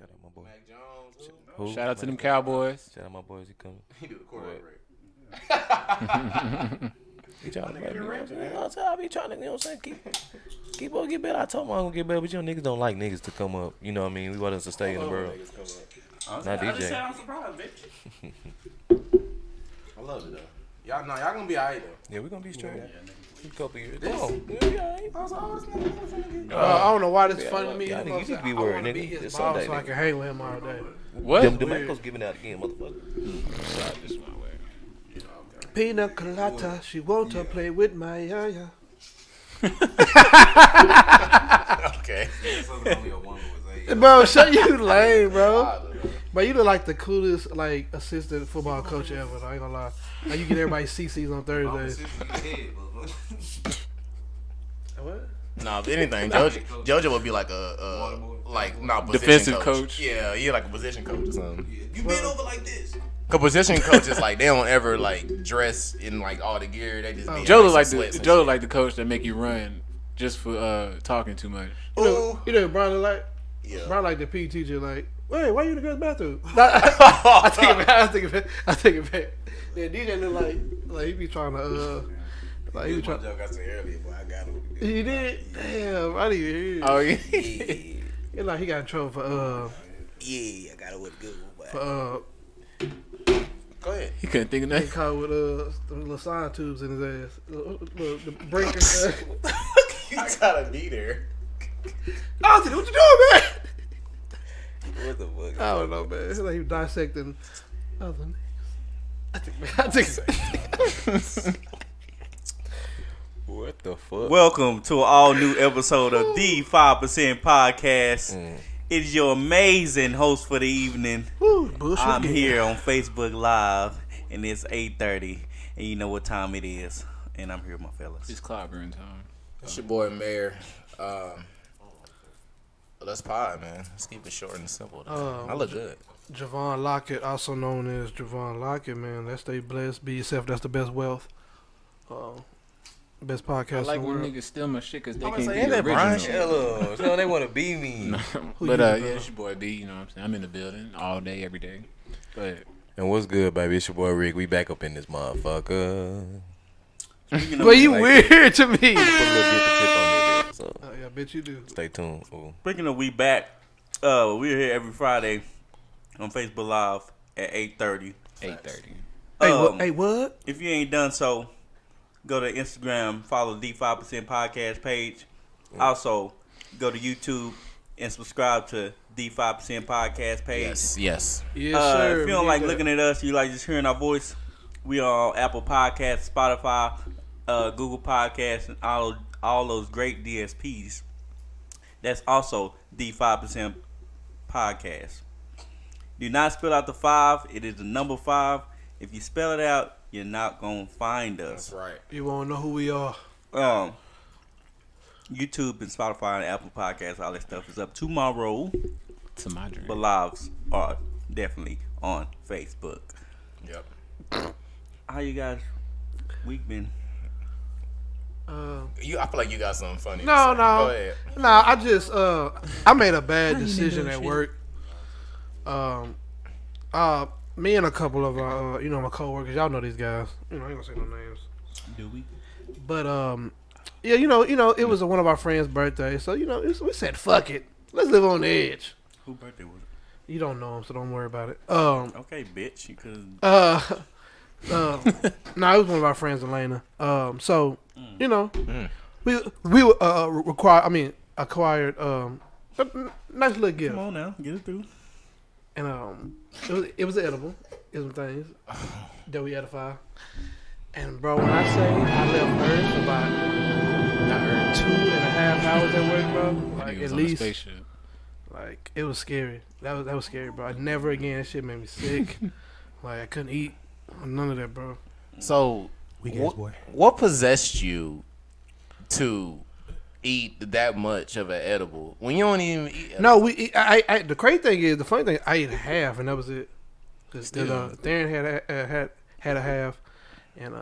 Shout out my boy. Mac Jones. Who? Shout out to them Cowboys. Shout out my boys. He coming. He do the quarterback break. He trying to be trying to, you know what I'm saying? Keep on get better. I told him I was gonna get better, but you know, niggas don't like niggas to come up. You know what I mean? We want us to stay in the world. Not DJ. I just said I'm surprised, bitch. I love it though. Y'all know y'all gonna be alright though. Yeah, we gonna be straight. Yeah, a couple years. I don't know why this is funny to me. I think you should be wearing it. His so I can hang with him all day. What? The Michael's giving out again, motherfucker. Pina colada, she want to play with my yaya. Okay. Bro, shut you lame, bro. But you look like the coolest, like, assistant football coach ever. I ain't gonna lie. Like, you get everybody CCs on Thursdays. What? Nah, if anything, JoJo would be like a defensive coach. Yeah, you're like a position coach or something. Yeah. You been over like this. Cause position coaches like they don't ever like dress in like all the gear. They just Joe look like the coach that make you run just for talking too much. You know Brian like Brian like the PE teacher like, wait, why you in the girls' bathroom? I think about it. Then DJ look like he be trying to like he was trying. Joke I said earlier, boy, I got him. He did. Damn, I didn't even hear you. Oh yeah. It's like he got in trouble for I got it with a good one. For go ahead. He couldn't think of nothing. He caught with little sign tubes in his ass. The breakers. You gotta be there. Austin, what you doing, man? What the fuck? I don't know, man. It's like he was dissecting other niggas. I think What the fuck? Welcome to an all-new episode of the 5% Podcast. It is your amazing host for the evening. I'm here on Facebook Live, and it's 8:30, and you know what time it is. And I'm here with my fellas. It's clobbering time. It's your boy Mayor. Let's pod, man. Let's keep it short and simple. I look good. Javon Lockett, also known as Javon Lockett, man. Let's stay blessed. Be yourself. That's the best wealth. Best podcast. I like when niggas steal my shit because they can't be that Brian Shellos. No, they want to be me. No, but it's your boy B. You know what I'm saying? I'm in the building all day, every day. Go ahead. And what's good, baby? It's your boy Rick. We back up in this motherfucker. But you weird to me. Oh yeah, I bet you do. Stay tuned. Ooh. Speaking of, we back. We're here every Friday on Facebook Live at 8:30. 8:30. Hey, what? If you ain't done so, go to Instagram, follow the 5% Podcast page. Also, go to YouTube and subscribe to the 5% Podcast page. Yes, sir. If you don't like looking at us, you like just hearing our voice, we are on Apple Podcasts, Spotify, Google Podcasts, and all those great DSPs. That's also the 5% Podcast. Do not spell out the 5. It is the number 5. If you spell it out, you're not gonna find us. That's right. You won't know who we are. YouTube and Spotify and Apple Podcasts, all that stuff is up tomorrow. To my dream. But lives are definitely on Facebook. Yep. How you guys week been? I feel like you got something funny. No. Go ahead. No, I just I made a bad decision at work. Me and a couple of my coworkers, y'all know these guys. You know, I ain't gonna say no names. Do we? But yeah, you know, it was one of our friends' birthday, so you know, we said fuck it, let's live on the edge. Who birthday was it? You don't know him, so don't worry about it. Okay, bitch, you couldn't. It was one of our friends, Elena. You know, we acquired a nice little gift. Come on now, get it through. And it was edible. It was some things that we edify. And bro, when I say I left Earth for about 2.5 hours at work, bro. Like at least, like it was scary. That was scary, bro. Never again. That shit made me sick. Like I couldn't eat none of that, bro. So what possessed you to eat that much of an edible when you don't even eat edible? No, the funny thing, I ate half and that was it. Cause Darren had a half, and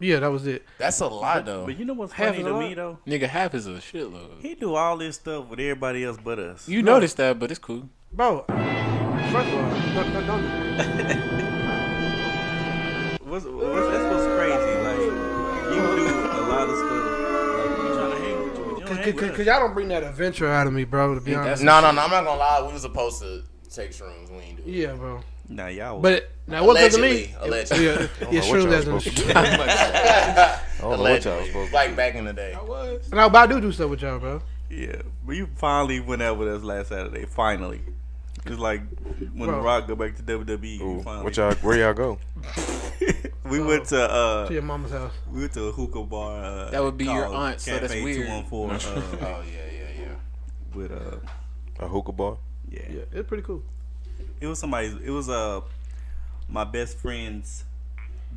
yeah, that was it. That's a lot though. But you know what's funny to me though? Nigga, half is a shitload. He do all this stuff with everybody else but us. You noticed that, but it's cool. Bro, first of all, don't what's that supposed to crazy? Like, you do a lot of stuff. Like, you trying to hang with you. Cause y'all don't bring that adventure out of me, bro, to be honest. No, I'm not gonna lie. We was supposed to take shrooms. We ain't do it. Yeah, bro. Nah, y'all was. But now what does it mean? Allegedly. Yeah, shrooms. Like back in the day. I was. No, but I do stuff with y'all, bro. Yeah, but you finally went out with us last Saturday. Finally, it's like when the Rock go back to WWE. Ooh, finally. Where y'all go? We went to your mama's house. We went to a hookah bar. That would be your aunt. So that's weird. 214. Oh yeah. With a hookah bar. Yeah, it's pretty cool. It was somebody's. It was my best friend's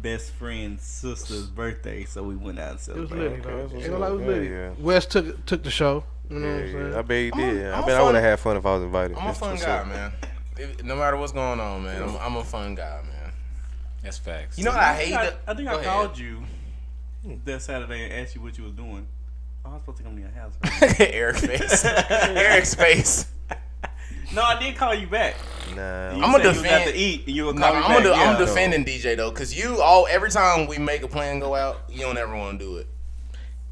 sister's birthday. So we went out and celebrated. It was lit. Wes took the show. You know what I'm saying? I bet he did. I bet I would have had fun if I was invited. I'm a fun guy, man. No matter what's going on, man, I'm a fun guy, man. That's facts. You know what I hate? I think I called you that Saturday and asked you what you was doing. I was supposed to come to your house. Eric's face. No, I did call you back. Nah, I'm gonna defend. I'm defending DJ though, cause you every time we make a plan go out, you don't ever want to do it.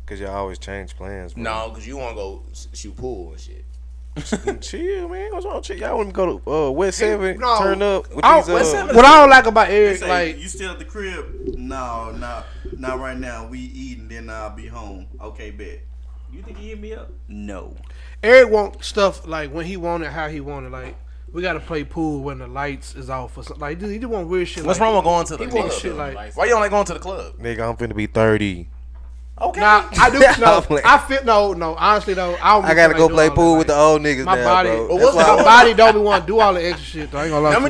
Cause y'all always change plans. Bro. No, cause you want to go shoot pool and shit. Chill, man. What's wrong? Chill. Y'all want to go to West 7? No. Turn up. What I don't like about Eric, like you still at the crib? No, not right now. We eating, then I'll be home. Okay, bet. You think he hit me up? No. Eric want stuff like when he wanted, how he wanted. Like we gotta play pool when the lights is off or something. Like dude, he just want weird shit. What's wrong with going to the club? Shit like, why you don't like going to the club? Nigga, I'm finna be 30. Okay. Nah, I do. No, I feel no. Honestly though, I gotta go play pool with the old niggas. My body, my body don't be want to do all the extra shit. Though. I ain't gonna lie. Let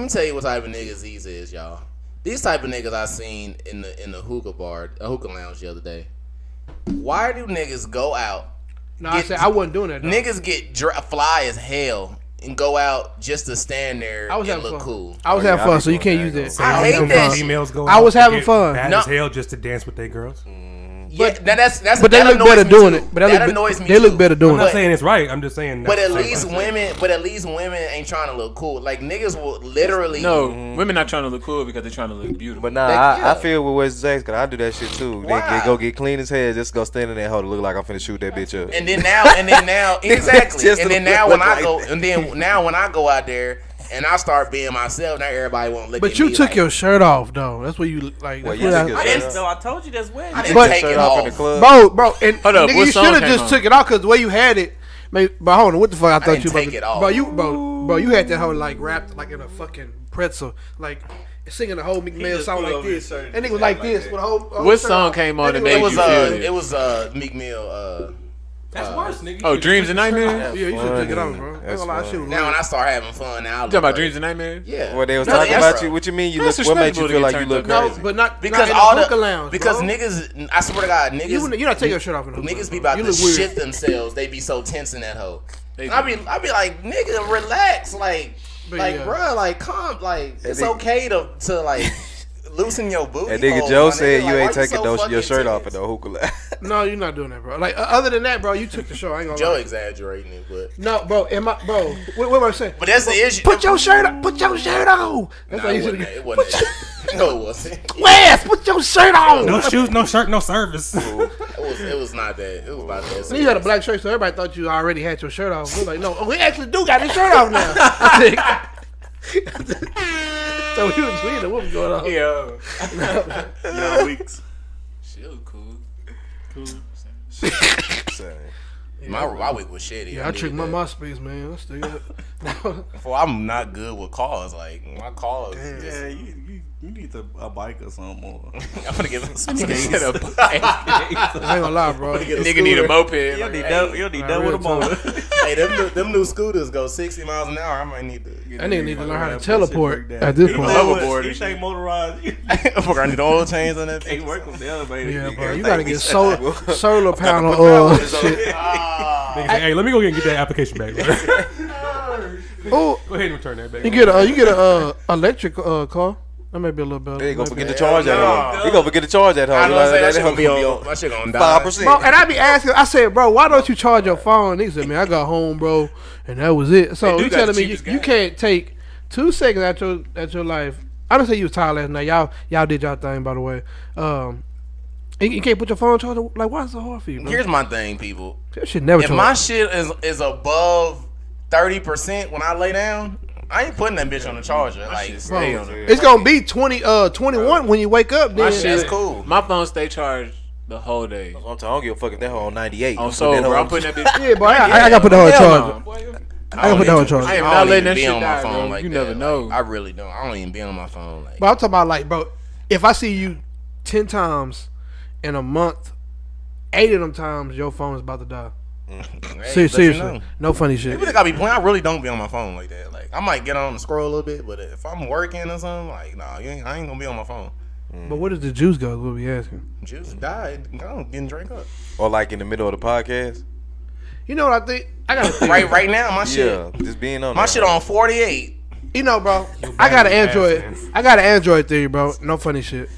me tell you what type of niggas these is, y'all. These type of niggas I seen in the hookah bar, a hookah lounge the other day. Why do niggas go out? No, I wasn't doing that. Though. Niggas get fly as hell and go out just to stand there and look cool. I was having fun, so you can't use that. So I hate that. Females go. I was having fun. Bad as hell just to dance with their girls. Yeah, but, now that's but they look better doing it. But that annoys me. They look better doing it. I'm not saying it's right. I'm just saying. But at least women. But at least women ain't trying to look cool. Like niggas will literally. No, women not trying to look cool because they're trying to look beautiful. But nah, I feel with Wes Jackson because I do that shit too. They go get clean as hell, just go stand in that hole to look like I'm finna shoot that bitch up. And then now, exactly. And then now when I go, and then now when I go out there. And I start being myself. Now everybody won't look at me. But you took your shirt off, though. That's what you like. Well, you took your shirt off. No, I told you that's weird. I didn't take it off in the club, bro. And nigga, you should have just took it off because the way you had it. Maybe, but hold on, what the fuck? I thought you take it off, bro. You had that whole like wrapped like in a fucking pretzel, like singing the whole Meek Mill song like this. And nigga was like this. What song came on that made you feel it? It was Meek Mill. That's worse, nigga. Oh, Dreams and Nightmares? Yeah, you should take it on, bro. That's now when I start having fun, now I look talking about Dreams and Nightmares? Yeah. Well, they was talking about you. What you mean? You look? What made you feel like you look crazy? No, but not because all the lounge, because niggas, I swear to God, niggas. You don't take your shirt off. Niggas be about to shit themselves. They be so tense in that hoe. I be like, nigga, relax, like, bro, like, calm, like, it's okay to like. Loosen your booty. And nigga Joe said you ain't taking your shirt off at the hookah lounge. No, you're not doing that, bro. Like other than that, bro, you took the show. I ain't gonna. Joe exaggerating it, but no, bro. What am I saying? But that's the issue. Put your shirt on. Put your shirt on. That's how you should. It wasn't. No, it wasn't. Wes, put your shirt on. No shoes, no shirt, no service. It was not that. It was about that. You had a black shirt, so everybody thought you already had your shirt off. We're like, no, we actually do got his shirt off now. So we was tweeting, what was going on? Yeah. Yo, Weeks. She was cool. Same. My week was shitty. Yeah, I tricked my MySpace, man. I'm still. For I'm not good with cars. Like my cars. Yeah, you need a bike or something. Or I'm gonna get a bike. I ain't gonna lie, bro. Nigga need a moped. You don't need that with a moped. Hey, them new scooters go 60 miles an hour. I might need to. That nigga need to learn how to teleport at this point. Hoverboard. You ain't motorized. I need oil chains on that. They work with the elevator. Yeah, bro. You gotta get solar panel oil shit. Hey, let me go get that application back. Oh, go ahead and return that back. You get a electric car. That may be a little better. They gonna forget the charge at home. They gonna forget the charge at home. I know what I'm saying. That shit gonna be on. That shit gonna die. 5%. Bro, and I be asking. I said, bro, why don't you charge your phone? Niggas said, man, I got home, bro, and that was it. So you telling me you can't take 2 seconds out your life? I don't say you was tired last night. Y'all did y'all thing, by the way. You can't put your phone on charger. Like, why is it so hard for you, bro? Here's my thing, people. That shit never. If my shit is above 30% when I lay down, I ain't putting that bitch on the charger. Like, bro, it's gonna be 21 when you wake up. Then. My shit's cool. My phone stay charged the whole day. I'm talking, I don't give a fuck if that whole 98. Oh, so bro, I'm putting that bitch. Yeah, but I gotta put the whole charger. I gotta put that on charge. I am not letting that shit on my phone like that. You never know. I really don't. I don't even be on my phone like. But I'm talking about like, bro, if I see you 10 times in a month, 8 of them times your phone is about to die. Seriously, no funny shit. People think I be playing. I really don't be on my phone like that. Like I might get on and scroll a little bit, but if I'm working or something, like I ain't gonna be on my phone. But where does the juice go? Is what we asking. Juice died. I'm getting drank up. Or like in the middle of the podcast. You know what I think? I got right now. My shit. Yeah, just being on my shit on 48. You know, bro. I got an Android. I got an Android theory, bro. No funny shit.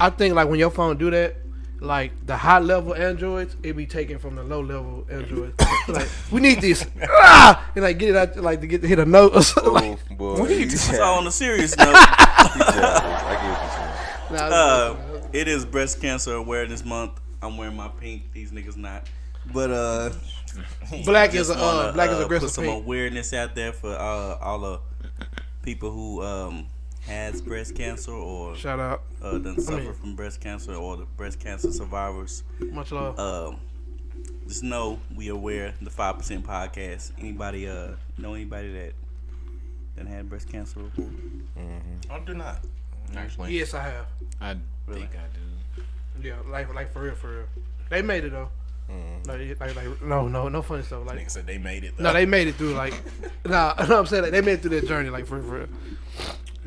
I think like when your phone do that. Like the high level androids, it be taken from the low level androids. Like we need this, and like get it out, like to get to hit a note or something. Like, oh, we need this all on a serious note. It is Breast Cancer Awareness Month. I'm wearing my pink. These niggas not, but black is aggressive. Put some pink awareness out there for all the people who has breast cancer or shout out done suffer from breast cancer or the breast cancer survivors. Much love. Just know we aware the 5% podcast. Anybody know anybody that done had breast cancer before? Mm-hmm. I do not. Actually, yes, I have. I really? Think I do. Yeah, like for real. They made it though. Mm. Like no funny stuff. Like nigga said they made it though. No, they made it through like no, I'm saying like, they made it through that journey like for real.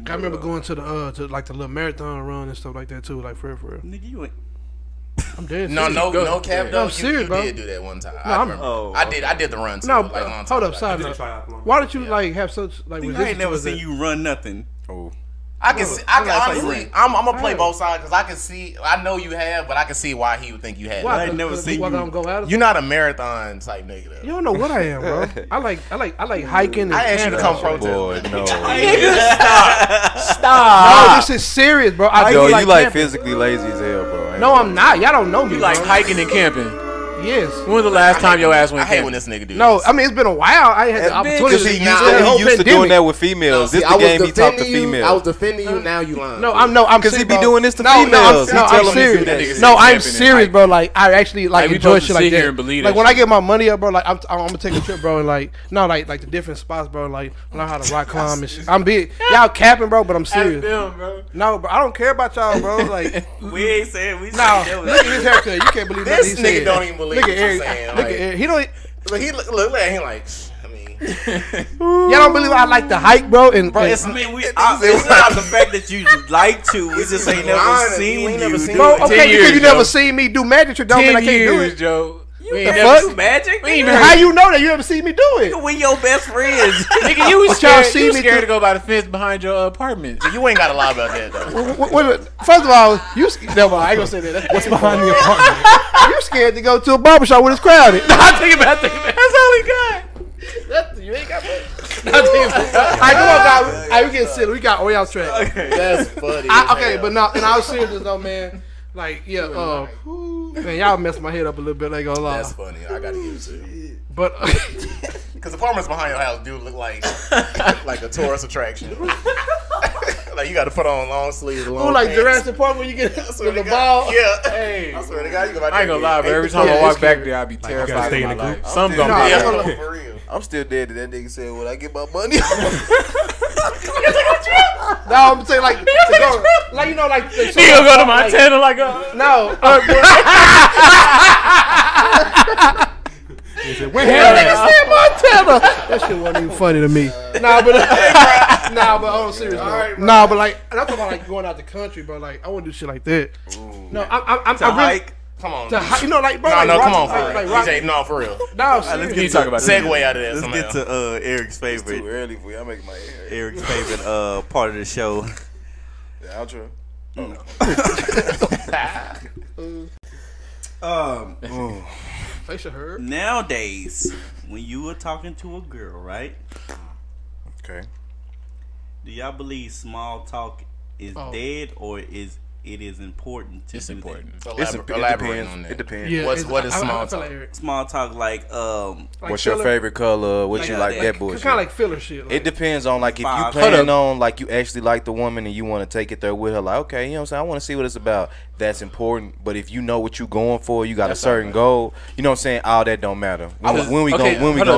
I remember going to the the little marathon run and stuff like that too, like for real. Nigga, you ain't. I'm dead. no cap though. I'm serious, bro. You did do that one time. No, I remember. I did the run too. No, like, long time hold up, side note. Why don't you like have such like? Dude, I ain't never seen you run nothing. Oh. I can honestly, I'm gonna play both sides because I can see. I know you have, but I can see why he would think you had. Well, I never see you. You're not a marathon type nigga. You don't know what I am, bro. I like hiking. And I asked you to come protest. Boy, no. Stop. No, this is serious, bro. Yo, you like physically lazy as hell, bro. No, I'm not. Y'all don't know me. You like hiking and camping. Yes. When was the last time your ass went camping? I hate when this nigga do this. I mean, it's been a while. I had the opportunity. Because he used to doing that with females. This the game he talked to females. I was defending you, now you lying. No, I'm because he be doing this to females. No, I'm serious. No, I'm serious, bro. Like, I actually like enjoy shit like that. Like, when I get my money up, bro, like, I'm going to take a trip, bro, and like, no, like the different spots, bro, like, learn how to rock climb and shit. I'm big. Y'all capping, bro, but I'm serious. No, bro, I don't care about y'all, bro. Like, we ain't saying we. No, look at his haircut. You can't believe that. This nigga don't even believe. Look at Eric. He don't. Look at him like. I mean, y'all don't believe I like the hike, bro. And bro, it's not the fact that you like to. It's just ain't never seen you. Bro, okay, because you never seen me do magic trick. Don't mean I can't do it, Joe. You the fuck? Magic? How you know that you ever seen me do it? We your best friends. Nigga, you was scared to go by the fence behind your apartment. You ain't got to lie about that, though. Wait, first of all, never mind, I ain't going to say that. What's behind the apartment? You scared to go to a barbershop when it's crowded. No, I think about it. That's all he got. You ain't got much. We getting silly. We got way off track. Okay. That's funny. But no, in all seriousness, though, man. Like, yeah, man, y'all messed my head up a little bit, ain't gonna lie. That's funny, I gotta give it to you. But, because apartments behind your house do look like a tourist attraction. Like, you gotta put on long sleeves, long pants. Jurassic Park when you get with the ball? Yeah. Hey. I swear to God, you go back there. I ain't gonna lie, but every time I walk back there, I be terrified of my life. Some gonna be up for real. I'm still dead to that nigga saying, when I get my money. No, I'm saying like, you gonna go to Montana like a no. When niggas say Montana, that shit wasn't even funny to me. Nah, but on serious. Nah, but like, and I'm talking about like going out the country, bro. Like, I wouldn't do shit like that. Ooh, no, I'm really. Come on. Come on, for real. DJ, no, for real. No, let's get talk about segue out of that. Let's get to Eric's favorite. It's too early for you. I'm making my Eric's favorite part of the show. The outro. Oh. Facial hair. Nowadays, when you are talking to a girl, right? Okay. Do y'all believe small talk is dead, or is it is important to? It's important. It depends. It depends. Yeah, what is small talk? Like small talk, like what's filler? Your favorite color? What you like that bullshit? Kind of like filler shit. Like, it depends on like if you plan on like you actually like the woman and you want to take it there with her. Like okay, you know what I'm saying? I want to see what it's about. That's important. But if you know what you going for, you got that's a certain goal. You know what I'm saying? All that don't matter. When we gonna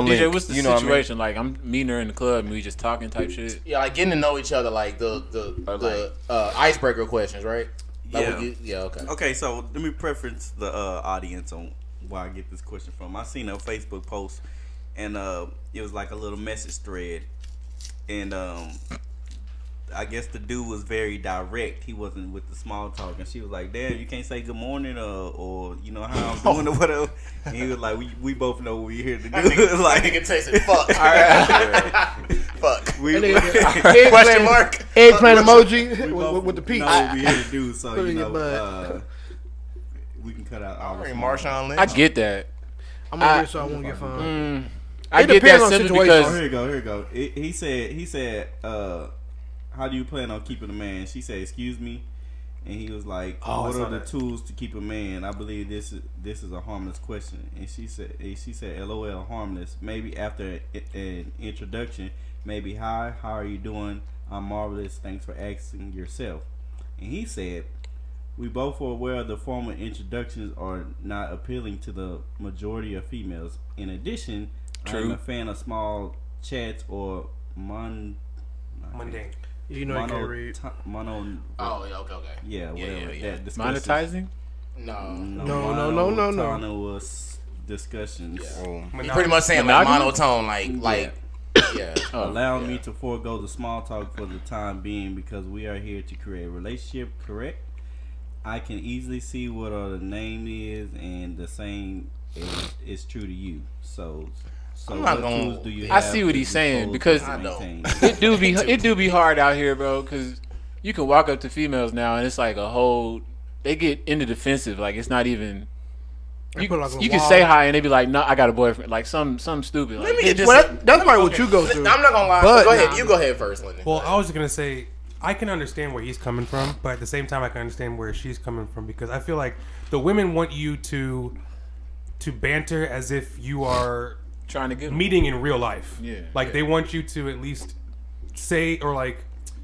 DJ, what's the situation? What I mean? Like I'm meeting her in the club and we just talking type shit. Yeah, like getting to know each other, like the icebreaker questions, right? Yeah. Okay. Okay, so let me preference the audience on where I get this question from. I seen a Facebook post, and it was like a little message thread, and I guess the dude was very direct. He wasn't with the small talk, and she was like, "Damn, you can't say good morning or you know how I'm doing or whatever." And he was like, "We both know what we're here to do." Like, nigga tasted fuck. All right. Fuck. Question mark. Eggplant emoji with the peach. Know what we had to do, so you know, we can cut out all the Marshawn Lynch. I get that. I'm gonna do so I won't get fined. I get that situation. Because oh, here you go. He said, "How do you plan on keeping a man?" She said, "Excuse me," and he was like, "What are the tools to keep a man? I believe this is a harmless question." And she said, "LOL, harmless. Maybe after an introduction." Maybe hi, how are you doing? I'm marvelous. Thanks for asking yourself. And he said, "We both are aware the formal introductions are not appealing to the majority of females. In addition, I'm a fan of small chats or mundane. You know, mono, you can read mono. Oh, okay. Yeah, whatever. Yeah. That monetizing? No. Discussions. Yeah. You're pretty much saying like monotone, like." Yeah. Allow me to forego the small talk for the time being because we are here to create a relationship, correct? I can easily see what the name is, and the same is true to you. So what tools do you have? I see what he's saying because it do be hard out here, bro. Because you can walk up to females now, and it's like a whole they get into defensive. Like it's not even. You can say hi and they be like, "No, I got a boyfriend." Like some stupid. Like, that's probably what you go through. I'm not gonna lie. But go ahead. You go ahead first, Linda. Well, I was just gonna say I can understand where he's coming from, but at the same time, I can understand where she's coming from because I feel like the women want you to banter as if you are trying to get meeting in real life. Yeah. Like they want you to at least say or like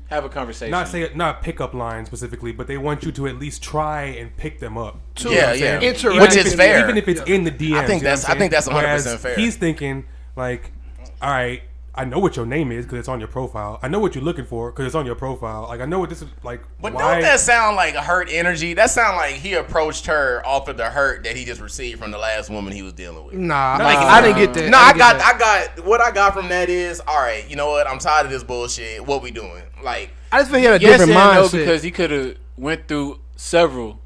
have a conversation. Not pick up lines specifically, but they want you to at least try and pick them up. Too. Yeah. Which is fair. Even if it's in the DMs. I think that's 100% fair. He's thinking like, all right, I know what your name is because it's on your profile. I know what you're looking for because it's on your profile. Like I know what this is like. But don't that sound like hurt energy? That sound like he approached her off of the hurt that he just received from the last woman he was dealing with. Nah, like, I didn't get that. No, I got from that is all right. You know what? I'm tired of this bullshit. What we doing? Like I just think he had a different mindset because he could have went through several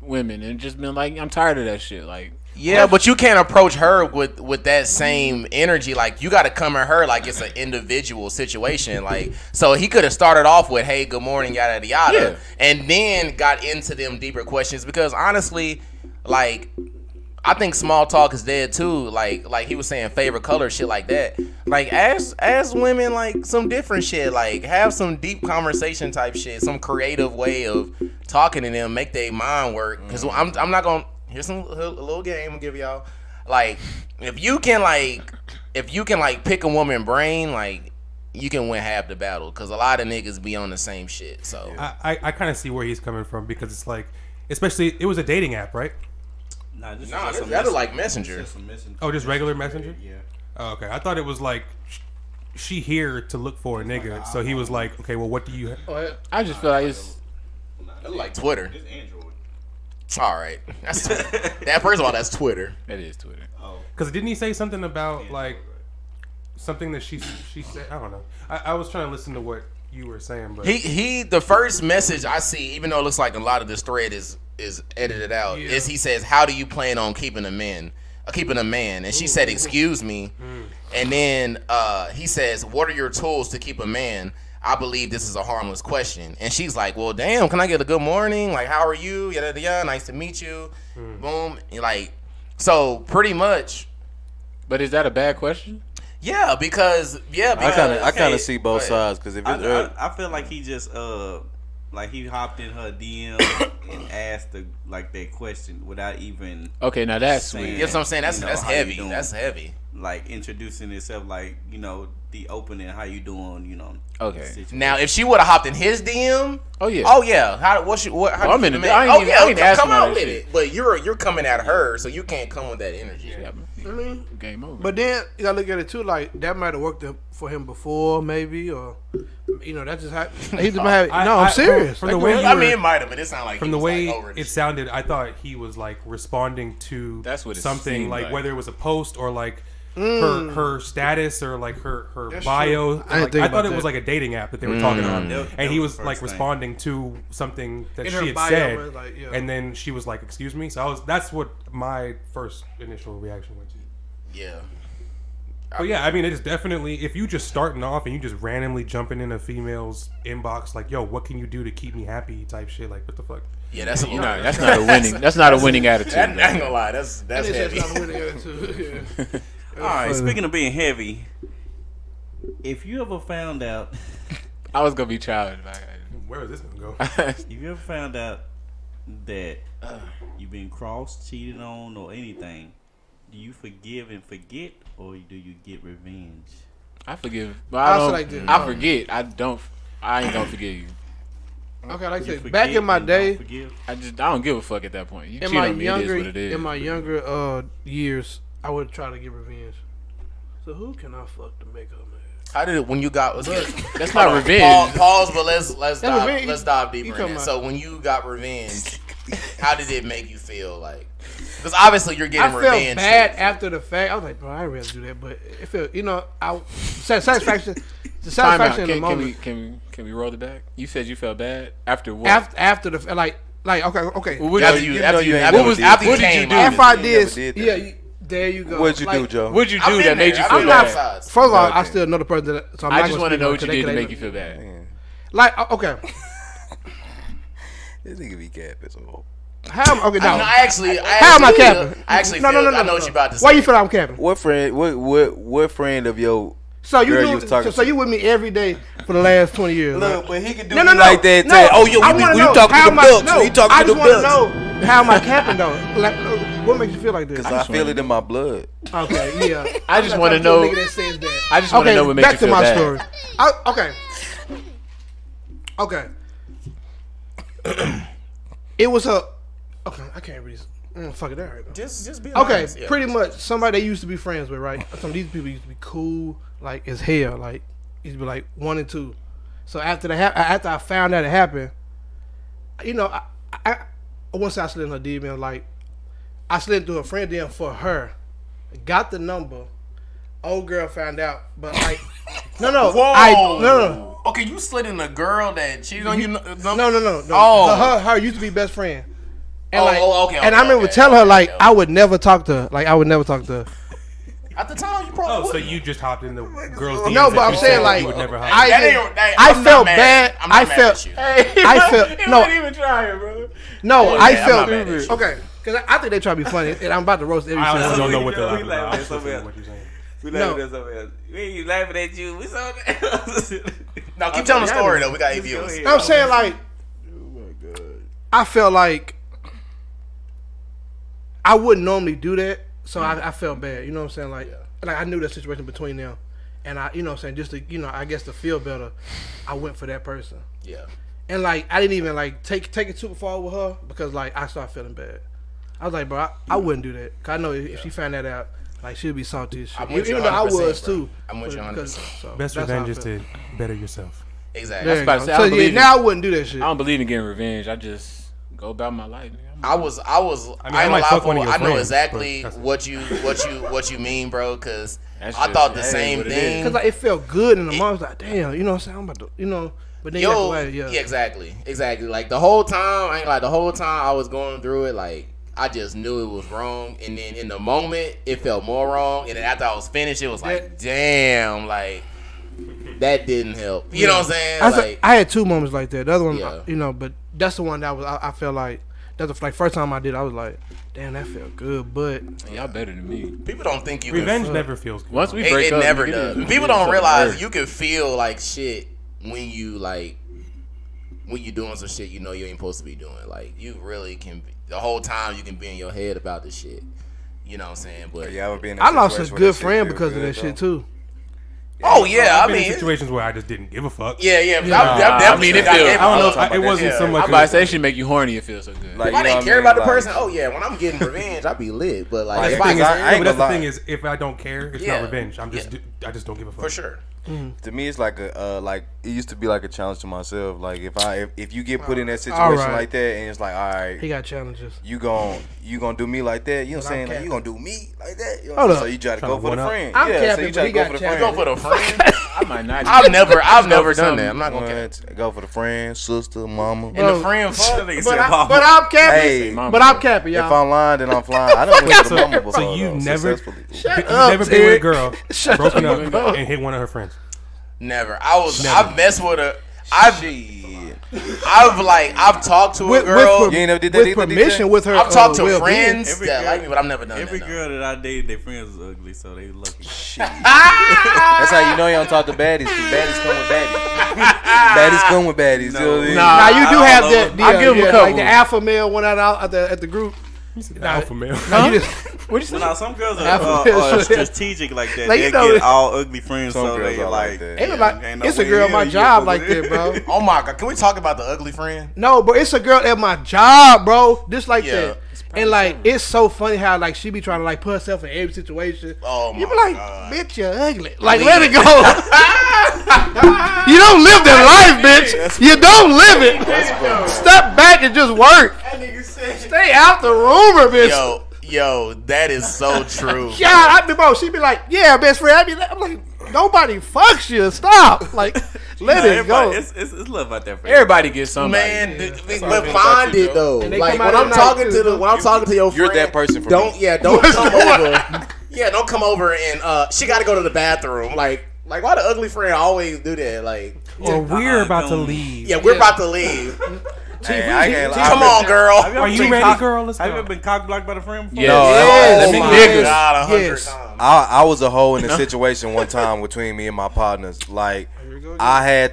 women and just been like, I'm tired of that shit. Like. Yeah, but you can't approach her with that same energy. Like, you got to come at her like it's an individual situation. Like, so he could have started off with, hey, good morning, yada, yada, yeah. And then got into them deeper questions. Because, honestly, like, I think small talk is dead, too. Like he was saying favorite color, shit like that. Like, ask women, like, some different shit. Like, have some deep conversation type shit. Some creative way of talking to them. Make their mind work. Because I'm not going to. Here's a little game I'll give y'all. Like, if you can pick a woman's brain, like, you can win half the battle. Because a lot of niggas be on the same shit. So I kind of see where he's coming from because it's like, especially it was a dating app, right? That's like Messenger. Just regular Messenger. Yeah. Oh, okay, I thought it was like she here to look for a nigga. So he was like, okay, well, what do you? I just feel like it's like Twitter. It's Android. All right. First of all, that's Twitter. That is Twitter. Oh, because didn't he say something about like something that she said? I don't know. I was trying to listen to what you were saying, but he the first message I see, even though it looks like a lot of this thread is edited out, is he says, "How do you plan on keeping a man?" And she said, "Excuse me," and then he says, "What are your tools to keep a man?" I believe this is a harmless question. And she's like, well, damn, can I get a good morning? Like, how are you? Yada, yada, yada. Nice to meet you. Hmm. Boom. And like, so pretty much. But is that a bad question? Yeah, because, I kind of see both sides. Cause if I feel like he just, like he hopped in her DM and asked the, like that question without even. Okay, now that's saying, sweet. That's what I'm saying. That's heavy. That's heavy. Like introducing itself, like, you know, the opening, how you doing, you know. Okay. Now, if she would have hopped in his DM, oh yeah, how what's your what? How well, you come out with it, but you're coming at her, so you can't come with that energy. Yeah. I mean, game over. But then you gotta look at it too, like that might have worked for him before, maybe, or you know, that's just how he just might have. No, I'm serious. From the way I mean, it might have, but it sounded like from the way it sounded, I thought he was like responding to something, like whether it was a post or like. Mm. Her status or like her that's bio. I thought it was like a dating app that they were talking on, and he was like responding to something that she had said, like, yeah. And then she was like, "Excuse me." So that's what my first initial reaction was. Yeah. I mean, it's definitely if you just starting off and you just randomly jumping in a female's inbox, like, "Yo, what can you do to keep me happy?" type shit, like, what the fuck? Yeah, that's a no, that's not a winning. That's not a winning attitude. I'm not gonna lie, that's heavy. That's not a winning attitude. Yeah. All right, speaking of being heavy, if you ever found out... I was going to be childish. Where is this going to go? If you ever found out that you've been crossed, cheated on, or anything, do you forgive and forget, or do you get revenge? I forgive. But I forget. I ain't going to forgive you. Okay, like I said, back in my day... I don't give a fuck at that point. You cheat on me, it is what it is. In my younger years... I would try to get revenge. So who can I fuck to make her mad? How did it when you got? That's not revenge. Pause, but let's dive deeper in it. So when you got revenge, how did it make you feel? Like, because obviously you're getting revenge. I felt bad after the fact. I was like, bro, I didn't really do that, but it felt, you know, satisfaction. The satisfaction in the moment. Can we roll it back? You said you felt bad after what? After the like okay. Well, after you came, what did you do? After I did, yeah. There you go. What'd you do, Joe? What'd you do that made you feel bad? First of all, I still another person. So I just want to know what you did to make you feel bad. Man. Like, okay. This nigga be capping some more. How? Okay, no. How am I capping? I know what you about to say. Why you feel I'm capping? What friend? What friend of your? So you girl, you with me every day for the last 20 years. Look, but he can do like that. No, oh, yo, you talking to the books. You talking to the books. I just want to know how am I capping though. Like. What makes you feel like this? Because I feel it in my blood. Okay, yeah. I just want to know. I just want to know what makes you feel bad. Back to my story. Okay. It was a. Okay, I can't read this. Fuck it, all right. Just be honest. Okay, pretty much somebody they used to be friends with, right? Some of these people used to be cool, like as hell, like used to be like 1 and 2. So after I found out it happened, you know, once I slid in her DM, like. I slid through a friend DM for her, got the number. Old girl found out, but like, no. Okay, you slid in a girl that cheated on you. No. Oh, her used to be best friend. And okay. And I remember telling her like I would never talk to her. Like I would never talk to her. At the time, you probably wouldn't. So you just hopped in the girl's DMs. No, but I'm saying like you would never I felt bad. I felt even trying, bro. No, I felt okay. Cause I think they try to be funny, and I'm about to roast every single one. I don't know what they're laughing at. We ain't laughing at you. We saw that. No, keep telling the story though. We got 8 views. I'm saying like, oh my god, I felt like I wouldn't normally do that, so I felt bad. You know what I'm saying? Like, I knew the situation between them, and I, you know what I'm saying, just to, you know, I guess to feel better, I went for that person. Yeah. And like, I didn't even like take it too far with her because like I started feeling bad. I was like, bro, I wouldn't do that. Cause I know if she found that out, like she'd be salty as shit. Even though I was too. I'm with you 100%. So best revenge is to better yourself. Exactly. That's about to say, so I wouldn't do that shit. I don't believe in getting revenge. I just go about my life. I know exactly what you mean, bro. Cause I thought the same thing. Cause like it felt good in the moment. I was like, damn, you know what I'm saying? I'm about to, you know. But then yeah, exactly. Like the whole time, I was going through it, like. I just knew it was wrong, and then in the moment, it felt more wrong, and then after I was finished, it was like, damn, like, that didn't help. You know what I'm saying? I had two moments like that. The other one, you know, but that's the one that was I felt like that's the first time I did. I was like, damn, that felt good, but y'all better than me. People don't think you revenge never feels good. Once we break up, it never does. People don't realize you can feel like shit when you like when you doing some shit you know you ain't supposed to be doing. Like you really can the whole time you can be in your head about this shit. You know what I'm saying? But yeah, I lost a good friend because of that shit too. Yeah. Oh yeah, I mean in situations where I just didn't give a fuck. Yeah. I definitely didn't feel. I don't know. It wasn't so much. I'm about to say, she make you horny. It feels so good. Like, if I didn't care about the person, oh yeah, when I'm getting revenge, I be lit. But like, the thing is, if I don't care, it's not revenge. I just don't give a fuck. For sure. Mm-hmm. To me, it's like a it used to be like a challenge to myself. Like if you get put in that situation like that, and it's like, all right, he got challenges. You gonna do me like that? You know what I'm saying? Like, you gonna do me like that? You know what I'm saying? So you try to go for the friend. Yeah, so you try to go for the friend. I might not. I've never done that. I'm not gonna go for the friend, sister, mama, and the friend. But I'm capping. But I'm capping, y'all. If I'm lying, then I'm flying. I don't go for the mama. So you never been with a girl, broken up, and hit one of her friends. Never. I've messed with her. I've talked to a girl with permission with her. I've talked to friends that like me, but I've never done that. Every girl that I dated, their friends was ugly, so they lucky. Shit. That's how you know you don't talk to baddies. Baddies come with baddies. Baddies come with baddies. Now you do have that. I give them a couple. Like the alpha male went out at the group. Alpha male. Some girls are strategic like that. Like, they get all ugly friends, so they like that. It's a girl at my job like that, bro. Oh my god, can we talk about the ugly friend? No, but it's a girl at my job, bro. Just like that. And like it's so funny how like she be trying to like put herself in every situation. Oh my god. You be like, bitch, you're ugly. Like let it go. You don't live that life, bitch. You don't live it. Step back and just work. Stay out the rumor, bitch. Yo, that is so true. Yeah, she be like, yeah, best friend. I'm like, nobody fucks you. Stop. Like, let it go. It's love out there. Everybody gets somebody. Man, but find it though. Like when I'm talking to your friend, you're that person. For don't me. Yeah, don't come over. Yeah, don't come over and she got to go to the bathroom. Like why the ugly friend always do that? Like, or we're about to leave. Yeah, we're about to leave. Hey, come on, girl. Are you ready, girl? Have you ever been cock-blocked by the friend before? Yes. I was a hoe in a situation one time between me and my partners. Like, I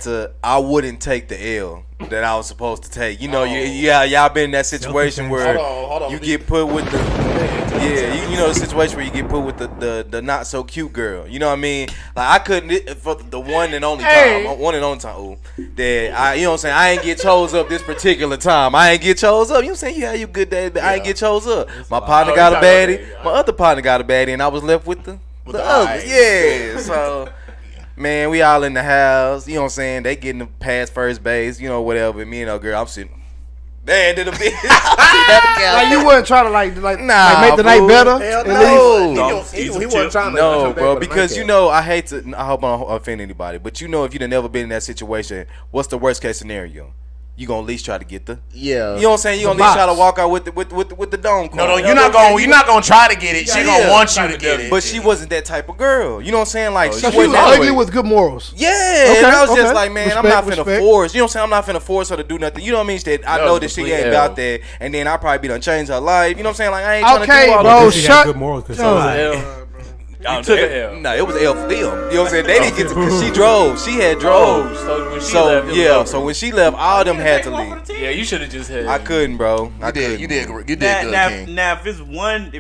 wouldn't take the L that I was supposed to take. You know, y'all been in that situation where you get put with the situation where you get put with the not so cute girl. You know what I mean? Like I couldn't for the one and only time. Ooh, that I, you know what I'm saying? I ain't get chose up this particular time. I ain't get chose up. You know what I'm saying? You had your good day, but I ain't get chose up. My partner got a baddie. My other partner got a baddie, and I was left with the other. Yeah, so. Man, we all in the house. You know what I'm saying? They getting past first base. You know, whatever. Me and our girl, I'm sitting. Damn, did a bitch. Like you wouldn't try to make the night better. Hell no. He wasn't trying to. No, bro, because you know I hate to. I hope I don't offend anybody, but you know if you've never been in that situation, what's the worst case scenario? You gonna at least try to get the You know what I'm saying? You gonna at least try to walk out with the dome. No, you're not gonna try to get it. She gonna want you to get it. But she wasn't that type of girl. You know what I'm saying? Like she was ugly with good morals. Yeah, and I was just like, man, I'm not finna force. You know what I'm saying? I'm not finna force her to do nothing. You know what I mean? That I know that she ain't about that, and then I probably be done change her life. You know what I'm saying? Like I ain't trying to do all that. She had good morals because it was L for them. You know what I'm saying? They didn't get to because she drove. She had drove. So when she left, all them had to leave. Yeah, you should have just had. I couldn't, bro. You did good. Now, if it's one,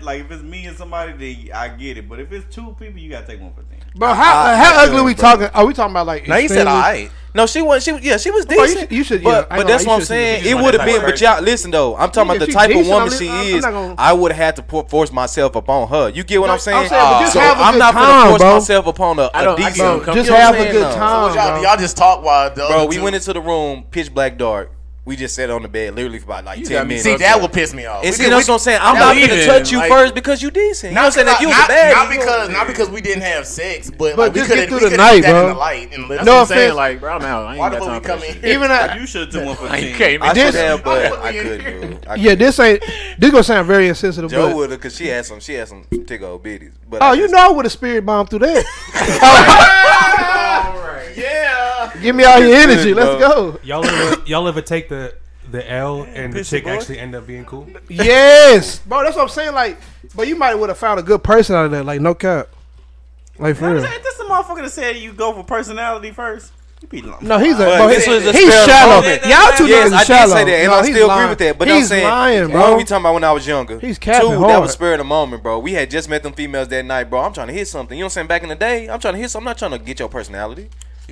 like if it's me and somebody, then I get it. But if it's two people, you gotta take one for the team. Bro, how ugly we talking? Are we talking about like? No, he said all right. No, she was. She was decent. But that's what I'm saying. It would have been. But y'all, listen though. I'm talking about the type of woman she is. I would have had to force myself upon her. You get what I'm saying? So I'm not gonna force myself upon a decent. Just have a good time. Y'all just talk while. Bro, we went into the room, pitch black, dark. We just sat on the bed literally for about 10 minutes. See, that would piss me off. And see, that's what I'm saying. I'm not going to touch you first because you decent. You know what I'm saying? If you was bad. Not because we didn't have sex, but we couldn't do the night, bro. No offense. Like, bro, I'm out. I ain't got time for this shit. Even you should do one for the team. I should have, but I couldn't. Yeah, this going to sound very insensitive. Joe would have, because she had some tick old bitties. You know I would have spirit bombed through that. Give me all your energy. Let's go. Y'all ever take the L and the chick actually end up being cool? Yes, bro. That's what I'm saying. Like, but you might would have found a good person out of that. Like, no cap. Like, for real. That's the motherfucker that said you go for personality first. No, he's shallow. Y'all two niggas are shallow. I did say that, and I still agree with that. But I'm saying, one, we talking about when I was younger. He's capping hard. Two, that was spur of the moment, bro. We had just met them females that night, bro. I'm trying to hit something. You know what I'm saying? Back in the day, I'm trying to hit something. I'm not trying to get your personality.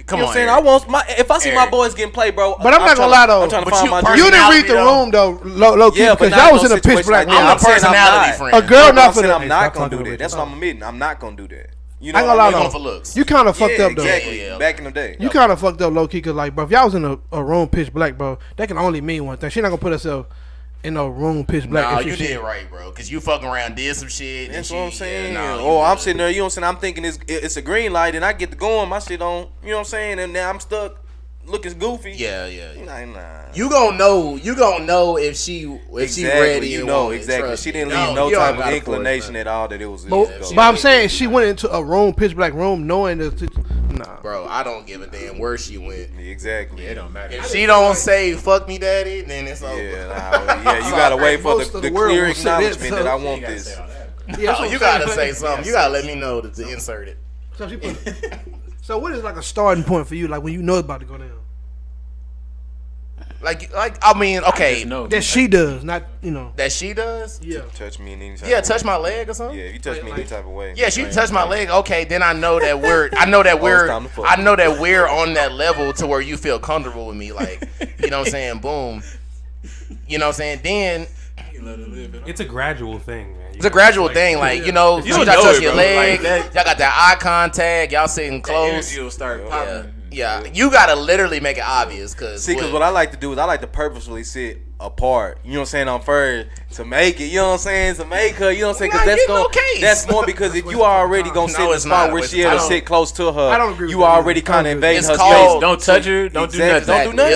Come on, Eric. I want my. If I see Eric. My boys getting played, bro. But I'm not gonna lie though. I'm trying to find my. You didn't read the room though, low key, because y'all was in a pitch black. I'm a personality friend. A girl not for that. I'm not gonna do that. That's what I'm admitting. I'm not gonna do that. You know, I ain't gonna lie, you kind of fucked up though. Exactly. Yeah, back in the day, you kind of fucked up low key. Cause like, bro, if y'all was in a room pitch black, bro, that can only mean one thing. She not gonna put herself in a room pitch black. Nah, you did right, bro. Cause you fucking around, did some shit. That's what I'm saying. I'm sitting there. You know what I'm saying? I'm thinking it's a green light, and I get to going. My shit on. You know what I'm saying? And now I'm stuck. Looking goofy. Yeah. Nah. You gonna know if she ready. You know exactly. She didn't leave no type of inclination at all that it was. But I'm saying she went into a room, pitch black room, knowing that. Nah, bro, I don't give a damn where she went. Exactly. It don't matter. If she don't say "fuck me, daddy," then it's over. Yeah. You gotta wait for the clear acknowledgement that I want this. Yeah, you gotta say something. You gotta let me know to insert it. So she put. So what is like a starting point for you, like when you know it's about to go down? Like I mean, okay, that she does. Yeah, touch me in any type. Yeah, of touch way. My leg or something. Yeah, you touch me in any type of way. Yeah, she touched my leg. Okay, then I know that we're on that level to where you feel comfortable with me. Like, you know what I'm saying? Boom. You know what I'm saying? Then. It's a gradual thing, man. It's a gradual thing. Like, you know, sometimes I touch your leg. Y'all got that eye contact. Y'all sitting close. You'll start popping. Yeah. You got to literally make it obvious. Because what I like to do is I like to purposefully sit apart. You know what I'm saying? On first to make it. You know what I'm saying? To make her. You know what I'm saying? Because that's more because if you are already going to sit in the spot where she is to sit close to her, I don't agree with you already kind of invade her space. Don't touch her. Don't do nothing. Don't do nothing.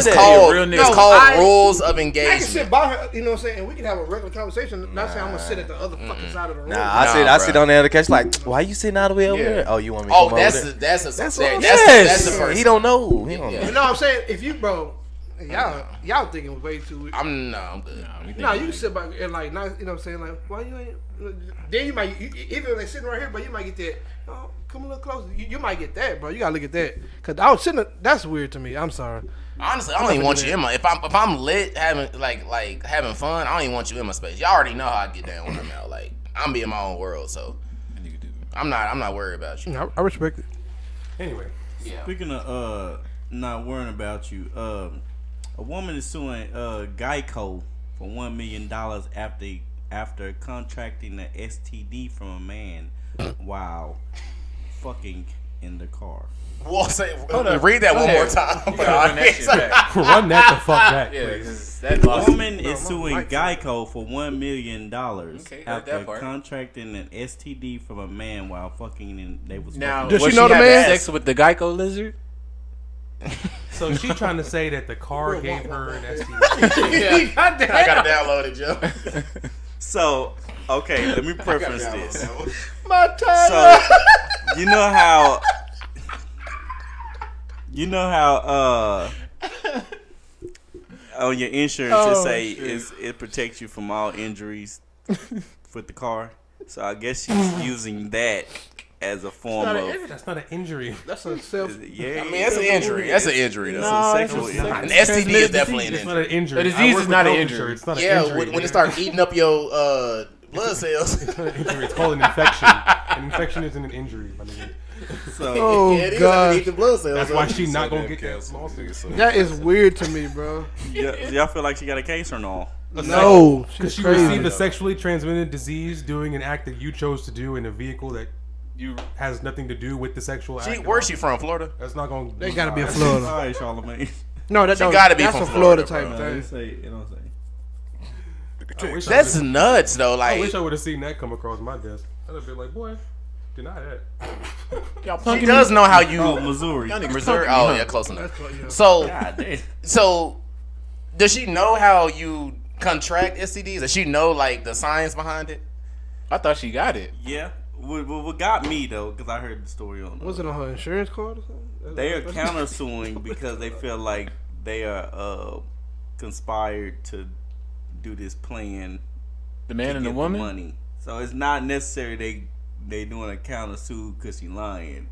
It's called rules of engagement. I can sit by her. You know what I'm saying? And we can have a regular conversation. Not saying I'm going to sit at the other fucking side of the room. I sit on the other couch like, why you sitting all the way over there? Oh, you want me to come over there? Oh, that's the first. He don't know. You know what I'm saying? If you, bro. Y'all thinking way too weird. I'm good. No, you can sit back and like, not, you know what I'm saying? Like, why you ain't? Then you might, even like sitting right here, but you might get that. Oh, come a little closer. You might get that, bro. You gotta look at that. Cause I was sitting. That's weird to me. I'm sorry. Honestly, I don't even want you in my. If I'm lit, having like having fun, I don't even want you in my space. Y'all already know how I get down when I'm out. Like, I'm being my own world, so I'm not worried about you. I respect it. Anyway, yeah. Speaking of not worrying about you, a woman is suing Geico for $1 million after contracting an STD from a man while fucking in the car. Well, read that one more time. Run that the fuck back, please. A woman is suing Geico for $1 million after contracting an STD from a man while fucking in. They was now. Does she know the man? Sex with the Geico lizard? So she trying to say that the car gave her an STD. Yeah. I got to download it, Joe. So, okay, let me preface this. My title. So, you know how on your insurance it say it protects you from all injuries with the car. So I guess she's using that. As a form of that's not an injury. That's a self. Yeah, I mean that's an injury. That's an injury. That's a sexual injury. An STD is definitely an injury. It's not an injury. The disease is not an injury. It's not an injury. Yeah, when it starts eating up your blood cells, it's not an injury. It's called an infection. An infection isn't an injury. I mean, so it gosh. Is eating blood cells. That's why she's not gonna get that lawsuit. That is weird to me, bro. Y'all feel like she got a case or no? No, because she received a sexually transmitted disease doing an act that you chose to do in a vehicle that. You has nothing to do with the sexual act. Where's she from? Florida? That's not going to... They got to be in Florida. Sorry, Charlamagne. No, that don't... Gotta be that's from a Florida type thing. You know what I'm saying? That's nuts, though. Like, I wish I would have seen that come across my desk. I'd have been like, boy, deny that. She does know how you... Oh, Missouri. Oh, yeah, close enough. So, does she know how you contract STDs? Does she know, like, the science behind it? I thought she got it. Yeah. What got me though, because I heard the story on. Was it on her insurance card or something? They are countersuing because they feel like they are conspired to do this plan. The man and the woman. Money. So it's not necessary they doing a countersue because she lying.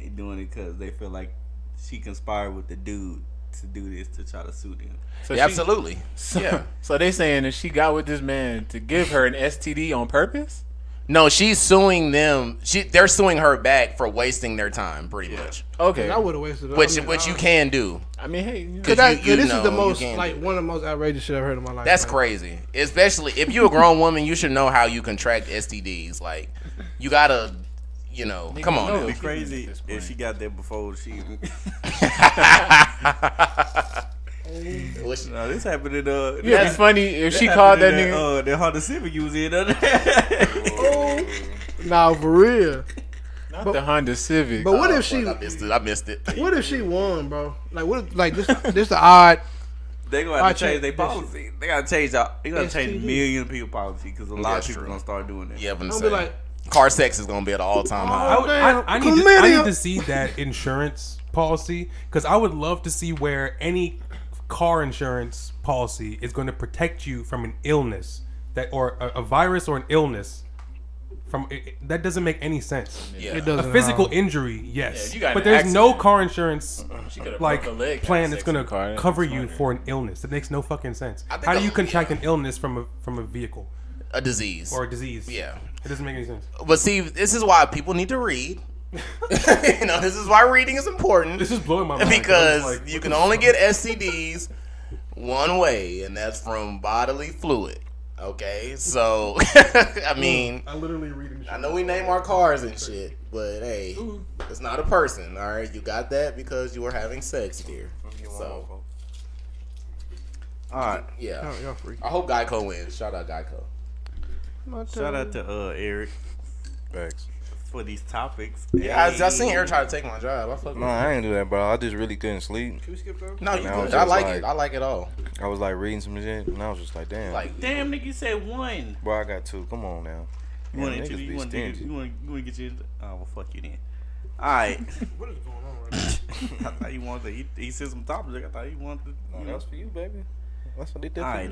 They doing it because they feel like she conspired with the dude to do this to try to sue them. So yeah, absolutely. So, yeah. So they saying that she got with this man to give her an STD on purpose? No, she's suing them. They're suing her back for wasting their time, pretty much. Okay, I would have wasted. Which you can do. I mean, hey, this is the most one of the most outrageous shit I've heard in my life. That's crazy, especially if you're a grown woman. You should know how you contract STDs. Like, you gotta, come on. It'd be crazy if she got there before she. No, this happened in it'd be funny if she called that nigga the Honda Civic you was in. Nah, for real. Not the Honda Civic. But what if she? I missed it. What if she won, bro? Like what? Like this? This the odd. They gonna have to change their policy. They gotta change. They gotta change a million people policy because a lot of people gonna start doing that. Yeah, but like car sex is gonna be at an all time high. I need to see that insurance policy because I would love to see where any car insurance policy is going to protect you from an illness that or a virus or an illness. That doesn't make any sense. Yeah. It doesn't. A physical injury, yes, yeah, but there's no car insurance plan that's gonna cover you for an illness. That makes no fucking sense. How do you contract an illness from a vehicle? A disease or a disease? Yeah, it doesn't make any sense. But see, this is why people need to read. This is why reading is important. This is blowing my mind because you can only get STDs one way, and that's from bodily fluid. Okay, so I mean, I literally reading. I know we name our cars and shit, but hey, it's not a person. All right, you got that because you were having sex, dear. So, all right, yeah. I hope Geico wins. Shout out Geico. Shout out to Eric. Thanks for these topics. Yeah, I seen Eric try to take my job. I ain't do that, bro. I just really couldn't sleep. Can we skip over? No, you could. I like it. I like it all. I was like reading some shit, and I was just like, damn. Like, damn, nigga, you said one. Bro, I got two. Come on now. You want to get you? Oh, well, fuck you then. All right. What is going on right now? I thought you wanted to. He said some topics. I thought he wanted to. No, that's for you, baby. That's what they did. All right.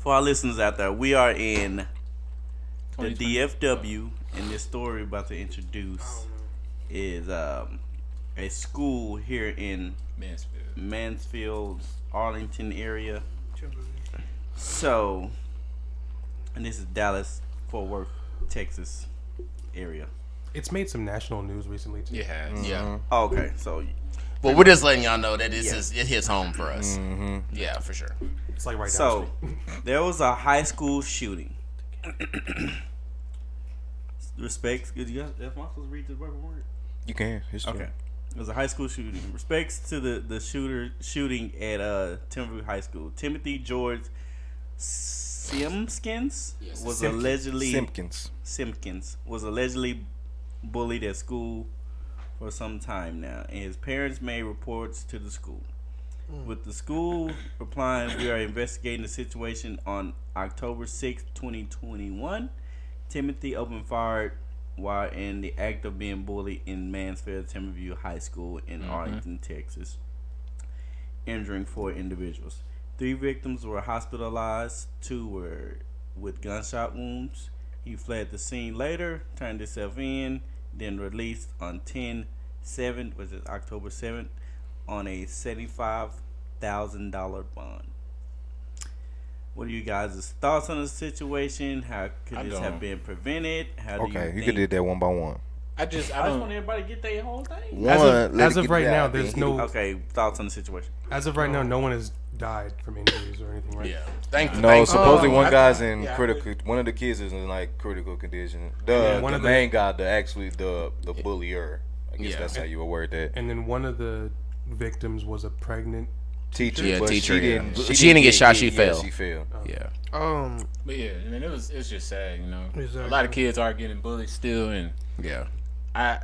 For our listeners out there, we are in the DFW, and this story we're about to introduce is a school here in Mansfield, Arlington area. So, and this is Dallas, Fort Worth, Texas area. It's made some national news recently too. Yeah, yeah. Okay, so. But we're just letting y'all know that it hits home for us. Mm-hmm. Yeah, for sure. It's like right down the street. So, there was a high school shooting. Respects. If I'm supposed to read the word, you can. Okay. It was a high school shooting. Respects to the shooter shooting at Timberview High School. Timothy George Simpkins was allegedly bullied at school for some time now, and his parents made reports to the school. With the school replying, we are investigating the situation. On October 6, 2021, Timothy opened fire while in the act of being bullied in Mansfield, Timberview High School in Arlington, Texas, injuring 4 individuals. 3 victims were hospitalized, 2 were with gunshot wounds. He fled the scene later, turned himself in, then released on October 7th. On a $75,000 bond. What are you guys' thoughts on the situation? How could this have been prevented? Okay, you could do that one by one. I just want everybody to get their whole thing. As of right now, there's no. Okay, thoughts on the situation. As of right now, no one has died from injuries or anything, right? Yeah, thankfully. No, supposedly one guy's in critical. One of the kids is in like critical condition. The main guy, the bullier. I guess that's how you would word that. And then one of the victims was a pregnant teacher. Yeah, teacher. She didn't get shot. She fell. Yeah. But yeah, I mean, it's just sad, Exactly. A lot of kids are getting bullied still, and yeah. I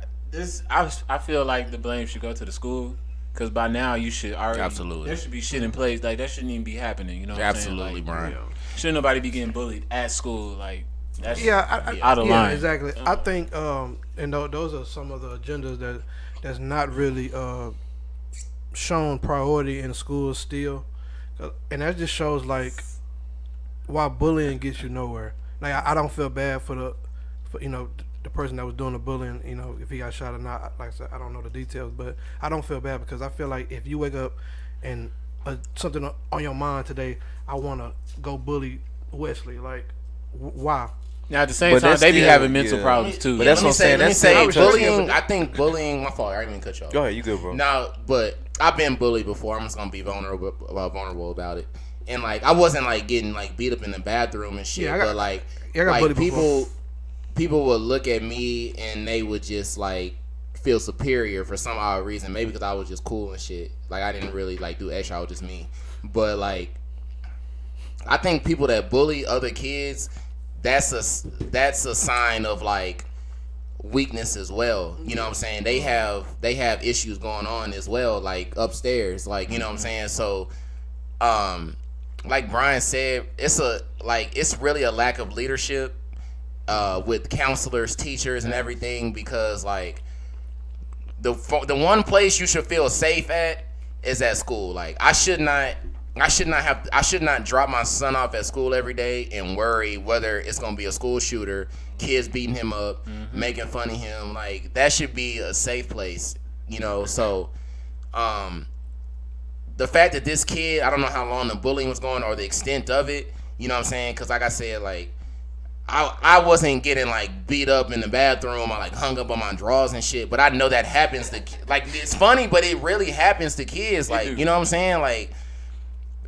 feel like the blame should go to the school, because by now you should already there should be shit in place like that shouldn't even be happening. You know what I'm saying? Like, Brian. Yeah. Shouldn't nobody be getting bullied at school like? That's out of line. Exactly. I think, and those are some of the agendas that that's not really shown priority in schools still, and that just shows like why bullying gets you nowhere. Like I don't feel bad for you know the person that was doing the bullying, you know, if he got shot or not. Like I said, I don't know the details, but I don't feel bad because I feel like if you wake up and something on your mind today, I want to go bully Wesley. Like why? Now at the same time, they be having mental problems too. But that's what I'm saying. That's bullying. I think bullying. My fault. I didn't even cut you off. Go ahead. You good, bro? No, but I've been bullied before. I'm just gonna be vulnerable about it. And like I wasn't like getting like beat up in the bathroom and shit. Yeah, but like people would look at me and they would just like feel superior for some odd reason. Maybe because I was just cool and shit. Like I didn't really like do extra. I was just me. But like I think people that bully other kids, that's a sign of like weakness as well. You know what I'm saying? They have issues going on as well, like upstairs. Like, you know what I'm saying? So like Brian said, it's really a lack of leadership with counselors, teachers and everything, because like the one place you should feel safe at is at school. Like I should not drop my son off at school every day and worry whether it's gonna be a school shooter, kids beating him up, making fun of him. Like that should be a safe place, you know. So, the fact that this kid, I don't know how long the bullying was going or the extent of it, you know what I'm saying? Because like I said, like I wasn't getting like beat up in the bathroom. I like hung up on my drawers and shit. But I know that happens to like it's funny, but it really happens to kids. Like you know what I'm saying? Like.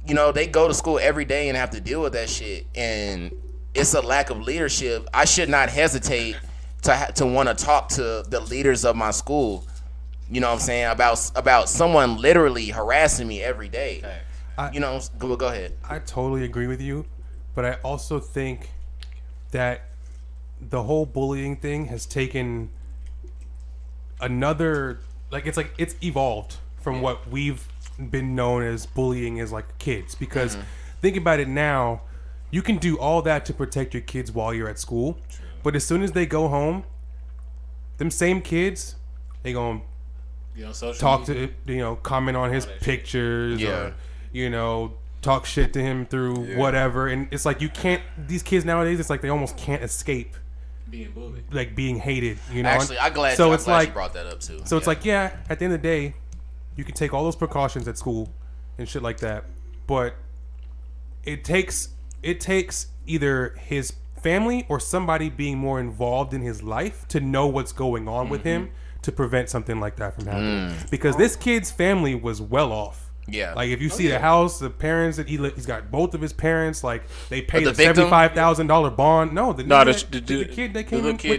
You know, they go to school every day and have to deal with that shit, and it's a lack of leadership. I should not hesitate to want to talk to the leaders of my school. You know what I'm saying? About someone literally harassing me every day. You know, go ahead. I totally agree with you, but I also think that the whole bullying thing has taken another it's evolved from what we've been known as bullying as like kids, because think about it now, you can do all that to protect your kids while you're at school, but as soon as they go home, them same kids, they gonna talk media. To comment on his pictures or talk shit to him through whatever, and it's like you can't, these kids nowadays, it's like they almost can't escape being bullied, like being hated, you know. Actually, I'm glad you brought that up too. So it's like at the end of the day, you can take all those precautions at school and shit like that, but it takes either his family or somebody being more involved in his life to know what's going on with him to prevent something like that from happening. Because this kid's family was well off. Yeah, like if you see the house, the parents that he's got, both of his parents, like they paid a $75,000 bond. The kid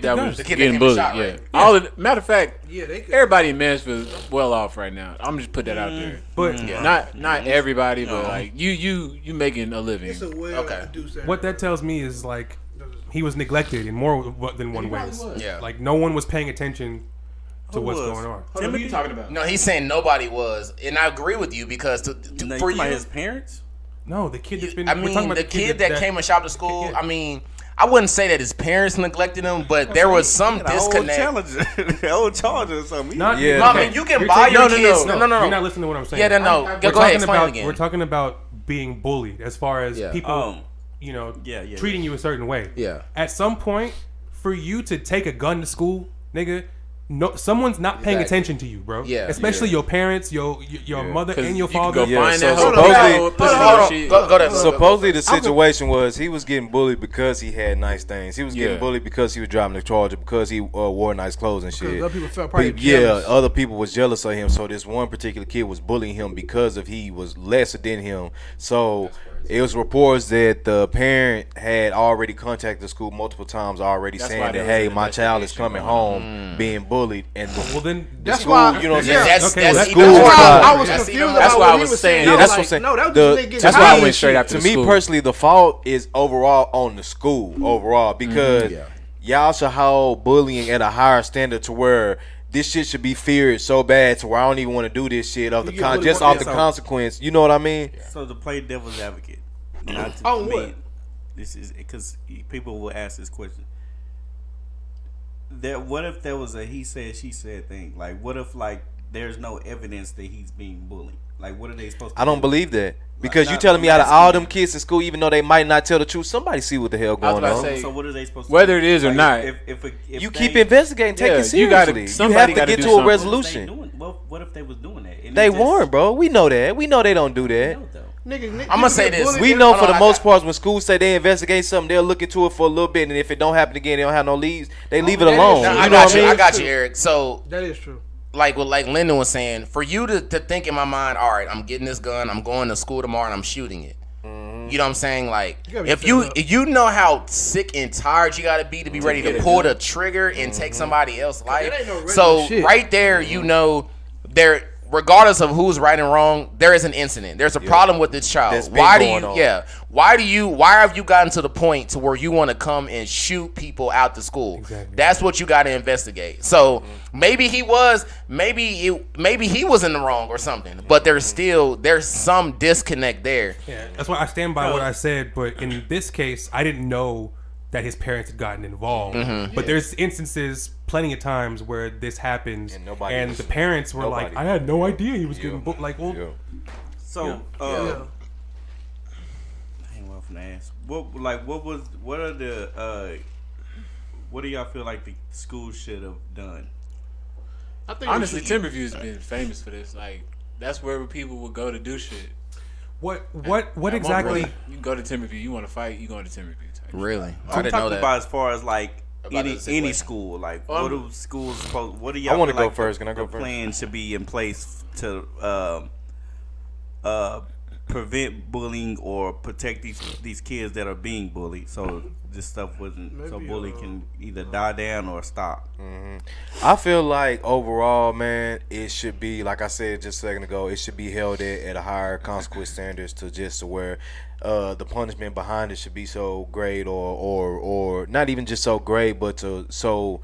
that was getting bullied. Shot, right? Matter of fact, everybody in Mansfield is well off right now. I'm just put that out there, but not everybody, but like you making a living. It's a what that tells me is like he was neglected in more than one way. Yeah, like no one was paying attention to going on. What are you talking about? No, he's saying nobody was, and I agree with you because for you, his parents. No, the kid that's been. I mean, the kid that came and shopped to school. I mean, I wouldn't say that his parents neglected him, but there was some disconnect. Old Charger or something. I mean, you can buy your kids. No. You're not listening to what I'm saying. Yeah, no. Go ahead. Explain again. We're talking about being bullied as far as people, treating you a certain way. Yeah. At some point, for you to take a gun to school, nigga. No, someone's not paying attention to you, bro. Yeah, especially your parents, your mother, and your father. Supposedly, the situation was he was getting bullied because he had nice things. He was getting bullied because he was driving the Charger, because he wore nice clothes and shit. Other people felt probably jealous. Other people was jealous of him. So this one particular kid was bullying him because of he was lesser than him. So. It was reports that the parent had already contacted the school multiple times already, saying that, hey, my child is coming home being bullied. And I was confused about what he was saying. Yeah, that's what I'm saying. That's why I went straight after the school. To me personally, the fault is overall on the school overall, because y'all should hold bullying at a higher standard to where this shit should be feared so bad to where I don't even want to do this shit off the consequence. You know what I mean? So to play devil's advocate, not to this is because people will ask this question: that what if there was a he said, she said thing? Like, what if, like, there's no evidence that he's being bullied? Like, what are they supposed to do? I don't believe that. Because you're telling me out of all them kids in school, even though they might not tell the truth, somebody see what the hell going on. Say, so what are they supposed to whether do? Whether it is or not. If you keep investigating, take it seriously. You have to get to a resolution. What if they was doing that? And they weren't, bro. We know that. We know they don't do that. Nigga, I'm going to say this. We know for the most part when schools say they investigate something, they'll look into it for a little bit. And if it don't happen again, they don't have no leads. They leave it alone. You know what I mean? I got you, Eric. So that is true. Like what like Linda was saying, for you to think in my mind, all right, I'm getting this gun, I'm going to school tomorrow, and I'm shooting it. Mm-hmm. You know what I'm saying? Like, if you know how sick and tired you got to be ready to pull the trigger and take somebody else's life. No so shit. Right there, you know, there, regardless of who's right and wrong, there is an incident. There's a problem with this child. Why have you gotten to the point to where you want to come and shoot people out the school? Exactly. That's what you got to investigate. So maybe he was in the wrong or something. But there's some disconnect there. Yeah. That's why I stand by what I said. But in this case, I didn't know that his parents had gotten involved. Mm-hmm. But there's instances, plenty of times, where this happens, and the parents were like, "I had no idea he was getting booked." Like, well, so. What do y'all feel like the school should have done? I think honestly, Timberview's been famous for this. Like, that's where people would go to do shit. What exactly? You go to Timberview. You want to fight? You go to Timberview. Really? I didn't know that. About as far as like any school, like what do schools supposed? What do y'all? I want to go first. Can I go first? Plan should be in place to prevent bullying or protect these kids that are being bullied, so this stuff wasn't so bullying can either die down or stop. Mm-hmm. I feel like overall, man, it should be like I said just a second ago. It should be held at a higher consequence standards to just where the punishment behind it should be so great, or not even just so great, but to so.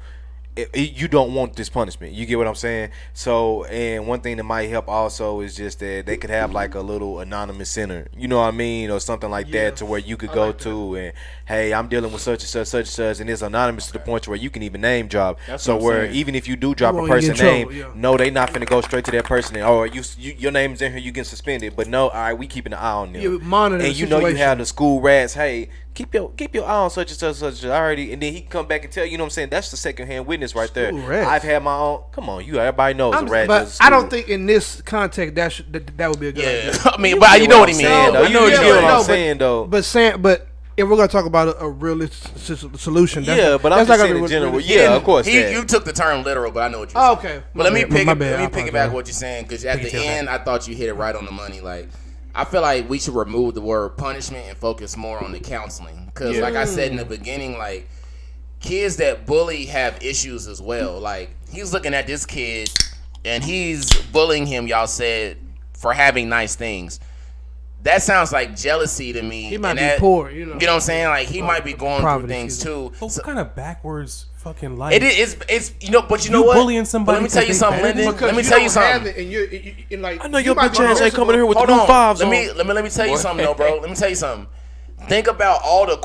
You don't want this punishment. You get what I'm saying? So, and one thing that might help also is just that they could have like a little anonymous center, you know what I mean, or something like that, to where you could go to and, hey, I'm dealing with such and such, and it's anonymous to the point where you can even name drop. So where even if you do drop a person's name, no, they not finna go straight to that person. And, oh, your name's in here, you get suspended. But no, all right, we keeping an eye on them. And you know you have the school rats. Hey, keep your eye on such and such and such already, and then he can come back and tell you know what I'm saying. That's the second hand witness right there. Rats. I've had my own. Come on, everybody knows a rat. But I don't think in this context that would be a good idea. I mean, but you know what I mean. You know what I'm saying though. But if we're gonna talk about a realistic solution, but I'm just saying in general. Yeah, of course. You took the term literal, but I know what you're saying. Oh, okay. But let me piggyback what you're saying, because at the end I thought you hit it right on the money. Like, I feel like we should remove the word punishment and focus more on the counseling. Because like I said in the beginning, like, kids that bully have issues as well. Like, he's looking at this kid and he's bullying him, y'all said, for having nice things. That sounds like jealousy to me. He might be poor, you know. You know what I'm saying? Like, he might be going through things too. What kind of backwards fucking life? But you know what? Bullying somebody. But let me tell you something, Lyndon. Let me tell you something. I know your bitch ass ain't coming in here with the blue fives on. Let me tell you something though, bro. Let me tell you something. Think about all the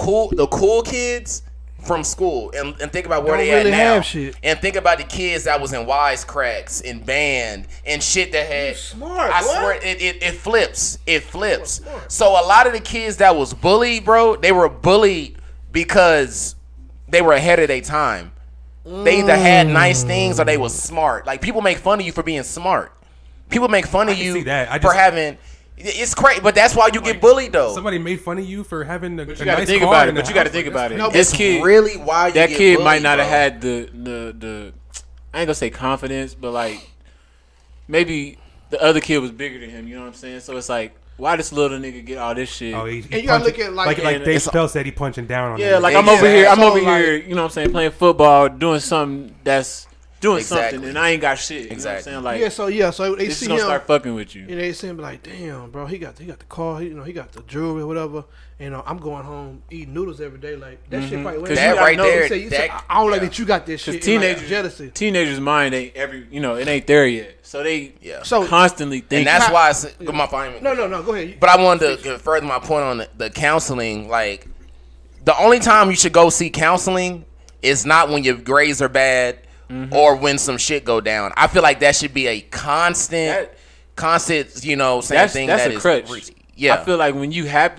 cool kids from school, and think about where they at now, and think about the kids that was in Wisecracks and band and shit that had. I swear it flips. So a lot of the kids that was bullied, bro, they were bullied because they were ahead of their time. They either had nice things or they was smart. Like, people make fun of you for being smart. People make fun of you for having. It's crazy, but that's why you get bullied though. Somebody made fun of you for having a nice car. But you got to think about it. This kid really why you get bullied. That kid might not have had the I ain't gonna say confidence, but like maybe the other kid was bigger than him. You know what I'm saying? So it's like, why this little nigga get all this shit? Oh, and you gotta look at like Dave Spell said, he punching down on. Yeah, like I'm over here. You know what I'm saying? Playing football, doing something that's. Doing something and I ain't got shit. Exactly. You know what I'm saying? Like, so they see him gonna start fucking with you. And they see him be like, damn, bro, he got the car, he got the jewelry, whatever. You know, I'm going home eating noodles every day. Like, that shit probably that right there. I don't like that you got this shit. Teenagers' mind ain't it ain't there yet. So they constantly think. And that's why I said my final. No, go ahead. But I wanted to further my point on the counseling. Like, the only time you should go see counseling It's not when your grades are bad or when some shit go down. I feel like that should be a constant, you know, same thing. That's a crutch. Yeah, I feel like when shit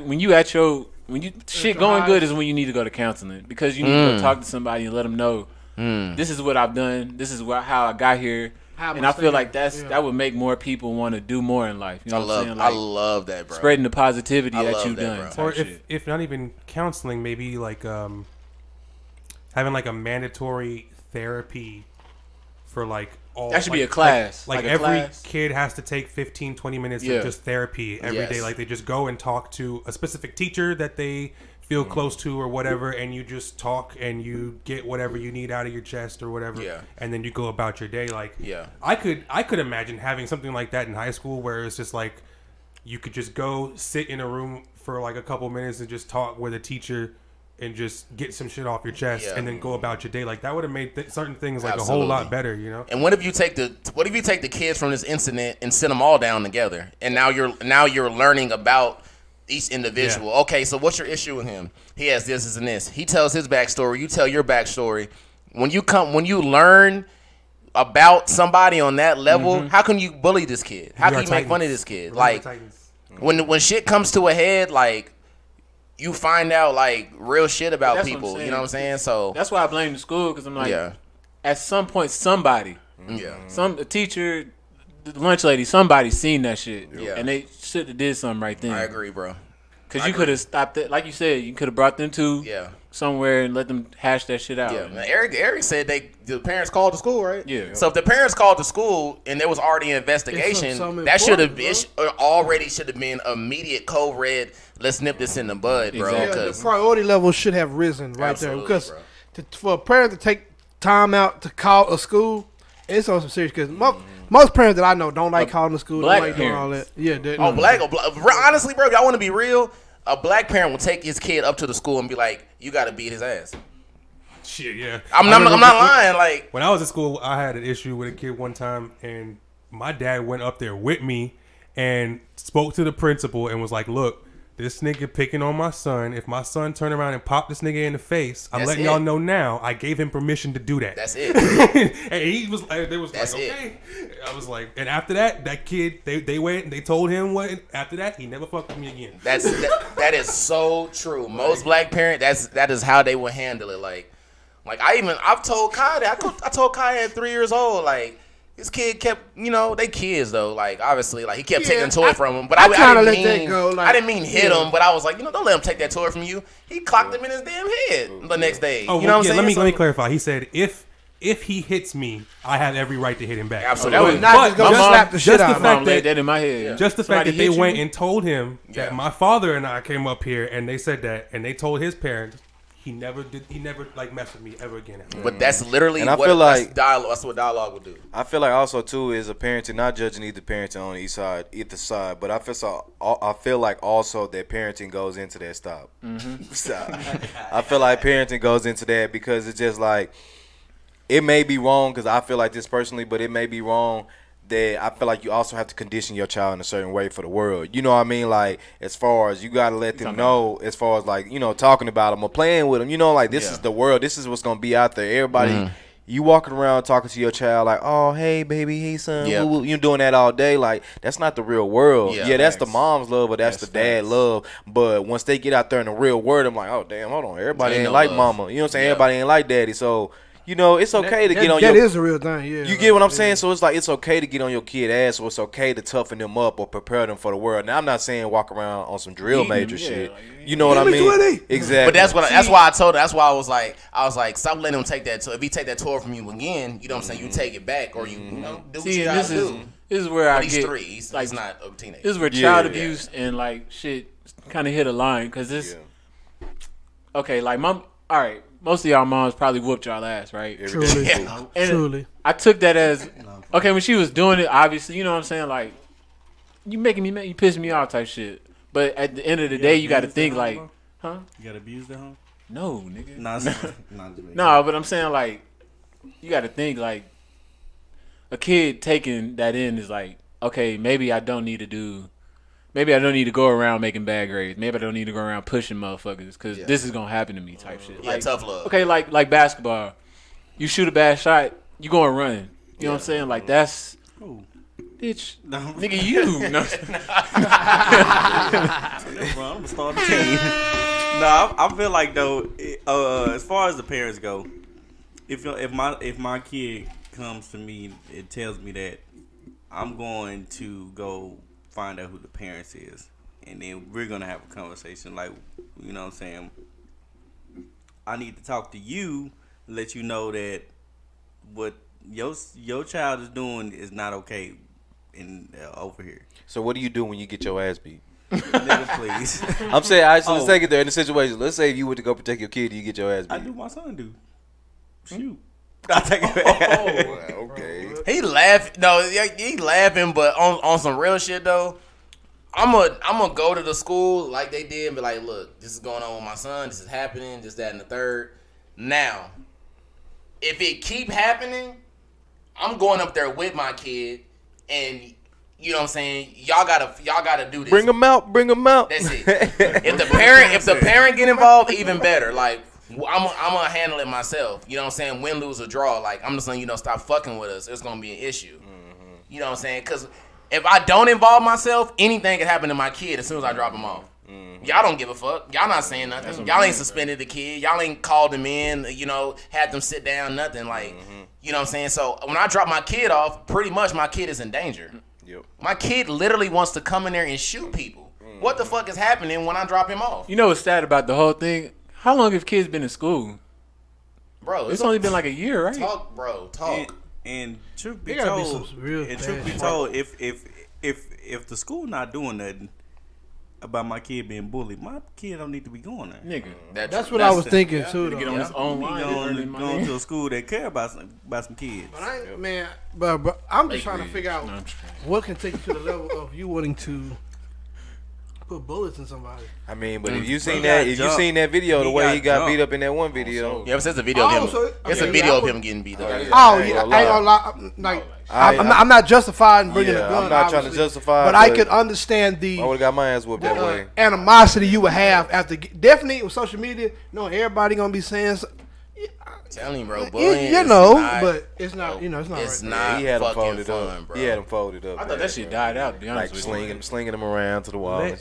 going good is when you need to go to counseling, because you need to go talk to somebody and let them know this is what I've done, this is how I got here. And I feel like that would make more people want to do more in life. You know what I'm saying? Like, I love that, bro. Spreading the positivity that you've done. Or if not even counseling, maybe like having like a mandatory therapy for like all. That should be a class. Like every kid has to take 15, 20 minutes of just therapy every day. Like they just go and talk to a specific teacher that they feel close to or whatever, and you just talk and you get whatever you need out of your chest or whatever, and then you go about your day. Like, I could imagine having something like that in high school, where it's just like you could just go sit in a room for like a couple minutes and just talk with a teacher and just get some shit off your chest and then go about your day. Like that would have made certain things like a whole lot better, you know. And what if you take the kids from this incident and sit them all down together, and now you're learning about each individual. Yeah. Okay, so what's your issue with him? He has this and this. He tells his backstory. You tell your backstory. When you learn about somebody on that level, how can you bully this kid? How can you make fun of this kid? Like when shit comes to a head, like you find out like real shit about people. You know what I'm saying? So that's why I blame the school, because I'm like, at some point somebody, some teacher, lunch lady, somebody seen that shit, and they should have did something right then. I agree, bro. Because you could have stopped it, like you said. You could have brought them to somewhere and let them hash that shit out. Yeah, man. Eric said the parents called the school, right? Yeah. So if the parents called the school and there was already an investigation, that should have been immediate code red. Let's nip this in the bud, bro. Exactly. Yeah, the priority level should have risen right there, because for a parent to take time out to call a school, it's on some serious. Because most parents that I know don't like calling the school. Black doing all that. Yeah. Honestly, bro, y'all want to be real? A black parent will take his kid up to the school and be like, "You got to beat his ass." Shit, yeah. I'm not lying. Like when I was at school, I had an issue with a kid one time, and my dad went up there with me and spoke to the principal and was like, "Look, this nigga picking on my son. If my son turn around and pop this nigga in the face, I'm letting y'all know now. I gave him permission to do that." That's it. And he was like, okay. I was like, and after that kid, they went and they told him what. And after that, he never fucked with me again. That is so true. Most black parents, that is how they would handle it. Like I've told Kai that. I told Kai at 3 years old, like, this kid kept, you know, they kids though. Like obviously, like he kept taking the toy from him. But I didn't mean I didn't mean hit him, but I was like, you know, don't let him take that toy from you. He clocked him in his damn head the next day. Oh, you know what I'm saying? Let me clarify. He said if he hits me, I have every right to hit him back. Absolutely. That was not just going to slap the shit out of him. Laid that in my head. Just the fact that they went and told him that my father and I came up here and they said that, and they told his parents. He never messed with me ever again. But that's literally that's what dialogue would do. I feel like also too is a parenting, not judging either parenting on either side, but I feel like also that parenting goes into that stop. Mm-hmm. Stop. I feel like parenting goes into that because it's just like, it may be wrong because I feel like this personally, but it may be wrong that I feel like you also have to condition your child in a certain way for the world. You know what I mean? Like, as far as you got to let them know, as far as, like, you know, talking about them or playing with them. You know, like, this is the world. This is what's going to be out there. Everybody, you walking around talking to your child like, oh, hey, baby, hey, son. Yep. You doing that all day. Like, that's not the real world. Yeah, that's the mom's love or that's the dad love. But once they get out there in the real world, I'm like, oh, damn, hold on. Everybody ain't like mama. You know what I'm saying? Yeah. Everybody ain't like daddy. So, you know, it's okay to get on your... That is a real thing, yeah. You get what I'm saying? So it's like, it's okay to get on your kid ass, or it's okay to toughen them up or prepare them for the world. Now, I'm not saying walk around on some drill major shit. You know what I mean? 20. Exactly. But that's why I told her. That's why I was like, stop letting him take that toy. If he take that toy from you again, you know what I'm saying, you take it back or you know, do what you got to do. This is where he's three. He's like, not a teenager. This is where child abuse and like shit kind of hit a line, because it's... Okay, like mom... All right. Most of y'all moms probably whooped y'all ass, right? Truly. Truly. I took that as, okay, when she was doing it, obviously, you know what I'm saying? Like, you making me mad, you pissing me off type shit. But at the end of the day, you got to think like, huh? You got abused at home? No, nigga. No, but I'm saying like, you got to think like, a kid taking that in is like, okay, maybe I don't need to do Maybe I don't need to go around making bad grades. Maybe I don't need to go around pushing motherfuckers because this is going to happen to me type shit. Yeah, like, tough love. Okay, like basketball. You shoot a bad shot, you going to run. You know what I'm saying? Like, that's... Ooh. Bitch, no. Nigga, you. No. I'm going to tell you. Nah, I feel like, though, as far as the parents go, if my kid comes to me and tells me that, I'm going to go find out who the parents is, and then we're going to have a conversation. Like, you know what I'm saying? I need to talk to you, let you know that what your child is doing is not okay in over here. So what do you do when you get your ass beat? Never, please. I'm saying, let's take it there in the situation. Let's say if you went to go protect your kid, you get your ass beat. I do what my son do. Shoot. I take it back. Okay. He laughing. No, he laughing, but on some real shit though. I'm gonna go to the school like they did and be like, look, this is going on with my son. This is happening. This, that, and the third. Now, if it keep happening, I'm going up there with my kid, and you know what I'm saying. Y'all gotta do this. Bring them out. Bring them out. That's it. If the parent get involved, even better. Like. I'm gonna handle it myself. You know what I'm saying? Win, lose, or draw. Like, I'm just saying, you know, stop fucking with us. It's gonna be an issue. Mm-hmm. You know what I'm saying? Because if I don't involve myself, anything can happen to my kid as soon as I drop him off. Mm-hmm. Y'all don't give a fuck. Y'all not saying nothing. Y'all ain't suspended the kid. Y'all ain't called him in, you know, had them sit down, nothing. Like, you know what I'm saying? So when I drop my kid off, pretty much my kid is in danger. Yep. My kid literally wants to come in there and shoot people. Mm-hmm. What the fuck is happening when I drop him off? You know what's sad about the whole thing? How long have kids been in school? Bro, it's only been like a year, right? Talk, bro, talk. And truth be told, if the school not doing nothing about my kid being bullied, my kid don't need to be going there. Nigga, that's what I was thinking too. To get on his own line, going to a school that care about some kids. But I'm just trying to figure out what can take you to the level of you wanting to put bullets in somebody. I mean, but if you seen that video, the way he got beat up in that one video. Yeah, but that's a video of him. It's a video of him getting beat up. Oh yeah. I ain't gonna lie. I'm not justifying bringing a gun. I'm not trying to justify, but I could understand I would have got my ass whooped that way. Animosity you would have after, definitely with social media. No, everybody gonna be saying. Telling you, bro, bullying. You know, but it's not. You know, it's not. It's right not. He had him folded up. Bro. He had him folded up. I thought that shit died out. To be honest, like slinging him around to the wall.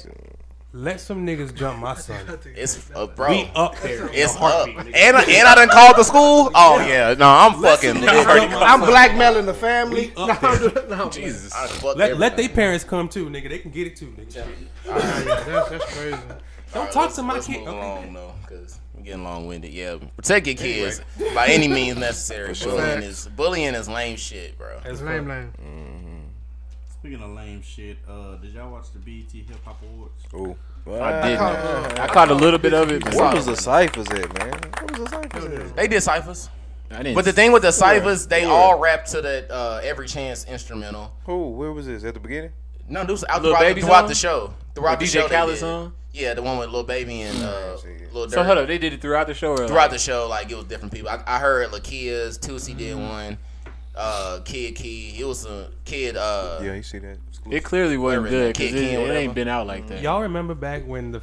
Let some niggas jump my son. It's up, bro. We up there. It's up. And I done called the school. Oh yeah, no, I'm fucking. I'm blackmailing the family. No, Jesus. Let their parents come too, nigga. They can get it too, nigga. That's crazy. Don't talk to my kid. Okay, no, because. Getting long-winded, yeah. Protect your kids by any means necessary. Bullying is lame shit, bro. It's lame. Mm-hmm. Speaking of lame shit, did y'all watch the BET Hip Hop Awards? Oh, well, I didn't. I caught a little bit of it. What was the cyphers at, man? They did cyphers. But the thing with the cyphers, they all rapped to the Every Chance instrumental. Who? Where was this? At the beginning? No, this was throughout the show. Throughout the show, DJ Khaled's song. Yeah, the one with Lil Baby and Lil Durk. So hold up, they did it throughout the show. Throughout the show, like it was different people. I heard Lakia's, Tootsie did one, Kid. It was a Kid. Yeah, you see that? It clearly wasn't good because it ain't been out like that. Y'all remember back when the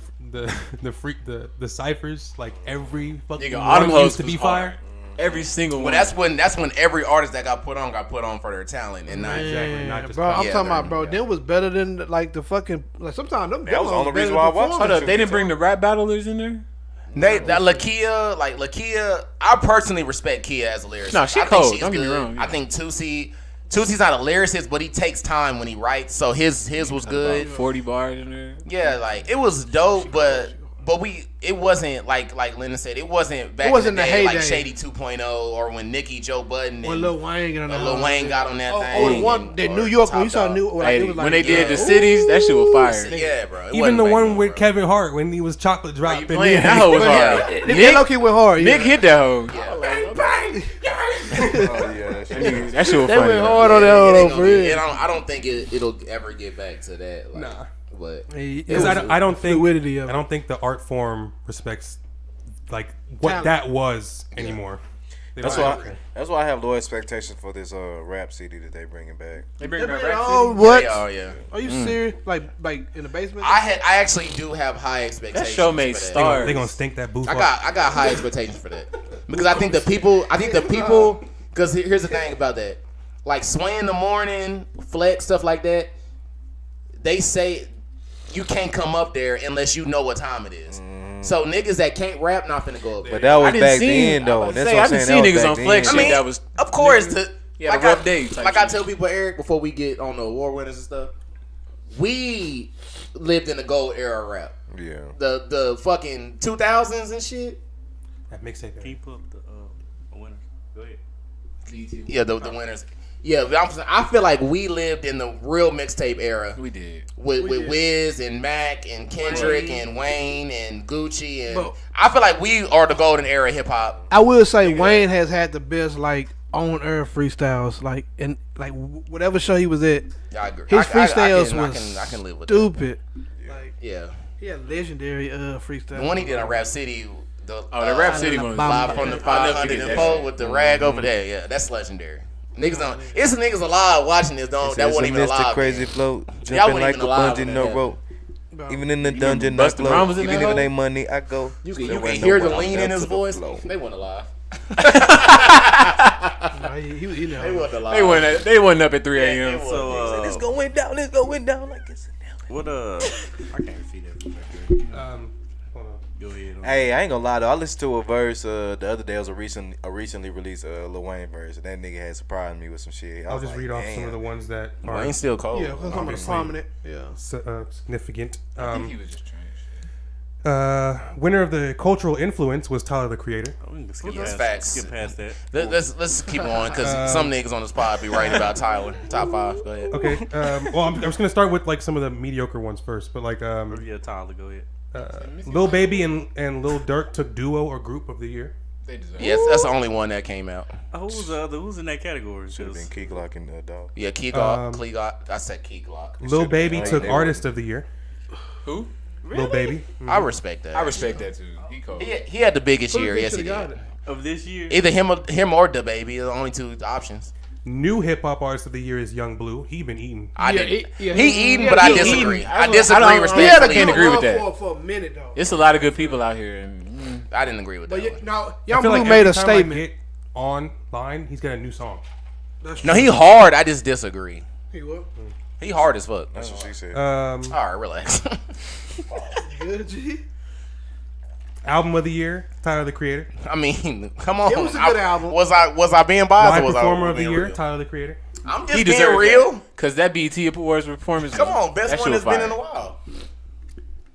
ciphers, like every fucking one used to be fire. Every single one. Well, that's when every artist that got put on for their talent and not exactly. Not just bro, I'm talking about bro. That was better than like the fucking like sometimes them. That was the only reason why I watched. Hold up, they didn't bring the rap battlers in there. Lakia. I personally respect Kia as a lyricist. No, she cold. Don't get me wrong. Yeah. I think Tootie's not a lyricist, but he takes time when he writes. So his was good. 40 bars in there. Yeah, like it was dope, but. But it wasn't like Linda said, it wasn't back in the day like Shady 2.0 or when Nicki, Joe Budden, and Lil Wayne got on that thing. Oh, the one that New York, when you saw New York, when they did the cities, that shit was fire. Yeah, bro. Even the one with Kevin Hart when he was chocolate dropped. That hoe was hard. Nick went hard. Nick hit that hoe. That shit was funny. They went hard on that hoe, for real. I don't think it'll ever get back to that. Nah. But I don't think the art form respects like what that was anymore. That's why I have low expectations for this rap CD that they bringing back. They bringing back. Oh, what? Oh, yeah. Are you serious? Like in the basement? I actually do have high expectations. That show made stars. They gonna stink that booth. I got high expectations for that because I think the people. Because here's the thing about that, like Sway in the Morning, Flex, stuff like that. They say you can't come up there unless you know what time it is. So niggas that can't rap not finna go up there. But that was back then, though. That's what I'm saying. I didn't see niggas on Flex shit. That was, of course, a rough day. Like I tell people, Eric, before we get on the award winners and stuff, we lived in the gold era rap. Yeah. The fucking 2000s and shit. That mixtape. Keep up the winners. Go ahead. Yeah, the winners. Yeah, I feel like we lived in the real mixtape era. We did. With Wiz and Mac and Kendrick and Wayne and Gucci. And I feel like we are the golden era of hip-hop. I will say Wayne has had the best, on-air freestyles. Like whatever show he was at, his freestyles I can live with stupid. That. Yeah. He had legendary freestyles. The one he did on Rap City... The Rap City one. Live from the 504 with the rag over there. Yeah, that's legendary. Niggas don't. It's the niggas alive watching this, don't. That wasn't even alive. Mr. Crazy Float, jumping like a bungee, no rope. Even in the dungeon, no flow. Even if it ain't money, I go. You can hear the lean in his voice. They weren't alive. They weren't up at 3 a.m. So it's going down. It's going down like it's a What I can't see that. Hey, I ain't gonna lie though. I listened to a verse the other day. It was a recently released Lil Wayne verse, and that nigga had surprised me with some shit. I'll just read off some of the ones that are Wayne's still cold. Yeah, some of the prominent, significant. I think he was just trying to winner of the cultural influence was Tyler the Creator. Oh, we can skip past that. Let's keep on because some niggas on this pod be writing about Tyler. Top 5. Go ahead. Okay. Well, I'm just gonna start with some of the mediocre ones first, but Tyler, go ahead. Lil Baby and Lil Durk took duo or group of the year. They deserve it. Yes, that's the only one that came out. Who's in that category? Should have been Key Glock and Dog. Yeah, Key Glock. I said Key Glock. Lil Baby took artist of the year. Who? Really? Lil Baby. I respect that. I respect that too. He had the biggest year. Yes, he did. Of this year, either him or the Baby are the only two options. New hip hop artist of the year is Young Blue. He been eating. I disagree. I disagree respectfully. I can't agree with that. For a minute though, it's a lot of good people out here, and I didn't agree with that. But Young Blue made a statement. Hit online, he's got a new song. No, he hard. I just disagree. He what? He hard as fuck. That's what she said. All right, relax. Good G. Album of the year, Tyler the Creator. I mean, come on. It was a good album. Was I being biased? Live performer of the year, Tyler the Creator. I'm just being real. Because that BET Awards performance. Come on, best one that's been in a while.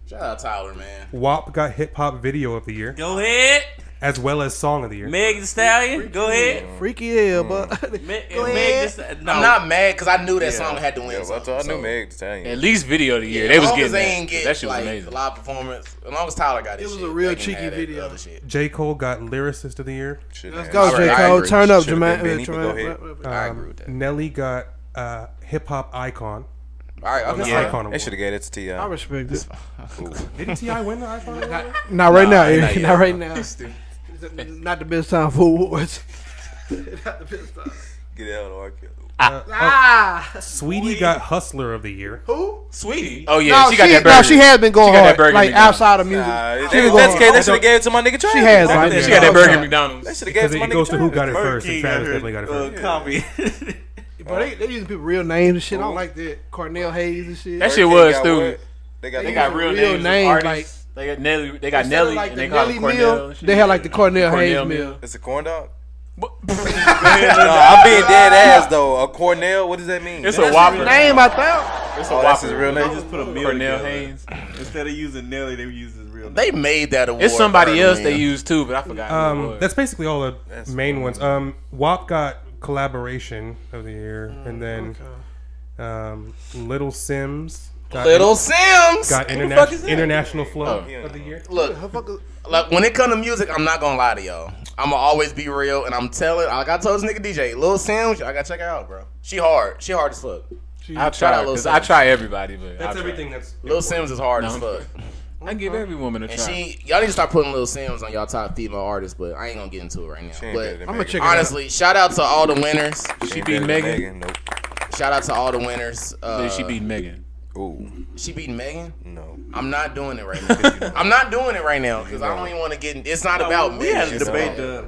Shout out Tyler, man. WAP got hip hop video of the year. Go ahead. As well as song of the year. Megan Thee Stallion. Go ahead. Freaky hell, but go ahead. I'm not mad because I knew that song had to win. I knew Megan Thee Stallion. At least video of the year. They was getting that shit was amazing. Live performance. As long as Tyler got it. It was a real cheeky video. J. Cole got lyricist of the year. Let's go, J. Cole. Turn up, Jermaine. I agree with that. Nelly got hip hop icon. All right, Icon. They should have gave it to T.I. I respect this. Didn't T.I. win the Icon? Not right now, Eric. Not right now. Not the best time for awards. Not the best time. Get out of our kill. Sweetie got hustler of the year. Who? Sweetie. Oh yeah, no, she got that burger. No, she has been going hard. Outside of music. They should have gave it to my nigga Travis. She has. She got that burger at McDonald's. They should have gave it to my nigga Travis. It goes to who got it first, and Travis definitely got it first. Copy. But they using people's real names and shit. I don't like that. Cornell Hayes and shit. That shit was stupid. They got real names like. They got Nelly. They got Nelly. Like and they got Cornell. They had like the Cornell Hayes meal. It's a corn dog. I'm being dead ass though. A Cornell. What does that mean? It's a Whopper. Name I thought. It's a Whopper. That's his real name. They just put a meal Cornell Hayes instead of using Nelly. They used his real name. They made that award. It's somebody else they used too, but I forgot. That's basically all the main ones. WAP got collaboration of the year, and then Little Simz. Little Simz got international flow of the year. Look, when it comes to music, I'm not gonna lie to y'all. I'm gonna always be real, and I'm telling. Like I told this nigga DJ, Lil Simz, I gotta check her out, bro. She hard. She hard as fuck. I try everybody, but that's everything. That's Lil Simz is hard as fuck. I give every woman a try. And she, y'all need to start putting Little Simz on y'all top female artists, but I ain't gonna get into it right now. But I'm gonna honestly, shout out to all the winners. She beat Megan. Nope. Shout out to all the winners. She beat Megan. Ooh. She beat Megan? No. I'm not doing it right now. I'm not doing it right now because I don't even want to get in. It's not about Megan.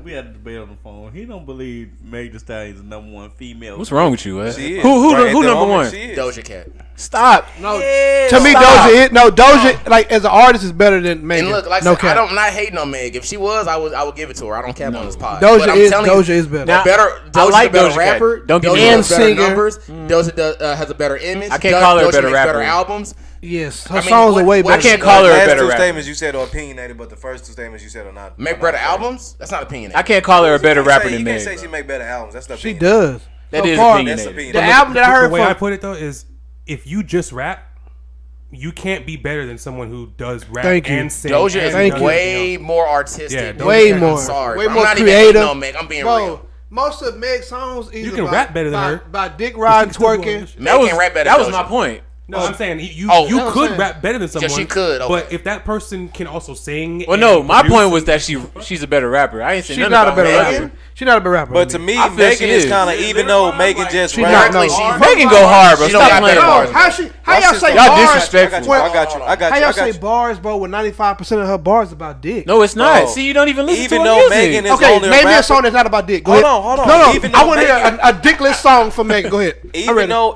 We had a debate on the phone. He don't believe Megan Thee Stallion is the number one female. What's wrong with you, man? She is. Who number one? Doja Cat. Stop. No. Yeah, to me, stop. Doja is, no, Doja, like, as an artist is better than Megan. And look, like, no, I don't, not hating on Meg. If she was, I would give it to her. I don't care on this pod. Doja is better. Now, Doja's a better rapper. Don't get me wrong. Numbers. Doja has a better image. I can't call her a better rapper. Better albums. Yes, her songs are way better. I can't call her a better rapper. The last two statements you said are opinionated, but the first two statements you said are not. Make better albums? That's not opinionated. I can't call her a better rapper than Meg. You can't say she make better albums. That's not opinionated. She does. That is opinionated. The album that I heard from. The way I put it though is, if you just rap, you can't be better than someone who does rap and sing. Doja is way more artistic. Yeah, way more. Way more creative. I'm being real. Most of Meg's songs, you can rap better than her by dick riding, twerking. Meg can rap better. That was my point. No, I'm saying you could rap better than someone. Yes, she could. Okay. But if that person can also sing. Well, no, my point was that she's a better rapper. I ain't saying nothing about Megan. She's not a better rapper. But to me, Megan is kind of, even though Megan just raps. Megan go hard, bro. Stop playing bars. How y'all say bars? Y'all disrespectful. I got you. How y'all say bars, bro, when 95% of her bars about dick? No, it's not. See, you don't even listen to her music. Even though Megan is only a rapper. Okay, name me a song that's not about dick. Go ahead. Hold on. No, I want to hear a dickless song from Megan. Go ahead. Even though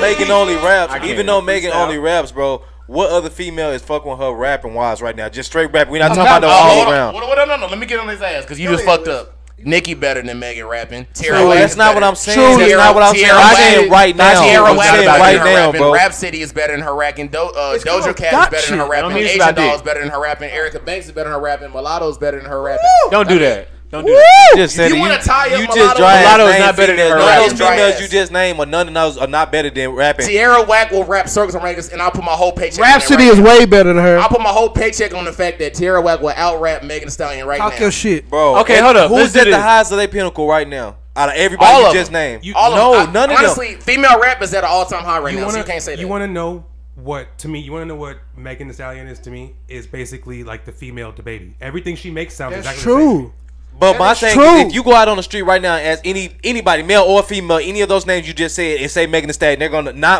Megan only raps, bro. What other female is fucking with her rapping wise right now? Just straight rap. We're not talking about the all around. No. Let me get on his ass because you just fucked up. Nicki better than Megan rapping. That's not what I'm saying. That's not what I'm saying. I'm saying right now. Tierra Whack is better than her rapping. Rap City is better than her rapping. Doja Cat is better than her rapping. Asian Doll is better than her rapping. Erica Banks is better than her rapping. Mulatto is better than her rapping. Don't do that. Don't do that. You want to tie up Mulatto is not better than her. None of those females you just named or none of those are not better than rapping. Tierra Whack will rap circles and records, and I'll put my whole paycheck. Rhapsody is way better than her. I'll put my whole paycheck on the fact that Tierra Whack will out rap Megan Thee Stallion right now. Talk your shit, bro. Okay, hold up. Who's at the highest of their pinnacle right now? Out of everybody you just named, none of them. Honestly, female rap is at an all time high right now. So you can't say that. You want to know? You want to know what Megan Thee Stallion is to me? Is basically like the female to Baby. Everything she makes sounds exactly true. But my thing is, if you go out on the street right now and ask anybody, male or female, any of those names you just said, and say Megan Thee Stallion, they're gonna know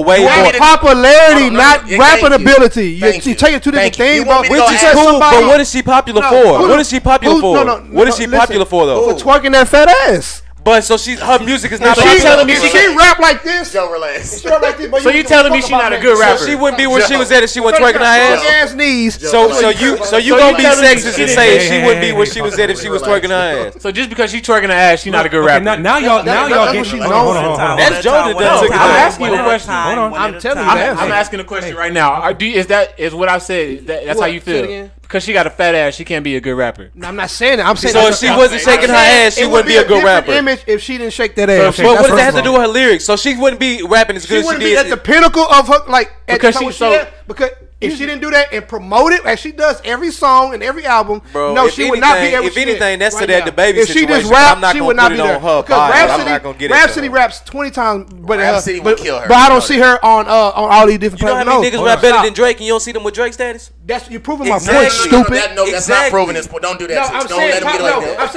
way more. Popularity, not rapping ability. You take it two different things, bro. Which is cool, but what is she popular for? What is she popular for? What is she popular for though? For twerking that fat ass. But so her music is not. She telling me she rap like this. Don't relax. She rap like this. So you telling me she's not a good rapper? So she wouldn't be where she was at if she wasn't twerking her ass knees. So you gonna be sexist and say she wouldn't be where she was at if she was twerking her ass? So just because she twerking her ass, she's not a good rapper? Now y'all get. Hold on. That's Joe that does it. I'm asking you a question. Hold on. I'm telling you. I'm asking a question right now. Is what I said? That's how you feel? Because she got a fat ass, she can't be a good rapper. No, I'm not saying that. I'm saying so if she wasn't shaking her ass, she wouldn't be a good rapper. Image if she didn't shake that ass. So what does that have to do with her lyrics? So she wouldn't be rapping as good as she did. She wouldn't be at the pinnacle of her, like, because she's so. Because if she didn't do that and promote it, as she does every song and every album, no, she would not be able to. If anything, that's to that DaBaby situation. If she just rapped, she would not be there. Because Rhapsody raps 20 times better than her. But I don't see her on all these different platforms. You know how many niggas rap better than Drake and you don't see them with Drake status? You're proving my point, stupid. That's not proving this point. Don't do that. Don't let him get away with that. I'm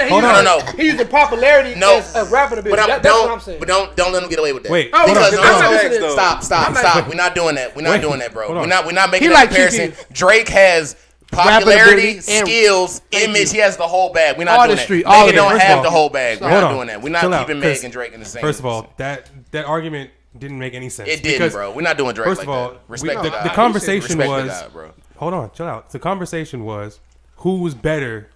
saying he's using popularity as a rapper to be. That's what I'm saying. But don't let him get away with that. Wait. Stop. We're not doing that. We're not doing that, bro. We're not making that comparison. Drake has popularity, skills, image. He has the whole bag. We're not doing that. Megan don't have the whole bag. We're not doing that. We're not keeping Meg and Drake in the same. First of all, that argument didn't make any sense. It didn't, bro. We're not doing Drake like that. First of all, the conversation was. Hold on, chill out. The conversation was, who was better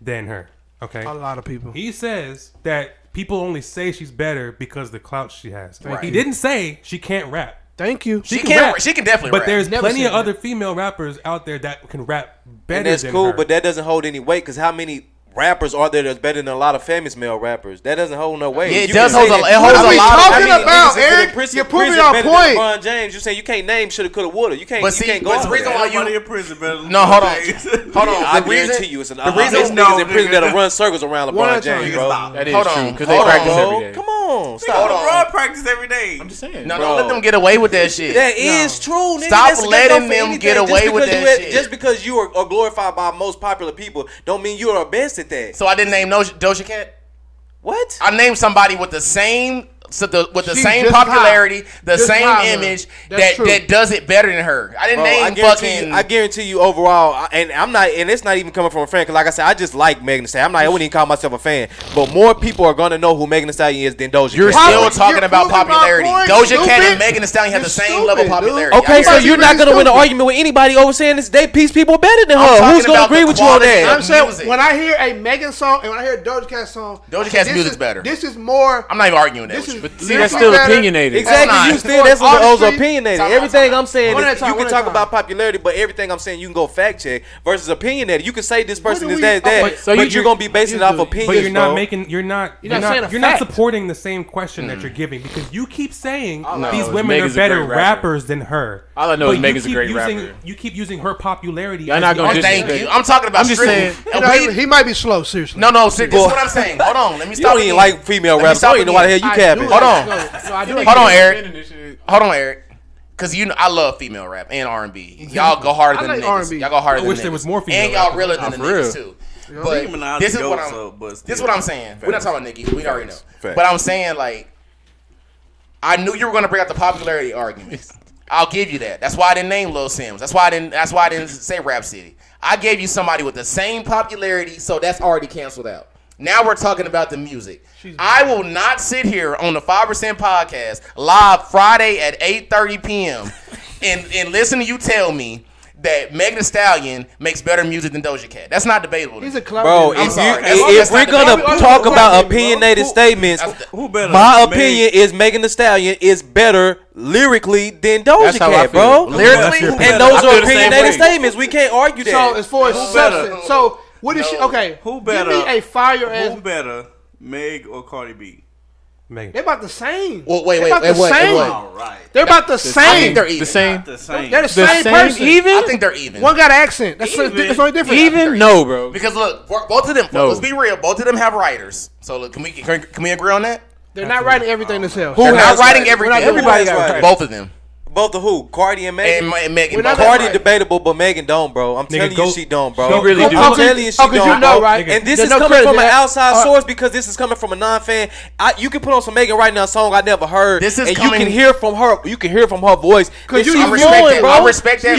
than her? Okay, a lot of people. He says that people only say she's better because of the clout she has. Right. He didn't say she can't rap. Thank you. She can rap. She can definitely rap. But there's plenty of other female rappers out there that can rap better than her. And that's cool, but that doesn't hold any weight because how many rappers are there that's better than a lot of famous male rappers? That doesn't hold no weight. Yeah, it does hold a lot. Talking about Eric, you're proving our point. LeBron James, you say you can't name shoulda, coulda, woulda. You can't go. But the reason why you in prison, man. No, hold on. I guarantee you, it's an. The reason niggas in prison that'll run circles around LeBron James, bro. That is true because they practice every day. Come on. on. Stop. Hold on. Practice every day. I'm just saying. No, don't let them get away with that shit. That is true. Nigga. Stop letting them get away with that shit. Just because you are glorified by most popular people don't mean you are best at that. So I didn't name Doja Cat? What? I named somebody with the same... So with the same popularity, the same image that does it better than her. I didn't name fucking. I guarantee you overall, and I'm not, and it's not even coming from a fan. Because like I said, I just like Megan Thee Stallion. I'm not. I wouldn't even call myself a fan. But more people are gonna know who Megan Thee Stallion is than Doja. You're still talking about popularity. Doja Cat and Megan Thee Stallion have the same level of popularity. Okay, so you're not gonna win an argument with anybody over saying this. They piece people better than her. Who's gonna agree with you on that? I'm saying when I hear a Megan song and when I hear a Doja Cat song, Doja Cat's music's better. This is more. I'm not even arguing that. But see, that's still opinionated. Exactly. You still, that's also opinionated. Everything I'm saying, you can talk about popularity, but everything I'm saying, you can go fact check versus opinionated. You can say this person is that, but you're gonna be basing it off opinions. But you're not making, you're not supporting the same question that you're giving because you keep saying these women are better rappers than her. All I know is Megan's a great rapper. You keep using her popularity. I'm not gonna thank you. I'm talking about. I'm just saying he might be slow. Seriously. No. This is what I'm saying. Hold on. Let me stop. You don't even like female rappers. I don't even know why the hell you capping. Hold on, Eric. Cause you know I love female rap and R&B. Y'all go harder than niggas. Y'all go harder than niggas. I wish there was more female rap. And y'all realer than the niggas too. But this is what I'm saying. We're not talking about Nicki. We already know. But I'm saying like I knew you were gonna bring out the popularity argument. I'll give you that. That's why I didn't name Little Simz. That's why I didn't say Rap City. I gave you somebody with the same popularity, so that's already canceled out. Now we're talking about the music. I will not sit here on the 5% Podcast live Friday at 8:30 p.m. and listen to you tell me that Megan Thee Stallion makes better music than Doja Cat. That's not debatable. He's a clown. Bro, if we're going to talk about opinionated statements, my opinion is Megan Thee Stallion is better lyrically than Doja Cat, bro. Lyrically? And those are opinionated statements. We can't argue that. So as far as substance, so... What is she? Okay, who better? Give me a fire ass. Who better, Meg or Cardi B? Meg. They're about the same. Well, wait, they're about the same. All right. They're about the same. I think they're even. The same. They're the same person. Even. I think they're even. One got an accent. That's only different. Even? No, bro. Because look, both of them. No. Let's be real. Both of them have writers. So look, can we agree on that? They're not writing everything themselves. They're not writing everything. Everybody got both of them. Both of who? Cardi and Megan? And Megan. Cardi debatable, but Megan don't, bro. I'm telling you she don't, bro. She really do. I'm telling you she don't. You know, right? And this is coming from an outside source because this is coming from a non-fan. You can put on some Megan right now, a song I never heard. This is coming. You can hear from her. You can hear from her voice. Because you respect that. I respect that.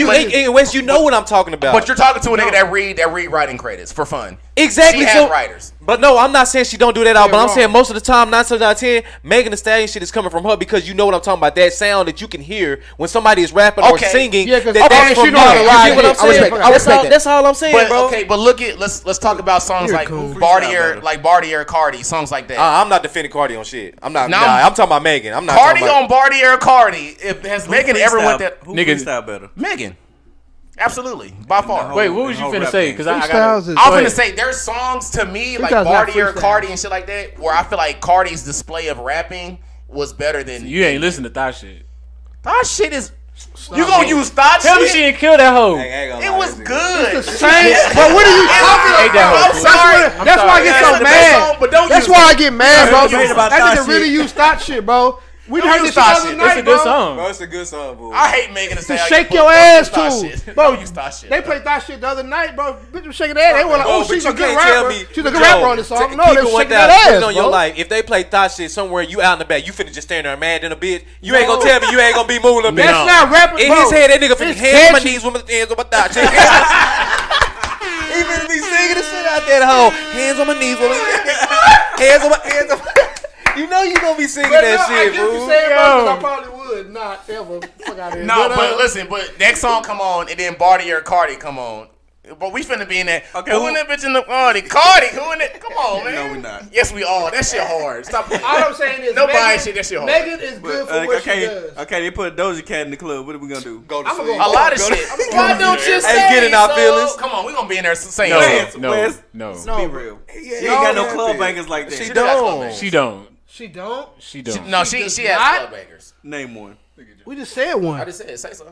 Wes, you know what I'm talking about. But you're talking to a nigga that read writing credits for fun. Exactly. She has writers. But no, I'm not saying she don't do that out, but I'm saying most of the time, 9 times out of 10, Megan Thee Stallion shit is coming from her because you know what I'm talking about. That sound that you can hear when somebody is rapping or singing. Yeah, that's from her. That's all I'm saying, bro. Okay, but let's talk about songs like Bartier, Cardi, songs like that. I'm not defending Cardi on shit. I'm not. I'm talking about Megan. I'm not. Cardi on Bartier, Cardi. Has Megan ever went that? Who freestyle better? Megan. Absolutely, by far. Wait, what was you finna say? Because I'm finna say there's songs to me like Bartier, Cardi, and shit like that, where I feel like Cardi's display of rapping was better than. You ain't listen to Thot shit. Thot shit is. You gonna use Thot shit? Tell me she didn't kill that hoe. It was good. It's the same. But what are you talking about? I'm sorry. That's why I get so mad. That's why I get mad, bro. That nigga really used Thot shit, bro. We heard this shit. It's a good song. Bro, it's a good song, bro. I hate Megan Thee Stallion. Shake your ass, too. Bro, you Thot shit. They played Thot shit the other night, bro. Bitch was shaking their ass. They were like, oh, she's a good rapper. She's a good rapper on this song. No, they were shaking that ass, on your life. If they play Thot shit somewhere, you out in the back. You finna just stand there mad than a bitch. You ain't gonna tell me you ain't gonna be moving a bitch. That's not rapping, bro. In his head, that nigga finna hands my knees with my hands on my Thot shit. He finna be singing the shit out that hoe. Hands on my knees with my hands on my hands on my. You know you gonna be singing that shit, bro. You saying, bro, I probably would not ever. Fuck out of here. No, but listen, but next song come on, and then Bartier Cardi come on. But we finna be in that. Okay, who in that bitch in the Cardi? Who in that? Come on, man. No, we not. Yes, we all. That shit hard. Stop. All I'm saying is nobody shit. That shit hard. Megan is good for what she does. Okay, they put a Doja Cat in the club. What are we gonna do? Go to sleep. A lot of shit. Why don't you say? Hey, get in our feelings. Come on, we gonna be in there saying no. Be real. She ain't got no club bangers like that. She don't. No, she has club bangers. Name one. We just said one. I just said say so.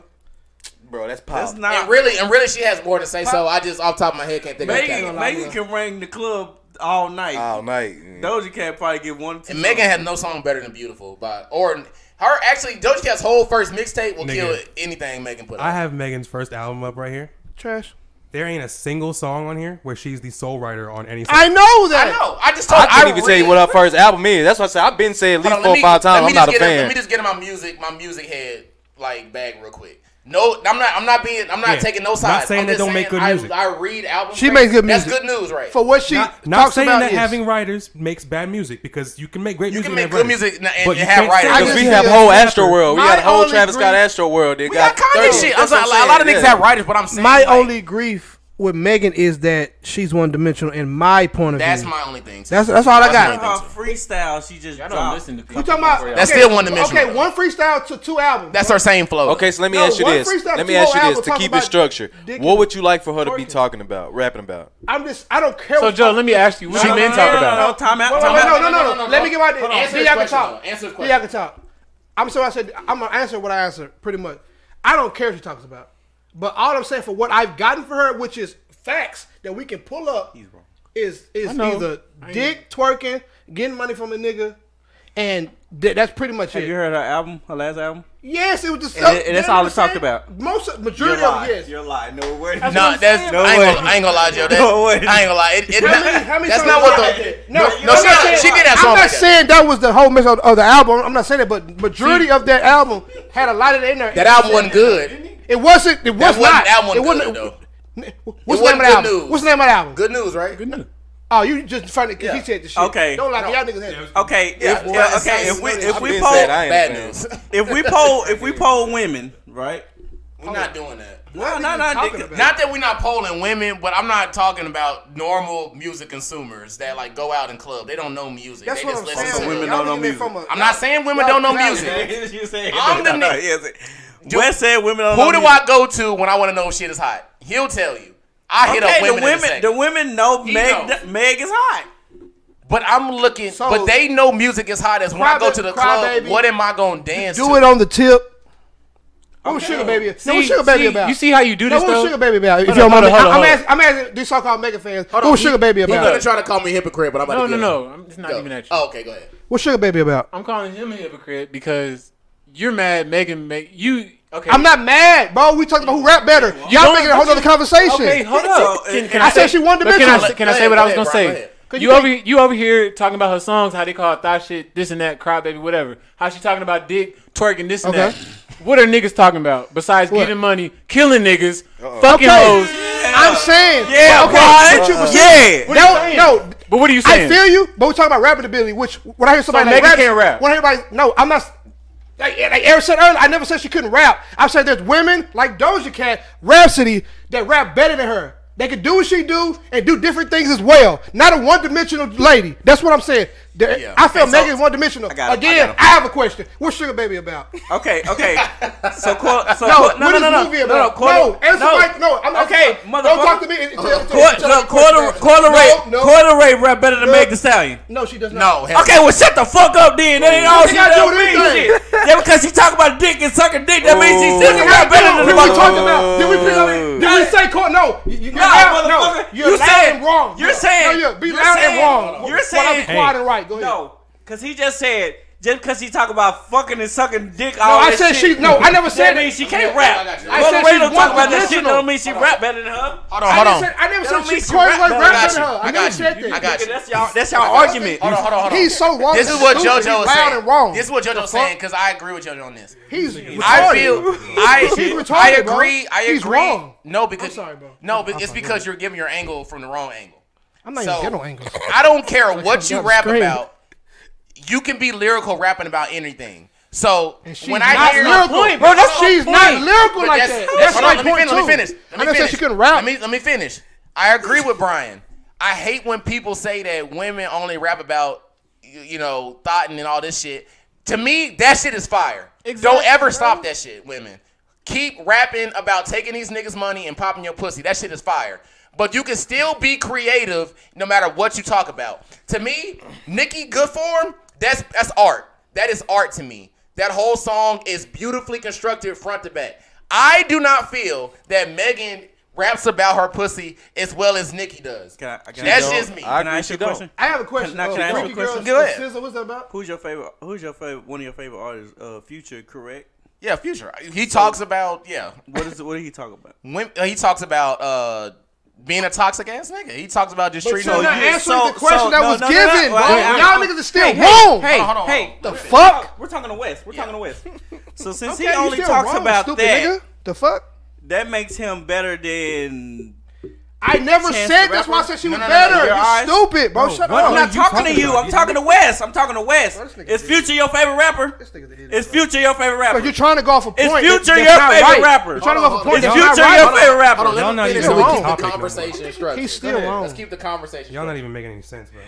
Bro, that's pop. That's not. And really, she has more to say. Pop. So I just off the top of my head can't think of that. Megan can ring the club all night. All night. Yeah. Doja Cat probably get one. And Megan had no song better than Beautiful. Actually, Doja Cat's whole first mixtape will kill anything Megan put out. I have Megan's first album up right here. Trash. There ain't a single song on here where she's the sole writer on any song. I know that. I know. I can't even tell you what her first album is. That's what I said. I've been saying at least 4 or 5 times. I'm not a fan. Let me just get in my music head like bag real quick. No, I'm not taking no sides. Not saying I'm don't make good music. I read albums. She makes good music. That's good news, right? For what she talks about that is. Having writers makes bad music because you can make great music. You can make good music and have writers. Because we have whole Astro World. We had a whole Travis Scott Astro World. We got Kanye shit. I'm sorry, a lot of niggas have writers, but I'm saying my only grief with Megan is that she's one dimensional in my point of view. That's my only thing. That's all I got. Her freestyle, she just don't listen to. You talking about that's still one dimensional. Okay, one freestyle to 2 albums. That's her same flow. Okay, so let me ask you this to keep it structured. What would you like for her to be talking about, rapping about? I don't care. So Joe, let me ask you, what she been talking about? No. Let me get my answer. Y'all can talk. Answer the question. Y'all can talk. I'm gonna answer what I answer pretty much. I don't care what she talks about. But all I'm saying for what I've gotten for her, which is facts that we can pull up, is either dick, twerking, getting money from a nigga, and that's pretty much it. Have you heard her album, her last album? Yes, it was just... And that's all it talked about. Majority of it, yes. You're lying. No way. I ain't gonna lie, Joe. I ain't gonna lie. That's not what the... No, she did that song. I'm not saying that was the whole mess of the album. I'm not saying that, but majority of that album had a lot of it in there. That album wasn't good. It wasn't. It was not. It wasn't. What's the name of the album? What's the name of the album? Good News, right? Good News. Oh, you just trying to. He said the shit. Okay. Don't like y'all niggas. Had okay. Okay. If we poll women, right? We're not doing that. Not that we're not polling women, but I'm not talking about normal music consumers that like go out and club. They don't know music. That's they what just I'm listen. To women don't know music. I'm not saying women don't know music. I'm the nigga. Wes said women don't know. Who do I go to when I want to know if shit is hot? He'll tell you. I hit up women. The women know Meg is hot. But I'm looking. So, but they know music is hot as when I go to the club. Baby. What am I gonna dance? Do it on the tip. What was Sugar Baby? What was Sugar Baby about? You see how you do this? What was Sugar Baby about? I'm asking these so-called mega fans. What was Sugar Baby about? You're gonna try to call me hypocrite, but I'm about to get no. It's not even at you. Oh, okay, go ahead. What's Sugar Baby about? I'm calling him a hypocrite because. You're mad, Megan. You okay? I'm not mad, bro. We talking about who rap better. Y'all making a whole other conversation. Okay, hold up. I said she wanted to mention. Can I say what I was gonna say? You over here talking about her songs, how they call it thot shit, this and that, cry baby, whatever. How she talking about dick, twerking, this and that. What are niggas talking about besides getting money, killing niggas, fucking hoes? Yeah. I'm saying, But what are you saying? I feel you, but we're talking about rapping ability. Which when I hear somebody Megan can't rap, when everybody I'm not. Like Eric said earlier, I never said she couldn't rap. I said there's women like Doja Cat, Rhapsody, that rap better than her. They can do what she do and do different things as well. Not a one-dimensional lady. That's what I'm saying. I feel Megan's one-dimensional. Again, I have a question. What's Sugar Baby about? Okay. Don't talk to me. Corderay rap better than Megan Thee Stallion. No, she does not. No. Okay, well, shut the fuck up then. That ain't all she does. Yeah, because she talk about dick and sucking dick. That means she's singing rap better than the motherfucker. You're saying quiet and right. Go ahead. No, because he just said just because he talk about fucking and sucking dick. I never said that. Means she can't rap. I said she don't talk about that shit. Don't mean she rap better than her. Hold on. I never said she rap better than her. I never said that. I got you. That's y'all argument. Hold on. He's so wrong. This is what JoJo is saying. Because I agree with JoJo on this. He's retarded. I agree. He's wrong. No, because it's because you're giving your angle from the wrong angle. I'm not even ghetto angles. I don't care what you rap about. You can be lyrical rapping about anything. So when I hear lyrical, bro, she's not lyrical like that. That's my point too. Let me finish. I said she couldn't rap. Let me finish. I agree with Brian. I hate when people say that women only rap about thotting and all this shit. To me, that shit is fire. Don't ever stop that shit, women. Keep rapping about taking these niggas' money and popping your pussy. That shit is fire. But you can still be creative no matter what you talk about. To me, Nicki Good Form, that's art. That is art to me. That whole song is beautifully constructed front to back. I do not feel that Megan raps about her pussy as well as Nicki does. That's just me. Can I ask you a question? I have a question. Can I ask you a question? Go ahead. What's that about? One of your favorite artists? Future, correct? Yeah, Future. He talks about, yeah. What did he talk about? He talks about being a toxic ass nigga. He talks about just treating her. But you're not answering the question that was given. Y'all niggas are still wrong. Hey, the fuck? We're talking to Wes. So since he only talks about that, the fuck? That makes him better than. I never said that's why I said she was better. You're stupid, bro. Shut up. I'm not talking to you. I'm talking to Wes. Is Future your favorite rapper? Is Future your favorite rapper? You're trying to go off a point. You're trying to go off a point. Is Future your favorite rapper? Hold on. Let me keep the conversation structured. He's still wrong. Let's keep the conversation. Y'all not even making any sense, bro.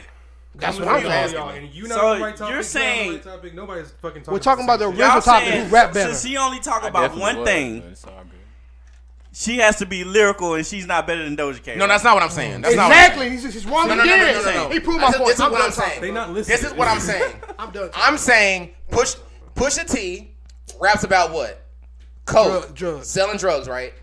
That's what I'm asking. And you know the right topic. You're saying right topic. Nobody's fucking talking. We're talking about the original topic. Who rap better? Since he only talk about one thing. She has to be lyrical, and she's not better than Doja Cat. No, that's not what I'm saying. That's exactly. Not what I'm saying. He's wrong again. No. He proved my point. This is what I'm saying. They not listening. This is what I'm saying. I'm done. I'm saying Pusha T raps about what? Coke. Drugs. Selling drugs, right?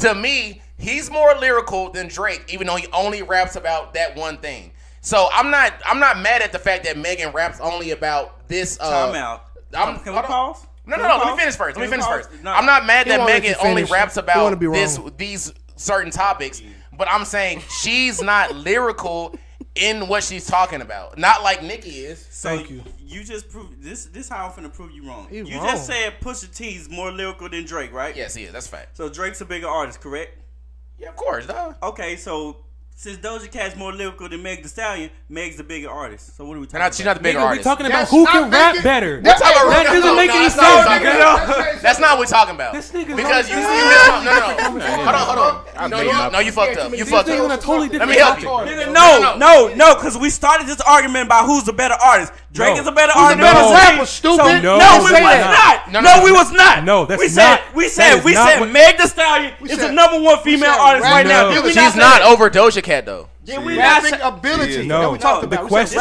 To me, he's more lyrical than Drake, even though he only raps about that one thing. So I'm not mad at the fact that Megan raps only about this. Time out. Can we pause? No. Let me finish first. No. I'm not mad that Megan only raps about these certain topics, but I'm saying she's not lyrical in what she's talking about. Not like Nicki is. So thank you. You just proved this. This how I'm finna prove you wrong. You just said Pusha T's more lyrical than Drake, right? Yes, he is. That's fact. So Drake's a bigger artist, correct? Yeah, of course. Duh. Okay, so. Since Doja Cat's more lyrical than Megan Thee Stallion, Meg's the bigger artist. So what are we talking about? She's not the bigger artist. We're talking about who can rap better. That doesn't make any sense. That's not what we're talking about. This nigga. Because you Hold on. No, you fucked up. Let me help you. No, because we started this argument about who's the better artist. Drake is a better artist. No, we was not. No, that's not. We said Meg Thee Stallion is the number one female artist right now. She's not over Doja Cat. Though. Yeah, we rapping ability. No, we talked about the question.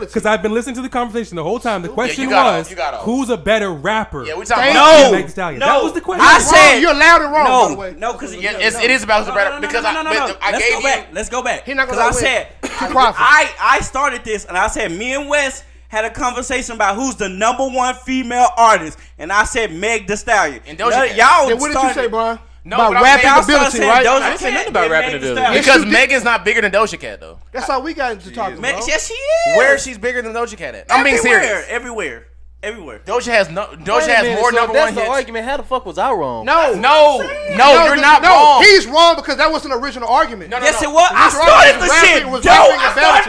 Because I've been listening to the conversation the whole time. The question was, who's a better rapper? Yeah, we talking about Megan Thee Stallion. That was the question. I said you're loud and wrong. No, because it is about who's a better. Because I gave you. Let's go back. Because I said I started this and I said me and Wes had a conversation about who's the number one female artist, and I said Meg Thee Stallion. And y'all started. What did you say, Brian? No, about rapping ability, right? I didn't say nothing about rapping ability. Because Megan's not bigger than Doja Cat, though. That's all we got to talk about. Yes, she is. Where she's bigger than Doja Cat at? I'm being serious. Everywhere. Doja has more number one hits. That's the argument. How the fuck was I wrong? No, you're not wrong. He's wrong because that wasn't an original argument. Yes, it was. I started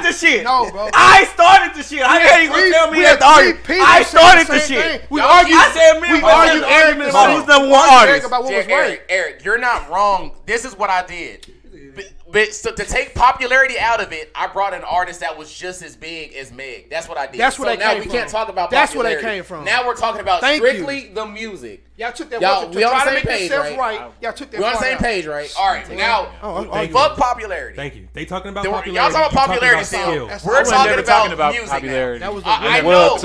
the shit. No, bro. I started the shit. I can't even tell me that the I started the shit. We argued. I said me. We argued arguments. Who's the one artist? Eric, you're not wrong. This is what I did. But so to take popularity out of it, I brought an artist that was just as big as Meg. That's what I did. That's where now we can't talk about popularity. That's where they came from. Now we're talking about strictly the music. Y'all took that. Y'all, we on the same page, right? Y'all took that. We on the same page, right? All right. Now, fuck popularity. Thank you. They talking about popularity. Y'all talking about popularity still. We're talking about popularity. I know.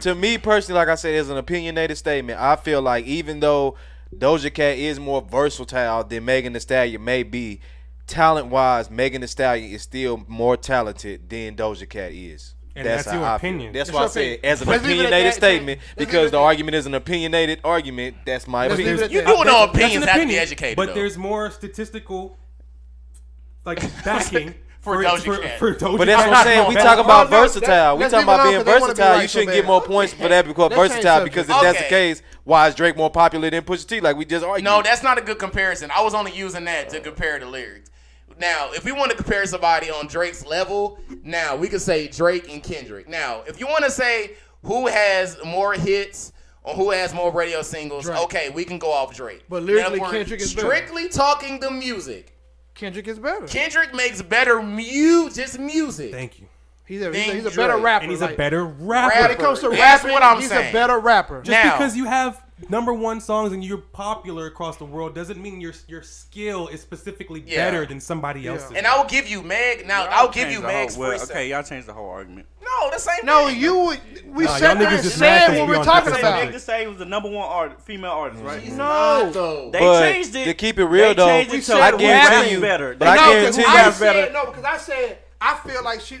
To me personally, like I said, it's an opinionated statement. I feel like even though Doja Cat is more versatile than Megan Thee Stallion may be, talent-wise, Megan Thee Stallion is still more talented than Doja Cat is. And that's your opinion. That's why I said as an opinionated statement, because the argument is an opinionated argument. That's my opinion. You do know opinions have to be educated, but there's more statistical like backing for Doja Cat. But that's what I'm saying. We talk about versatile. We talking about being versatile. You shouldn't get more points for that because versatile. Because if that's the case, why is Drake more popular than Pusha T? Like we just argued. No, that's not a good comparison. I was only using that to compare the lyrics. Now, if we want to compare somebody on Drake's level, now we could say Drake and Kendrick. Now, if you want to say who has more hits or who has more radio singles, Drake. Okay, we can go off Drake. But lyrically, Kendrick is better. Strictly talking the music. Kendrick is better. Kendrick makes better just music. Thank you. He's a better rapper. And he's a better rapper. When it comes to rapping, he's a better rapper. Just because you have #1 songs and you're popular across the world doesn't mean your skill is specifically better than somebody else's. And I will give you Meg. Now I'll give you Meg's first. Okay, y'all changed the whole argument. No, the same. No, you. We said what we're talking about. Meg Thee Stallion was the #1 artist, female artist, right? No, they changed it. To keep it real though, I guarantee you better. But I guarantee you better. No, because I said I feel like she.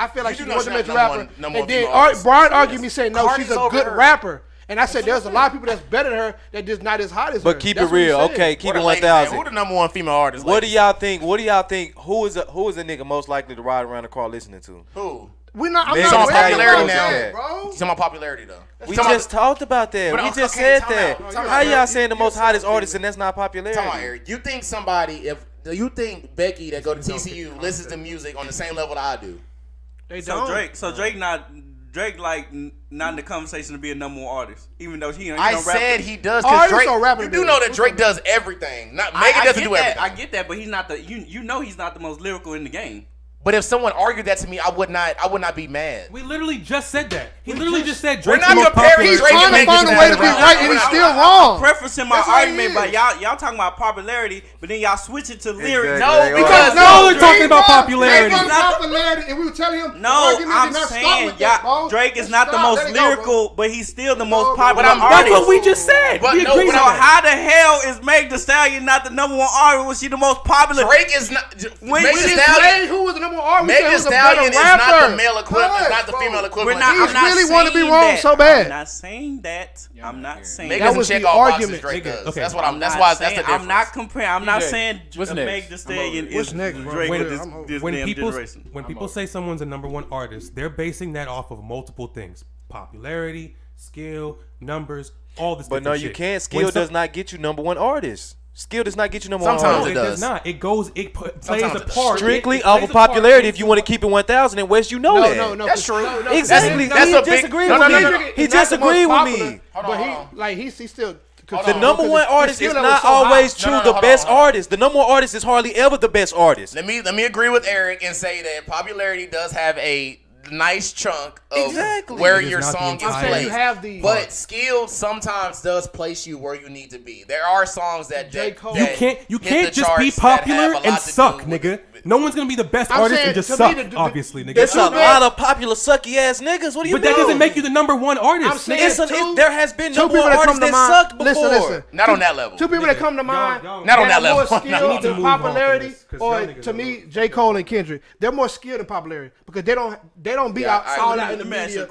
I feel like she's more than a rapper. And then Brian argued me saying no, she's a good rapper. And I said, there's a lot of people that's better than her that just not as hot as her. But keep it real, okay? Keep it 1,000. Who the #1 female artist? What do y'all think? What do y'all think? Who is a nigga most likely to ride around the car listening to? Who? We're not. I'm not popularity now, bro. Some popularity though. We just talked about that. We just said that. How y'all saying the most hottest artist and that's not popularity? Come on, Eric. You think somebody? If you think Becky that go to TCU listens to music on the same level that I do? They don't. So Drake not in the conversation to be a #1 artist, even though he ain't no rapper. I said he does because Drake. You do know that Drake does everything. Not Megan doesn't do everything. I get that, but he's not the. You know he's not the most lyrical in the game. But if someone argued that to me, I would not be mad. We literally just said that. He literally just said Drake's the most popular. He's trying to find a way to be right, and he's still wrong. Preferencing my argument, but y'all talking about popularity, but then y'all switch it to lyrics. No, because no, we're talking about popularity. And we were telling him no. I'm saying Drake is not the most lyrical, but he's still the most popular artist. That's what we just said. We agree on that. How the hell is Megan Thee Stallion not the #1 artist when she the most popular? Drake is not. Megan Thee Stallion, who was the #1? Megan Thee Stallion is not the male equivalent, it's not the female equivalent. I really want to be wrong so bad. I'm not saying that. I'm not saying that. That was the argument. That's what I'm. That's why. That's the difference. I'm not comparing. I'm not saying Megan Thee Stallion is Drake with this damn generation. When people say someone's a #1 artist, they're basing that off of multiple things: popularity, skill, numbers, all this. But no, you can't. Skill does not get you #1 artist. Skill does not get you #1. Sometimes it does not. It goes. It plays a part. Strictly off of popularity. If you want to keep it 1,000, and Wes, you know that. No, that's true. Exactly. That's he disagreed with me. He disagreed with me. But he still. The #1 artist is not always true the best artist. The #1 artist is hardly ever the best artist. Let me agree with Eric and say that popularity does have a nice chunk of where your song is placed, but skill sometimes does place you where you need to be. There are songs that J. Cole you can't just be popular and suck, nigga. No one's gonna be the best artist and just suck, obviously, nigga. There's a lot of popular sucky ass niggas. What do you mean? But that doesn't make you the #1 artist. There has been #1 artists that sucked before. Listen, not on that level. Two people that come to mind, not on that level. More skill than popularity, or to me, J. Cole and Kendrick, they're more skilled than popularity because they don't be out all out in the media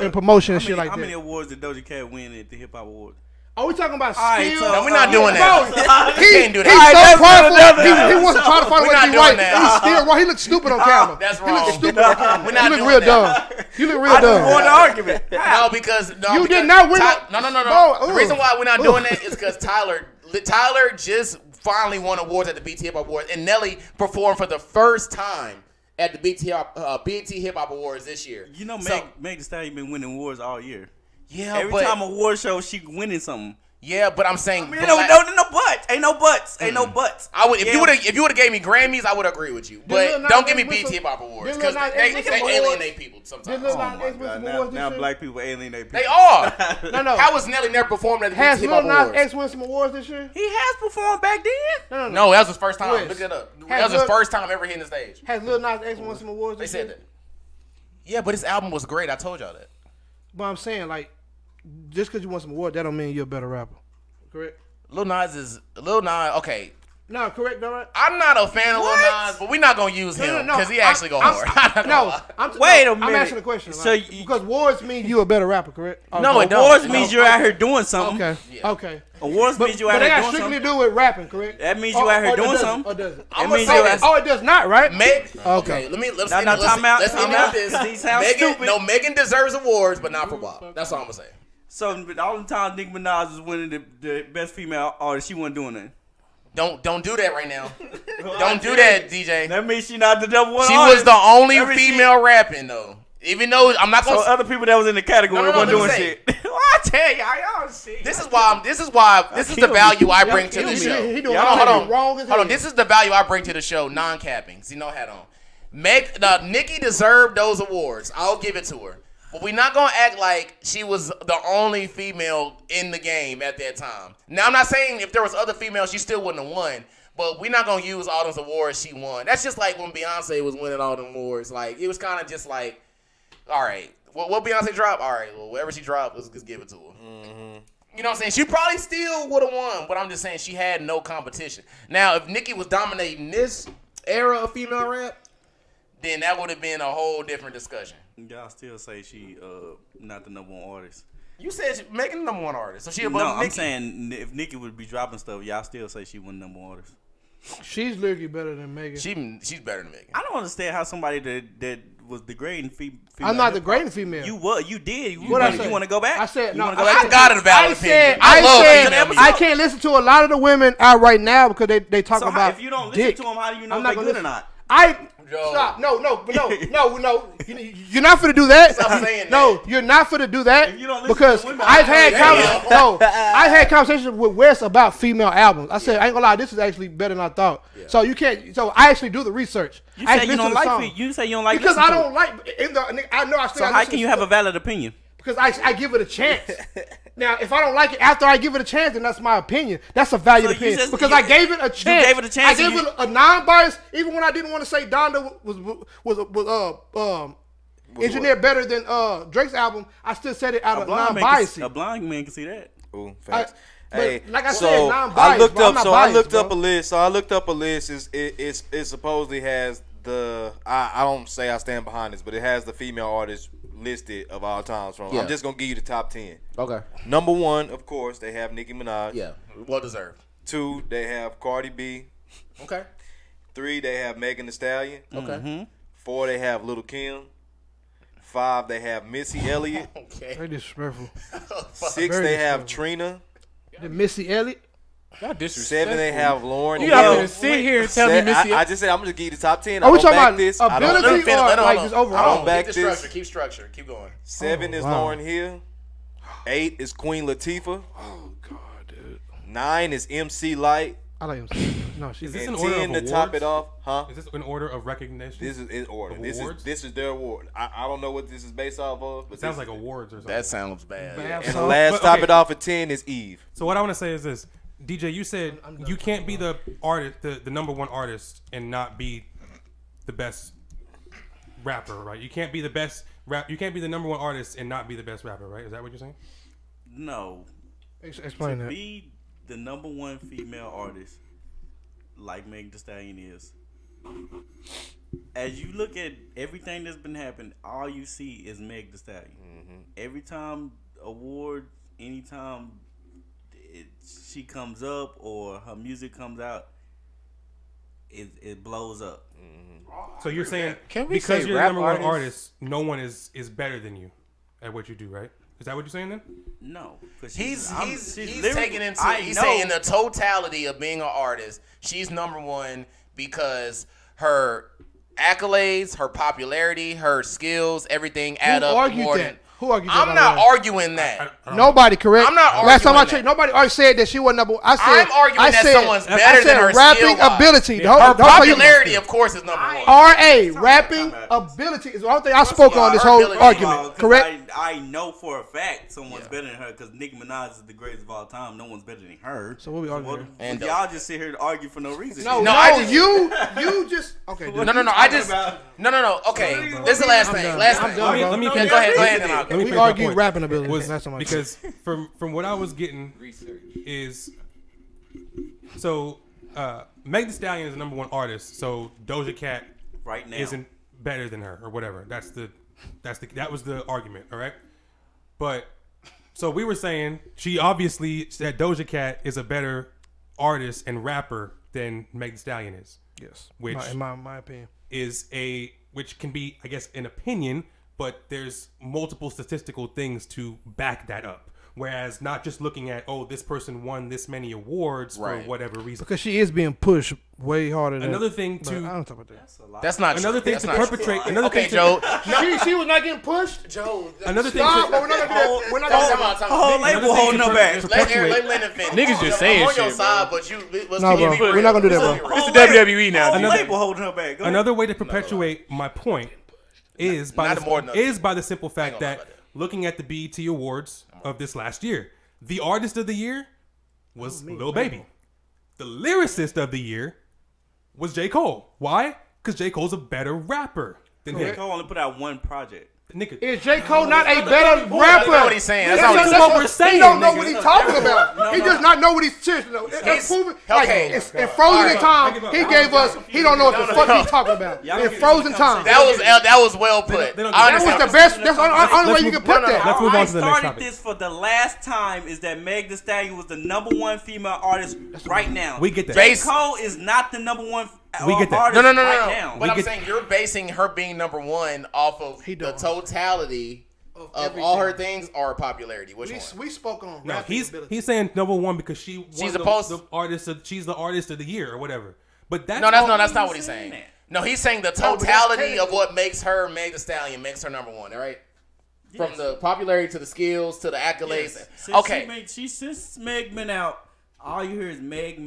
and promotion and shit like that. How many awards did Doja Cat win at the Hip Hop Awards? Are we talking about skill? No, we're not doing that. He can't do that. He's so prideful. He wants to try to find a way to be right. He's still wrong. He looks stupid on camera. That's wrong. He looks stupid on camera. You look real dumb. You look real dumb. I won the argument. No, because you did not win. No. The reason why we're not doing that is because Tyler just finally won awards at the BET Hip Hop Awards, and Nelly performed for the first time at the BET Hip Hop Awards this year. You know, Megan Thee Stallion been winning awards all year. Yeah, every time a award show, she winning something. Yeah, but I'm saying, ain't no buts. I would if you would have gave me Grammys, I would agree with you. But don't give me BET Hip Hop Awards because they alienate people sometimes. Oh my God, now black people alienate people. They are. No. How was Nelly never performed at the BET Hip Hop Awards? Has Lil Nas X won some awards this year? He has performed back then. No, that was his first time. Look it up. That was his first time ever hitting the stage. Has Lil Nas X won some awards? They said that. Yeah, but his album was great. I told y'all that. But I'm saying like. Just because you won some award, that don't mean you're a better rapper. Correct? Lil Nas, okay. No, correct, all right? I'm not a fan of Lil Nas, but we're not going to use him because he actually go hard. Wait a minute. I'm asking a question. So like, because awards mean you're a better rapper, correct? No, it don't. Awards means you're out here doing something. Okay, yeah. Okay. Awards means you out here doing something. But that strictly do with rapping, correct? That means you out here doing something. Or does it? Oh, it does not, right? Okay, let's end this. Megan deserves awards, but not for Bob. That's all I'm going to say. So all the time Nicki Minaj was winning the best female artist, she wasn't doing that. Don't do that right now. Don't do that, DJ. That means she not the #1 She artist. Was the only female rapping though. Even though I'm not going to other people that was in the category weren't doing shit. Well, I tell y'all shit. This is the value I bring to the show. Hold on. This is the value I bring to the show, non-capping. See no hat on. Nicki deserved those awards. I'll give it to her. But we're not going to act like she was the only female in the game at that time. Now, I'm not saying if there was other females, she still wouldn't have won. But we're not going to use all those awards she won. That's just like when Beyonce was winning all the awards. Like, it was kind of just like, all right, well, what Beyonce dropped? All right, well, whatever she dropped, let's just give it to her. Mm-hmm. You know what I'm saying? She probably still would have won, but I'm just saying she had no competition. Now, if Nicki was dominating this era of female rap, then that would have been a whole different discussion. Y'all still say she not the number one artist. You said she making the number one artist, so she above Nicki. No, I'm saying if Nicki would be dropping stuff, y'all still say she wasn't number one artist. She's literally better than Megan. She's better than Megan. I don't understand how somebody that was degrading female. I'm not degrading female. You did. You want to go back? I said no. I got it about it. I can't listen to a lot of the women out right now because they talk so about. If you don't listen to them, how do you know they're good or not? Stop. No. You're not finna do that. Stop saying that. No, you're not finna do that. If you don't because to women, I've had conversations with Wes about female albums. I said, I ain't gonna lie, this is actually better than I thought. Yeah. So you can't. So I actually do the research. You say you don't like it. You say you don't like it because I don't like. I know I still. So how can you have a valid opinion? Because I give it a chance. Now, if I don't like it after I give it a chance, then that's my opinion. That's a valued opinion. I gave it a chance. You gave it a chance. I gave it a non-bias, even when I didn't want to say Donda was engineered better than Drake's album. I still said it out of non-bias. A blind man can see that. Ooh, facts. Like I said, non-bias. I looked up a list. It supposedly has the. I don't say I stand behind this, but it has the female artists listed of all times from. Yeah. I'm just gonna give you the top 10. Okay. Number 1, of course, they have Nicki Minaj. Yeah, well deserved. 2, they have Cardi B. Okay. 3, they have Megan Thee Stallion. Okay. Mm-hmm. 4, they have Little Kim. 5, they have Missy Elliott. Okay. Very disrespectful. 6, they have Trina. The Missy Elliott. God, 7, they have Lauren. You don't even sit here and tell me Missy. I just said I'm going to give you the top 10. I don't back this. I don't back this. Keep structure. Keep going. 7 is Lauryn Hill. 8 is Queen Latifah. Oh, God, dude. 9 is MC Lyte. I like MC. No, she's this in order of awards? To top it off, huh? Is this in order of recognition? This is in order. This is their award. I don't know what this is based off of. But it sounds like awards or something. That sounds bad. And the last top it off at 10 is Eve. So what I want to say is this. DJ, you said you can't be the artist, the number one artist, and not be the best rapper, right? You can't be the best rap. You can't be the number one artist and not be the best rapper, right? Is that what you're saying? No. Explain that. To be the number one female artist, like Megan Thee Stallion is, as you look at everything that's been happening, all you see is Megan Thee Stallion. Mm-hmm. Every time award, anytime. She comes up or her music comes out, it blows up. Mm-hmm. So you're saying because you're the number one artist, no one is better than you at what you do, right? Is that what you're saying then? No, he's taking into he's saying the totality of being an artist. She's number one because her accolades, her popularity, her skills, everything add up more than. I'm not arguing that. Nobody, correct? I'm not arguing that. Last time I checked, nobody said that she wasn't number one. I'm arguing that someone's better than her rapping ability. Her popularity, of course, is number one. R.A., rapping ability is the only thing I spoke on this whole argument, correct? I know for a fact someone's better than her because Nicki Minaj is the greatest of all time. No one's better than her. So what we arguing? And y'all just sit here and argue for no reason. No, you just... Okay. No, I just... No, okay. This is the last thing. Let me finish. Go ahead. We argue rapping ability because from what I was getting research is so Megan Thee Stallion is the number one artist, so Doja Cat right now isn't better than her or whatever. That was the argument, all right? But so we were saying she obviously said Doja Cat is a better artist and rapper than Megan Thee Stallion is. Yes, which in my opinion which can be, I guess, an opinion. But there's multiple statistical things to back that up. Whereas not just looking at, oh, this person won this many awards for whatever reason. Because she is being pushed way harder than... Another thing to... I don't talk about that. That's not true. Another thing to perpetrate... Okay, Joe. She was not getting pushed? Joe. Another thing to... We're not going to do that. We're not going to do that. The whole label holding her back. Let Linda finish. Niggas just saying shit. I'm on your side, but you... No, bro. We're not going to do that, bro. It's the WWE now. The whole label holding her back. Another way to perpetuate my point is by the simple fact that looking at the BET Awards of this last year, the artist of the year was Lil Baby. The lyricist of the year was J. Cole. Why? Because J. Cole's a better rapper than him. J. Cole only put out one project. Nigga. Is J. Cole not a better rapper? That's not what he's saying. That's not what we're saying. He don't know what he's talking about. No, he does not know what he's serious. In Frozen Time, he gave us, he don't know what the fuck he's talking about. In Frozen Time. That was well put. That was the best. That's the only way you can put that. Let's move on to the next topic. I started this for the last time is that Megan Thee Stallion was the #1 female artist right now. We get that. J. Cole is not the #1 We get that. No. But I'm saying you're basing her being #1 off of the totality of all her things or popularity. Which we spoke on. No, he's saying #1 because she's the artist of the year or whatever. But that's not what he's saying. No, he's saying the totality of what makes her Megan Thee Stallion makes her #1. All right. Yes. From the popularity to the skills to the accolades. Yes. Since Meg been out. All you hear is Meg.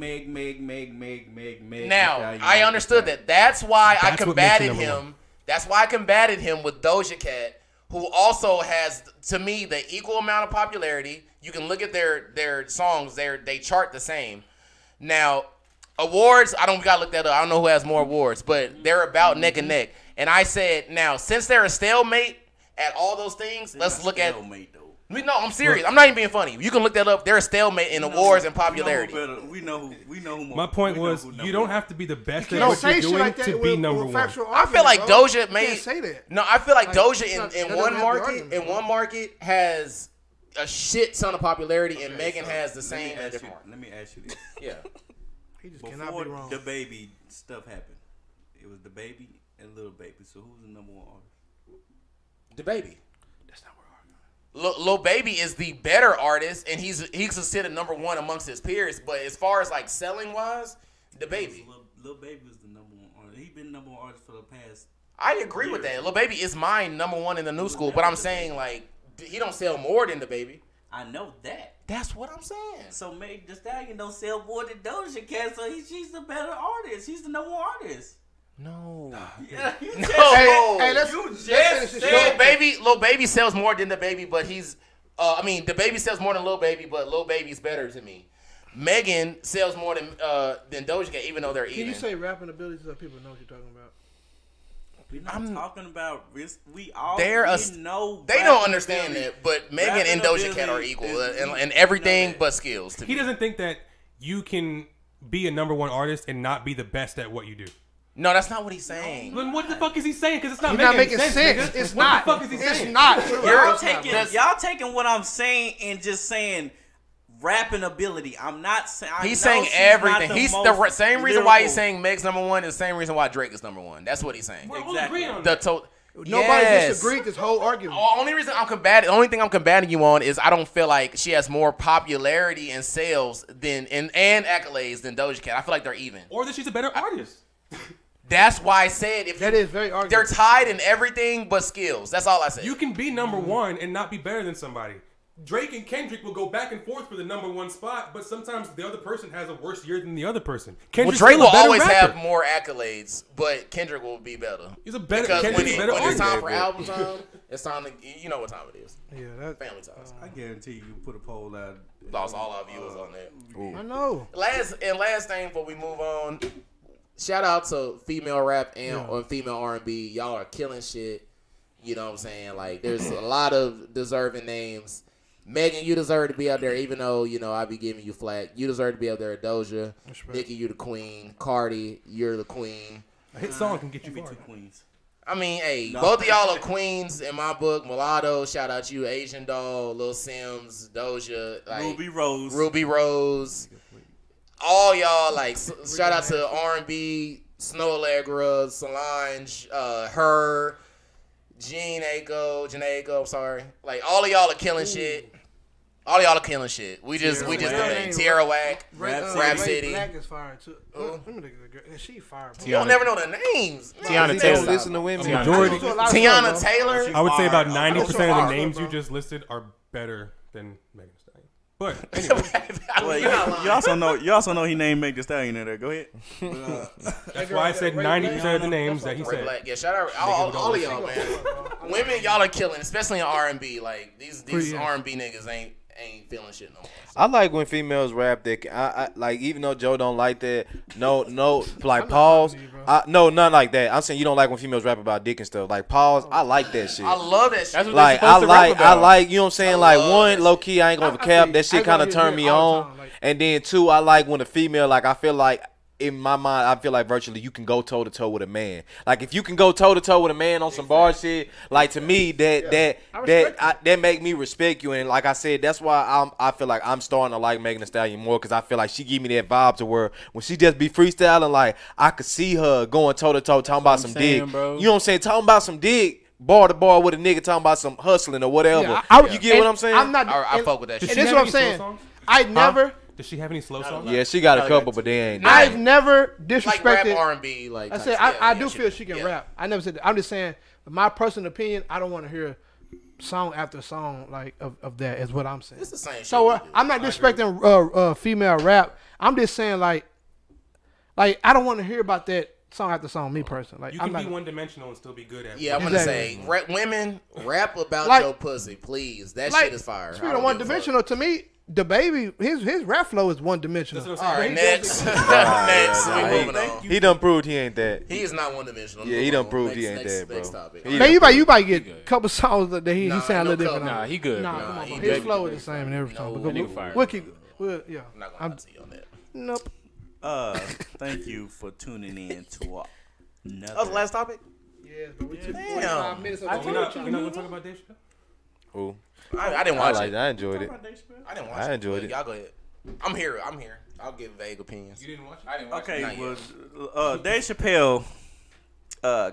Now, I understood that. That's why I combated him with Doja Cat, who also has, to me, the equal amount of popularity. You can look at their songs. They chart the same. Now, awards, I don't got to look that up. I don't know who has more awards, but they're about neck and neck. And I said, now, since they're a stalemate at all those things, let's look at – No, I'm serious. I'm not even being funny. You can look that up. They're a stalemate in awards and popularity. We know who more. My point was, you don't have to be the best at what you're doing to be #1. I feel like Doja made. No, I feel like Doja in one market has a shit ton of popularity, and Megan has the same. Let me ask you this. Yeah, he just cannot be wrong. The baby stuff happened. It was the baby and Lil Baby. So who's the #1 artist? The baby. Lil Baby is the better artist, and he's considered #1 amongst his peers. But as far as like selling wise, the baby. Lil Baby is the #1 artist. He's been #1 artist for the past. I agree with that. Lil Baby is mine #1 in the new school. But I'm saying like he don't sell more than the baby. I know that. That's what I'm saying. So Megan Thee Stallion don't sell more than Doja Cat. So she's the better artist. She's the #1 artist. No. Yeah, Lil Baby sells more than the baby, but he's the baby sells more than Lil Baby, but Lil Baby's better to me. Megan sells more than Doja Cat, even though they're even. Can you say rapping abilities so people know what you're talking about? We're not talking about risk. They don't understand that, but Megan and Doja Cat are equal and everything but skills. To me. He doesn't think that you can be a #1 artist and not be the best at what you do. No, that's not what he's saying. Then what the fuck is he saying? Because it's not making sense. It's not. What the fuck is he saying? It's not. Y'all taking what I'm saying and just saying rapping ability. I'm not saying. He's saying everything. He's the same reason why he's saying Meg's #1 is the same reason why Drake is #1. That's what he's saying. Exactly. Nobody disagreed this whole argument. The only thing I'm combating you on is I don't feel like she has more popularity and sales than and accolades than Doja Cat. I feel like they're even. Or that she's a better artist. That's why I said they're tied in everything but skills. That's all I said. You can be #1 and not be better than somebody. Drake and Kendrick will go back and forth for the #1 spot, but sometimes the other person has a worse year than the other person. Drake will always have more accolades, but Kendrick will be better. He's a better because when it's time for album time, it's time to you know what time it is. Yeah, that's family time. I guarantee you put a poll out. Lost all our viewers on that. Ooh. I know. Last thing before we move on. Shout out to female rap or female R&B. Y'all are killing shit. You know what I'm saying? Like, there's a lot of deserving names. Megan, you deserve to be out there, even though, you know, I be giving you flack. You deserve to be out there at Doja. Nicki, you the queen. Cardi, you're the queen. A hit song can get you two queens. I mean, hey, both of y'all are queens in my book. Mulatto, shout out to you. Asian Doll, Little Simz, Doja. Like, Ruby Rose. All y'all, like, shout out to R&B, Snow Allegra, Solange, her, Janaeco, I'm sorry. Like, all of y'all are killing shit. All of y'all are killing shit. We just delayed. Tierra Whack, Rap City. Black is fire, too. She fire. You don't never know the names. Tiana Taylor. Listen to women. Tiana Taylor. I would say about 90% of the names you just listed are better than Megan Thee Stallion. But anyway, well, you also know he named Megan Thee Stallion in there. Go ahead. That's why I said 90% of the names that he said. Black. Yeah, shout out all of y'all, man. Women, y'all are killing, especially in R&B. Like these R&B niggas ain't feeling shit no more. So. I like when females rap. I like, even though Joe don't like that. No, like pause. No, nothing like that. I'm saying you don't like when females rap about dick and stuff. Like pause. I like that shit. I love that shit. That's what I like. You know what I'm saying? Like one, low key, I ain't gonna cap. That shit kind of turned me on. And then two, I like when a female, like, I feel like. In my mind, I feel like virtually you can go toe-to-toe with a man. Like, if you can go toe-to-toe with a man on some bar shit, like, to me, that make me respect you. And like I said, that's why I feel like I'm starting to like Megan Thee Stallion more, because I feel like she give me that vibe to where when she just be freestyling, like, I could see her going toe-to-toe talking about some dick. Bro. You know what I'm saying? Talking about some dick. Bar to bar with a nigga talking about some hustling or whatever. Yeah, you get what I'm saying? I fuck with that shit. And that's what I'm saying. I never... Does she have any slow songs? Yeah, she got a couple, but they ain't. I've never disrespected. Like rap, R&B, like I said, I feel she can rap. I never said that. I'm just saying, my personal opinion, I don't want to hear song after song like of that is what I'm saying. It's the same shit. So I'm not disrespecting female rap. I'm just saying like I don't want to hear about that song after song. Me personally, like, you can be one dimensional and still be good at. Yeah, I'm gonna say, women, rap about your pussy, please. That shit is fire. Speaking of one dimensional, to me. The baby, his rap flow is one dimensional. All right, next. We moving on. He done proved he ain't that. He is not one dimensional. Yeah, he done proved he ain't that, bro. Next topic. Man, you might get a couple songs that he sound a little different. Nah, he good. Nah, his flow is the same in every song. We'll keep. Yeah. I'm not gonna see you on that. Nope. Thank you for tuning in to another. Oh, the last topic. Yeah, but we took 45 minutes. We're not gonna talk about this show. Who? I didn't watch it. I enjoyed it. I enjoyed it. Y'all go ahead. I'm here. I'll give vague opinions. You didn't watch it? I didn't watch it. Okay, well, Dave Chappelle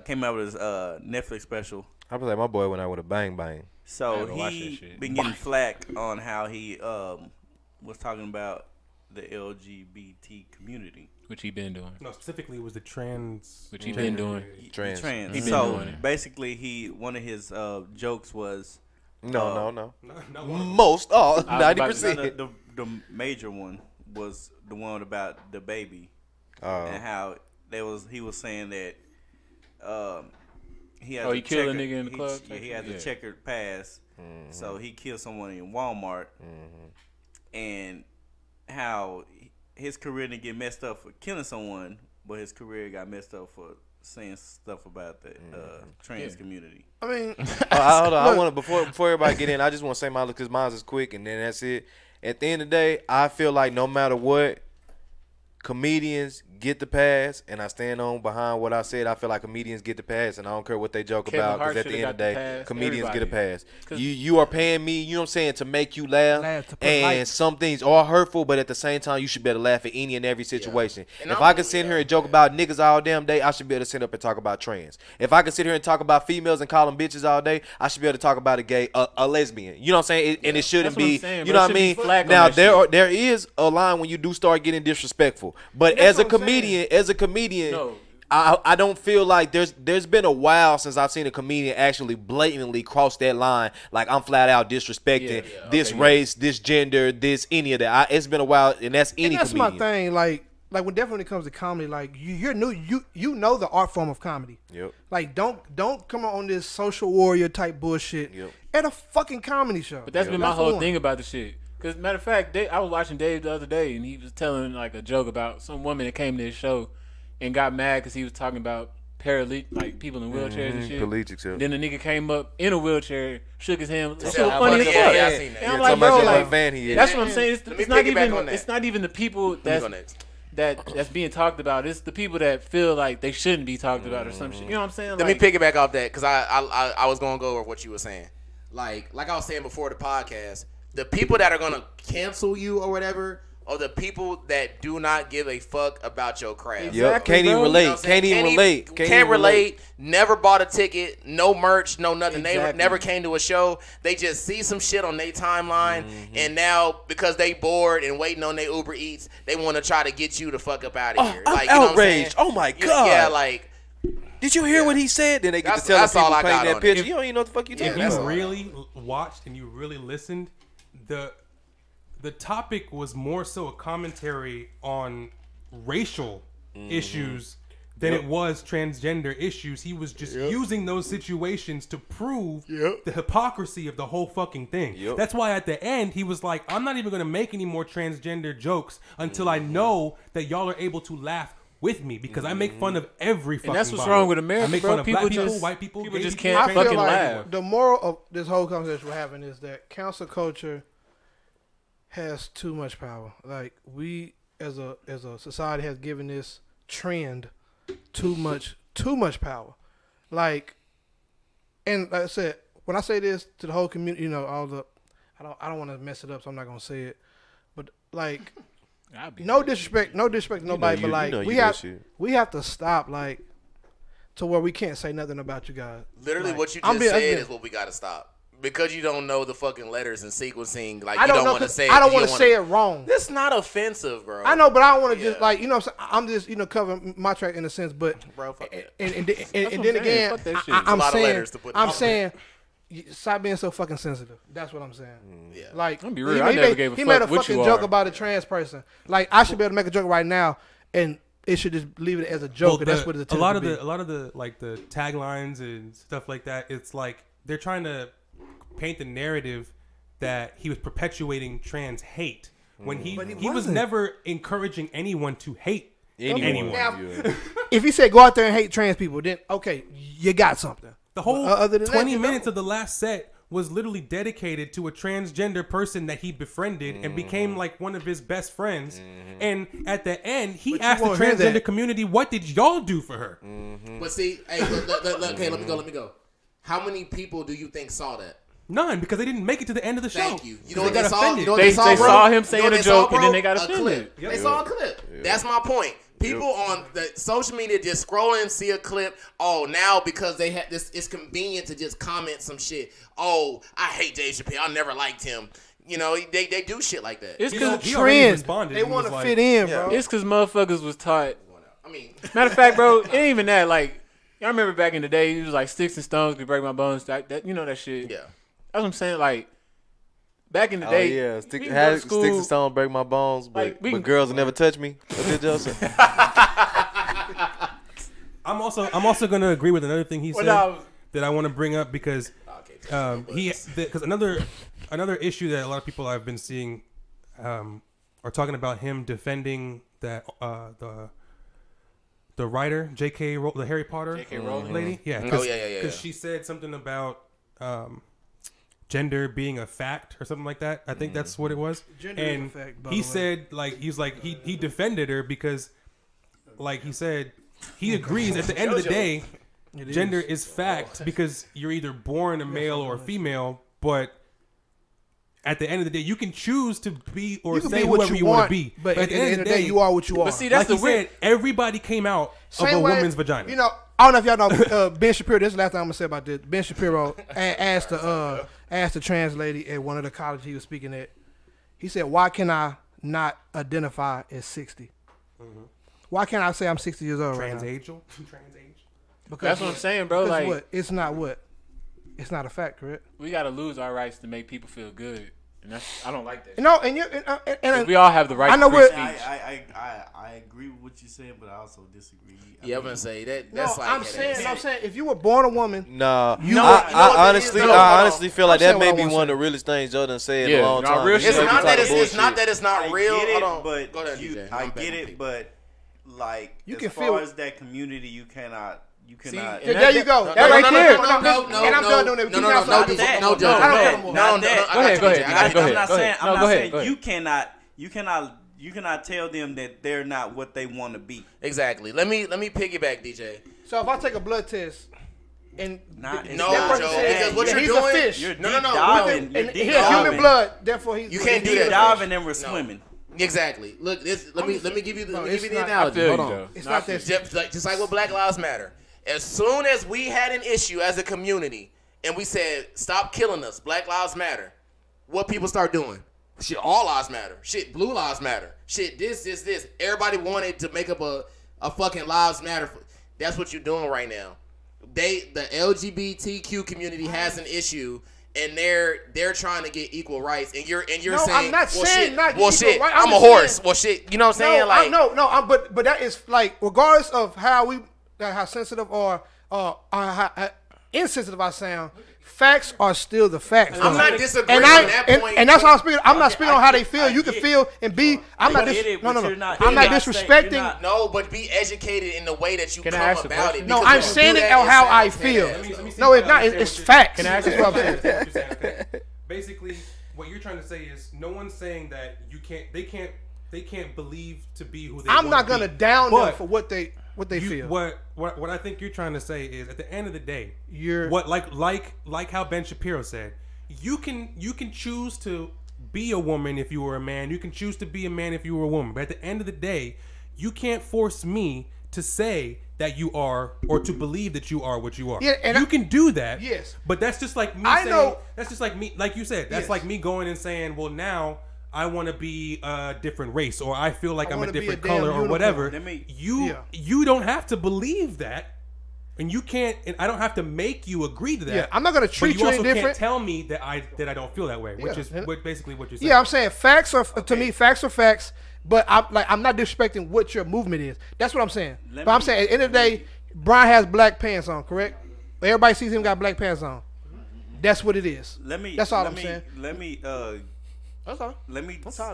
came out with his Netflix special. I was like, my boy went out with a bang bang. So he been getting flack on how he was talking about the LGBT community. Which he been doing. No, specifically it was the trans. Which he been doing. Trans. So basically one of his jokes was, No. Most all 90%. The major one was the one about the baby and how he was saying that he has. Oh, he killed a nigga in the club. Yeah, he has a checkered past, so he killed someone in Walmart, and how his career didn't get messed up for killing someone, but his career got messed up for saying stuff about the trans community. I mean, hold on. I want to before everybody get in. I just want to say mine because mine is quick, and then that's it. At the end of the day, I feel like no matter what, comedians get the pass, and I stand on behind what I said. I feel like comedians get the pass, and I don't care what they joke about, because at the end of the day, comedians get a pass. You are paying me, you know what I'm saying, to make you laugh, and some things are hurtful, but at the same time, you should be able to laugh at any and every situation. And if I could sit here and joke about niggas all damn day, I should be able to sit up and talk about trans. If I could sit here and talk about females and call them bitches all day, I should be able to talk about a lesbian. You know what I'm saying? And it shouldn't be, you know what I mean? Now, there is a line when you do start getting disrespectful, but as a comedian, I don't feel like there's been a while since I've seen a comedian actually blatantly cross that line. Like, I'm flat out disrespecting this race, this gender, this any of that. It's been a while, and that's any. And that's comedian. My thing. Like when definitely comes to comedy, like you're new, you know the art form of comedy. Yep. Like don't come on this social warrior type bullshit at a fucking comedy show. But that's been my whole thing about the shit. Because, matter of fact, I was watching Dave the other day, and he was telling, like, a joke about some woman that came to his show and got mad because he was talking about people in wheelchairs and shit. Collegics. Then the nigga came up in a wheelchair, shook his hand. That shit was funny as fuck. Yeah, I seen that. And I'm like, bro, like, that's what I'm saying. It's not even the people that's being talked about. It's the people that feel like they shouldn't be talked about or some shit. You know what I'm saying? Let me piggyback off that, because I was going to go over what you were saying. Like I was saying before the podcast, the people that are going to cancel you or whatever are the people that do not give a fuck about your craft. Exactly, can't even relate. You know can't even relate. Never bought a ticket. No merch. No nothing. Exactly. They never came to a show. They just see some shit on their timeline. And now, because they bored and waiting on their Uber Eats, they want to try to get you the fuck up out of here. Like, I'm outraged. Oh, my God. Yeah, like. Did you hear what he said? Then they get to tell the people playing that picture. You don't even know what the fuck you did. If you really watched and you really listened, The the topic was more so a commentary on racial issues than it was transgender issues. He was just using those situations to prove the hypocrisy of the whole fucking thing. That's why at the end, he was like, I'm not even going to make any more transgender jokes until I know that y'all are able to laugh with me, because I make fun of every fucking. And that's what's wrong with America. I make fun of people, black people, white people. People just can't fucking laugh. The moral of this whole conversation we're having is that council culture has too much power. Like, we as a society has given this trend too much power. Like, and like I said, when I say this to the whole community, you know, all the I don't want to mess it up, so I'm not gonna say it, but like. No disrespect to nobody, but like we have to stop, like, to where we can't say nothing about you guys. Literally, like, what you just said is what we gotta stop. Because you don't know the fucking letters and sequencing, like, you don't want to say it. I don't want to say it wrong. That's not offensive, bro. I know, but I don't want to just, like, you know, I'm just, you know, covering my track in a sense, but bro, fuck that. And then again, I'm saying. Stop being so fucking sensitive. That's what I'm saying. Yeah. Like, I'm be real. He made a fucking joke about a trans person. Like, I should be able to make a joke right now, and it should just leave it as a joke. Well, and that's what it's a lot of the like the taglines and stuff like that. It's like they're trying to paint the narrative that he was perpetuating trans hate when he was never encouraging anyone to hate anyone. Now, if he said go out there and hate trans people, then okay, you got something. The whole 20 minutes of the last set was literally dedicated to a transgender person that he befriended and became like one of his best friends. And at the end, he asked the transgender community, what did y'all do for her? But see, hey, okay, let me go. How many people do you think saw that? None, because they didn't make it to the end of the show. Thank you. You know what they saw? They saw him saying a joke and then they got offended. They saw a clip. That's my point. People on the social media just scroll and see a clip. Oh, now because they had this, it's convenient to just comment some shit. Oh, I hate Dave Chappelle. I never liked him. You know, they do shit like that. It's because they want to fit in, bro. It's because motherfuckers was taught. I mean, matter of fact, bro, it ain't even that. Like, y'all remember back in the day, it was like sticks and stones could break my bones. That you know that shit. Yeah, that's what I'm saying. Like. Back in the day, yeah, sticks and stones break my bones, but, like, but girls will never touch me. I'm also gonna agree with another thing he said that I want to bring up because another issue that a lot of people I've been seeing are talking about him defending that the writer J.K. Rowling, the Harry Potter Rowling lady, because she said something about gender being a fact or something like that. I think that's what it was. Gender and fact, by he said, like, he's like, he defended her because, like, he said, he agrees at the end of the day, gender is fact because you're either born a male or a female, but at the end of the day, you can choose to be or say whatever you want to be. But at the end of the day, you are what you are. But see, that's the weird. Everybody came out of a woman's vagina. You know, I don't know if y'all know Ben Shapiro. This is the last thing I'm gonna say about this. Ben Shapiro asked the trans lady at one of the colleges he was speaking at. He said, "Why can I not identify as 60? Why can't I say I'm 60 years old?" Transageal. Because that's what I'm saying, bro. Like, it's not a fact, correct? We gotta lose our rights to make people feel good, and that's, I don't like that. No, and we all have the right. I know what I agree with what you're saying, but I also disagree. I'm saying if you were born a woman, I honestly feel like that may be one of the realest things Joe done said in a long time. It's not that it's not real. I get it, but like you can feel as that community, you cannot. You cannot. See, there you go. That right there. And I'm done doing it. I'm not saying you cannot tell them that they're not what they want to be. Exactly. Let me piggyback, DJ. So if I take a blood test and because what you're doing, you're human blood. Therefore, you can't do that. Diving and we're swimming. Exactly. Look, let me give you the analogy. Hold on. It's not that. Just like with Black Lives Matter. As soon as we had an issue as a community and we said, stop killing us, Black Lives Matter, what people start doing? Shit, all lives matter. Shit, blue lives matter. Shit, this. Everybody wanted to make up a fucking lives matter. That's what you're doing right now. The LGBTQ community has an issue and they're trying to get equal rights, and you're saying, I'm a horse. Well, shit, you know what I'm saying? Like, but that is like, regardless of how sensitive or how insensitive I sound, facts are still the facts. I'm not disagreeing on that point. And that's how I'm speaking. I'm not speaking on how they feel. You can feel and be. I'm not disrespecting. No, but be educated in the way that you come about it. No, I'm saying it on how I feel. No, it's not. It's facts. Can I ask you something? Basically, what you're trying to say is no one's saying that you can't. They can't believe to be who they want to be. I'm not gonna down them for what they. What they feel. What I think you're trying to say is, at the end of the day, like how Ben Shapiro said, you can choose to be a woman if you were a man. You can choose to be a man if you were a woman. But at the end of the day, you can't force me to say that you are or to believe that you are what you are. Yeah, and you can do that. Yes. But that's just like me that's just like me, like you said, that's like me going and saying, well, now I want to be a different race, or I feel like I'm a different color, or whatever. You don't have to believe that, and you can't. And I don't have to make you agree to that. Yeah, I'm not going to treat you indifferent. You also can't tell me that I don't feel that way, which is basically what you're saying. Yeah, I'm saying facts are to me. Facts are facts, but I'm not disrespecting what your movement is. That's what I'm saying. But I'm saying at the end of the day, Brian has black pants on, correct? Everybody sees him got black pants on. That's what it is. That's all I'm saying. I'm tired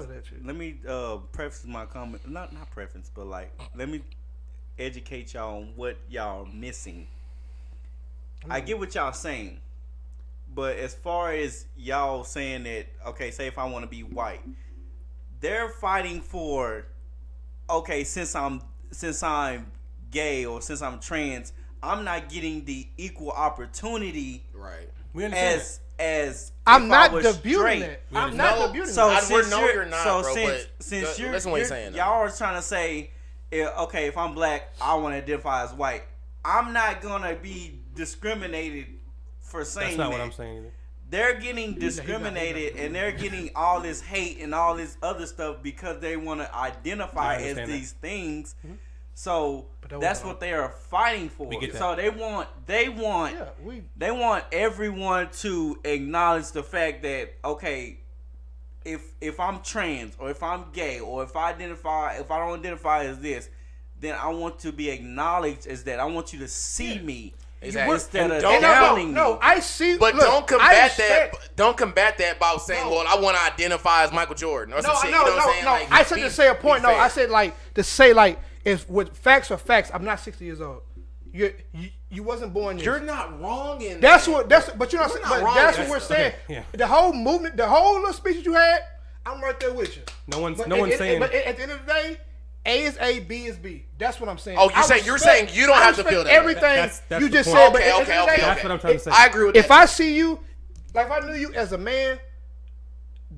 of that shit. Let me preface my comment. Not preface, but like, let me educate y'all on what y'all missing. I get what y'all saying, but as far as y'all saying that, okay, say if I want to be white, they're fighting for, okay, since I'm gay or since I'm trans, I'm not getting the equal opportunity. Right. We understand as I'm not debuting it. I'm not debuting it. Y'all are trying to say, okay, if I'm black, I want to identify as white. I'm not gonna be discriminated for saying that. That's not what I'm saying either. They're getting discriminated, and they're getting all this hate and all this other stuff because they want to identify as these things. Mm-hmm. So that's what they are fighting for. So they want everyone to acknowledge the fact that, okay, if I'm trans or if I'm gay or if I don't identify as this, then I want to be acknowledged as that. I want you to see me. Exactly. I see. But look, don't combat that by saying, "Well, I want to identify as Michael Jordan." Or I said to say a point. No, I said like to say like. If with facts are facts, I'm not 60 years old. You wasn't born yet. You're not wrong in that. But you're not. That's what we're saying. Okay, yeah. The whole movement, the whole little speech that you had, I'm right there with you. No one's saying. But at the end of the day, A is A, B is B. That's what I'm saying. Oh, you're saying you don't have to feel that. Everything that's you just said. Okay. That's what I'm trying to say. I agree with that. If I see you, like if I knew you as a man,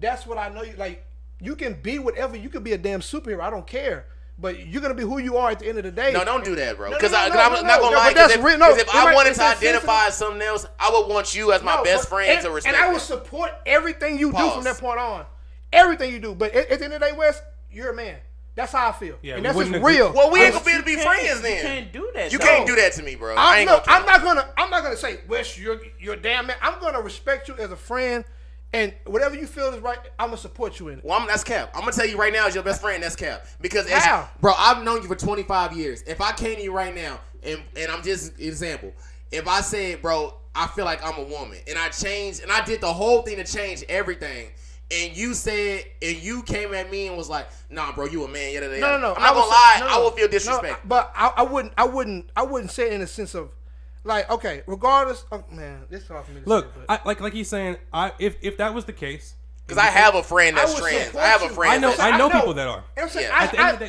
that's what I know you like. You can be whatever. You can be a damn superhero. I don't care. But you're going to be who you are at the end of the day. No, don't do that, bro. Because I'm not going to lie. Because if I wanted to identify as something else, I would want you as my best friend to respect. And I would support everything you do from that point on. Everything you do. But at the end of the day, Wes, you're a man. That's how I feel. Yeah, and that's just real. Well, we ain't going to be friends then. You can't do that. You can't do that to me, bro. I'm not going to say, Wes, you're a damn man. I'm going to respect you as a friend. And whatever you feel is right, I'm going to support you in it. Well, that's cap. I'm going to tell you right now as your best friend, that's cap. Because, bro, I've known you for 25 years. If I came to you right now, and I'm just an example. If I said, bro, I feel like I'm a woman. And I changed, and I did the whole thing to change everything. And you said, and you came at me and was like, nah, bro, you a man. No. I'm not going to lie. No, I will feel disrespect. I wouldn't say it in a sense of, like, okay, regardless of, man, this is hard for me to say. Look, like he's saying, if that was the case. Because I have a friend that's trans. I have a friend that's trans. I know people that are. At the end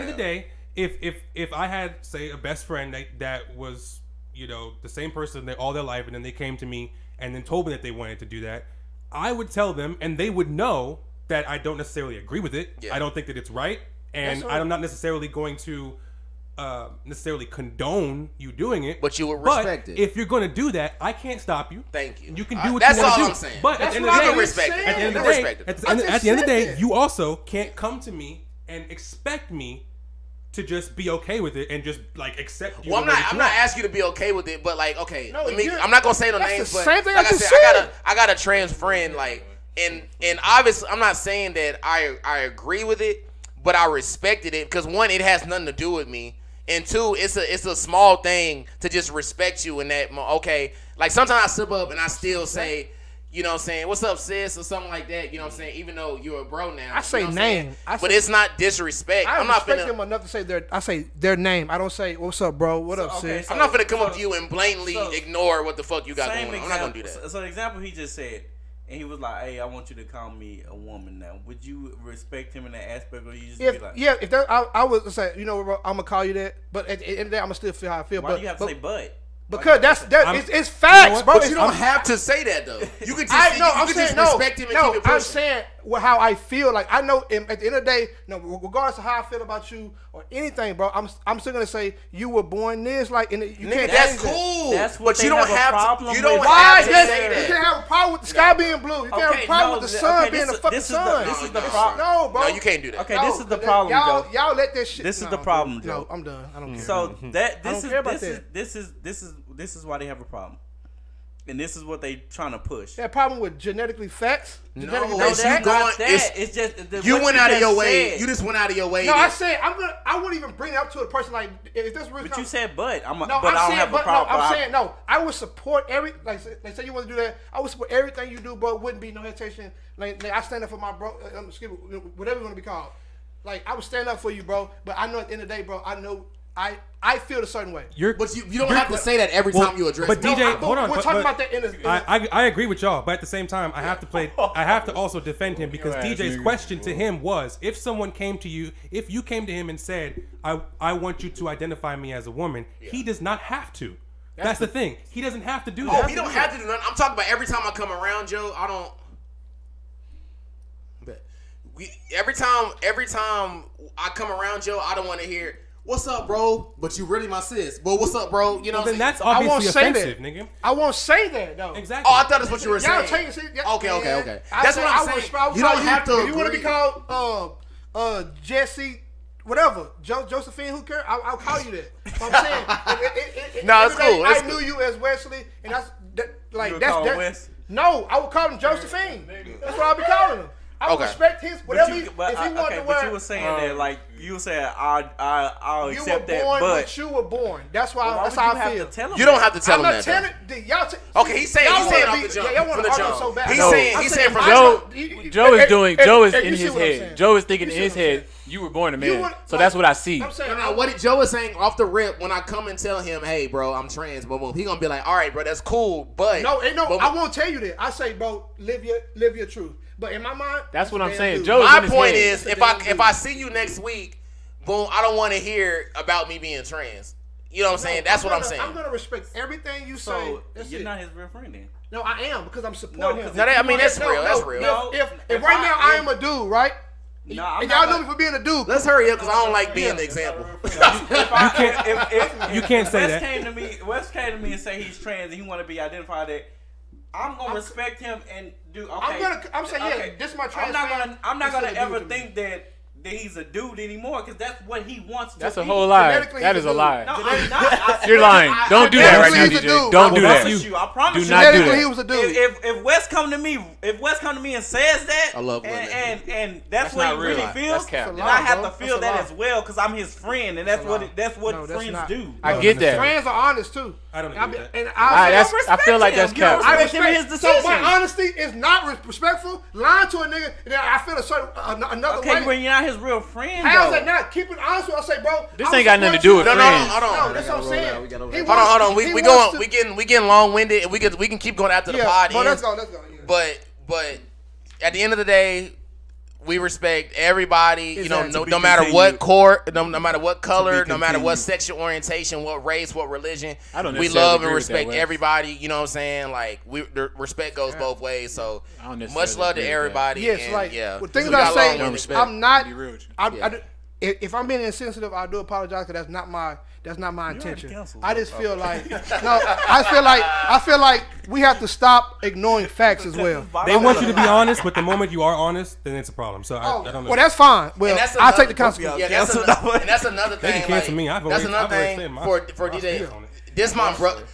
of the day, if I had, say, a best friend that was, you know, the same person all their life, and then they came to me and then told me that they wanted to do that, I would tell them, and they would know that I don't necessarily agree with it. Yeah. I don't think that it's right. And I'm not necessarily going to necessarily condone you doing it, but you will respect it. If you're going to do that, I can't stop you. Thank you. You can do what you want to do. That's all I'm saying. But at the end of the day, you also can't come to me and expect me to just be okay with it and just like accept you. Well, I'm not asking you to be okay with it, but like, okay, no, I'm not gonna say no names, but like I said, I got a trans friend, like, and obviously I'm not saying that I agree with it, but I respected it because one, it has nothing to do with me. And two, it's a small thing to just respect you in that. Okay, like sometimes I slip up and I still say, you know what I'm saying, what's up, sis, or something like that. You know what I'm saying, even though you're a bro now. I say name, but it's not disrespect. I'm not respect them enough to say their name. I don't say what's up, bro, what up, sis. I'm not finna come up to you and blatantly ignore what the fuck you got going on. I'm not gonna do that. So an example he just said. And he was like, "Hey, I want you to call me a woman now." Would you respect him in that aspect, or you just be like, "Yeah, if that, I would say, you know, what, bro, I'm gonna call you that." But at the end of the day, I'm gonna still feel how I feel. Why do you have to say "but"? Because that's it's facts, you know, bro. But you don't have to say that though. You could just respect him. And keep it pushing. I'm saying how I feel. Like I know at the end of the day, regardless of how I feel about you or anything, bro, I'm still gonna say you were born this. Like, and you can't. That's cool. That's what. But you don't have to. You don't have to say that. You can't have a problem with the sky being blue. You can't have a problem with the sun being the fucking sun. This is the problem. No, bro. No, you can't do that. Okay, this is the problem, Joe. Y'all let this shit. This is the problem, Joe. I'm done. I don't care. So that this is why they have a problem. And this is what they trying to push. That problem with genetically facts? It's just you went out of your way. You just went out of your way. No, I said I wouldn't even bring it up to a person like if this really. But you said I don't have a problem. I would support every they say you want to do that. I would support everything you do, but it wouldn't be no hesitation. Like I stand up for my bro. Excuse me, whatever you want to be called. Like I would stand up for you, bro. But I know at the end of the day, bro, I know. I feel a certain way. But you don't have to say that every time you address. But DJ, hold on. We're talking about that in this. I agree with y'all, but at the same time, I have to also defend him because DJ's question to him was, if someone came to you, if you came to him and said, I want you to identify me as a woman, he does not have to. That's the thing. He doesn't have to do that. Oh, he don't have to do nothing. I'm talking about every time I come around, Joe, I don't. But every time I come around, Joe, I don't want to hear, "What's up, bro? But you really my sis. But what's up, bro?" You know, then that's obviously offensive, nigga. I won't say that though. Exactly. Oh, I thought that's what you were saying. Okay. That's what I'm saying. You don't have to. You want to be called Jesse, whatever, Josephine, who cares? I'll call you that. So I'm saying, no, it's cool. I knew you as Wesley, and that's like that's. No, I would call him Josephine. That's what I'll be calling him. I respect his whatever. But you were saying that, like you were saying, I'll accept that. But you were born. That's why. That's how I feel. You don't have to tell him that. He's saying off the jump. He's saying from Joe is in his head. Joe is thinking in his head, you were born a man. So that's what I see. What Joe is saying off the rip, when I come and tell him, "Hey, bro, I'm trans," boom, he gonna be like, "All right, bro, that's cool." But no, I won't tell you that. I say, bro, live your truth. But in my mind, that's what I'm saying. Joe, my point is, if I see you next week, boom, I don't want to hear about me being trans. You know what I'm saying? That's what I'm saying. I'm gonna respect everything you say. You're not his real friend then. No, I am because I'm supporting him. I mean, that's real. That's real. If right now I am a dude, right? No, and y'all know me for being a dude. Let's hurry up because I don't like being the example. You can't say that. Wes came to me and say he's trans and he want to be identified as. I'm gonna respect him and do. Okay. I'm saying, this is my trans. I'm not gonna ever think that he's a dude anymore because that's what he wants. That's a whole lie. That is a lie. No, I'm not. You're lying. Don't do that right now, DJ. Don't do that. I promise you. Do not do that. He was a dude. If Wes come to me, and says that, I love women, and that's what he really feels, then I have to feel that as well because I'm his friend, and that's what friends do. I get that. Friends are honest too. I don't agree with that. I feel like that's cap. I respect him. His decision. So my honesty is not respectful. Lying to a nigga, then I feel a certain another way. Okay, when you're not his real friend, how is that not keeping honest with? I say, bro, this ain't got nothing to do with friends. No, that's what I'm saying. Hold on. We getting long winded, and we can keep going after the pod. Yeah, let's go. But at the end of the day, we respect everybody, you know, no matter what court, no matter what color, no matter what sexual orientation, what race, what religion. We love and respect everybody, you know what I'm saying? Like, respect goes both ways, so much love to everybody. Yes, like, things I say, I'm not, If I'm being insensitive, I do apologize because that's not my intention. I just feel like I feel like we have to stop ignoring facts as well. They want you to be honest, but the moment you are honest, then it's a problem. So I don't know. Well, that's fine. Well, I take the consequences. Yeah, that's another thing. They can cancel me. That's another thing for DJ. This my brother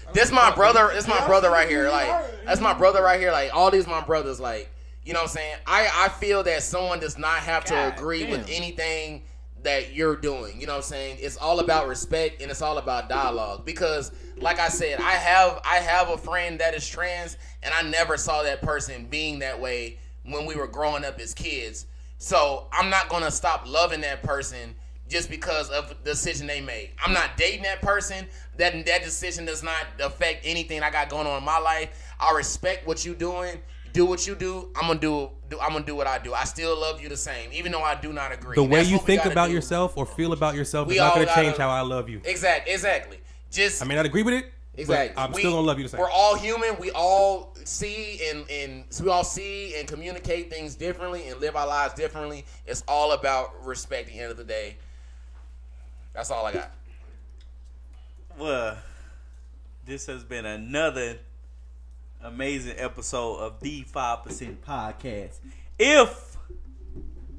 right here. Like that's my brother right here. Like all these my brothers. Like you know what I'm saying. I feel that someone does not have to agree with anything that you're doing. You know what I'm saying? It's all about respect and it's all about dialogue. Because like I said, I have a friend that is trans and I never saw that person being that way when we were growing up as kids. So I'm not gonna stop loving that person just because of the decision they made. I'm not dating that person. That decision does not affect anything I got going on in my life. I respect what you're doing. Do what you do. I'm gonna do what I do. I still love you the same, even though I do not agree. The way you think about yourself or feel about yourself is not gonna change how I love you. Exactly. Just I may not agree with it. Exactly. But I'm still gonna love you the same. We're all human. We all see and communicate things differently and live our lives differently. It's all about respect at the end of the day. That's all I got. Well, this has been another amazing episode of the 5% Podcast. If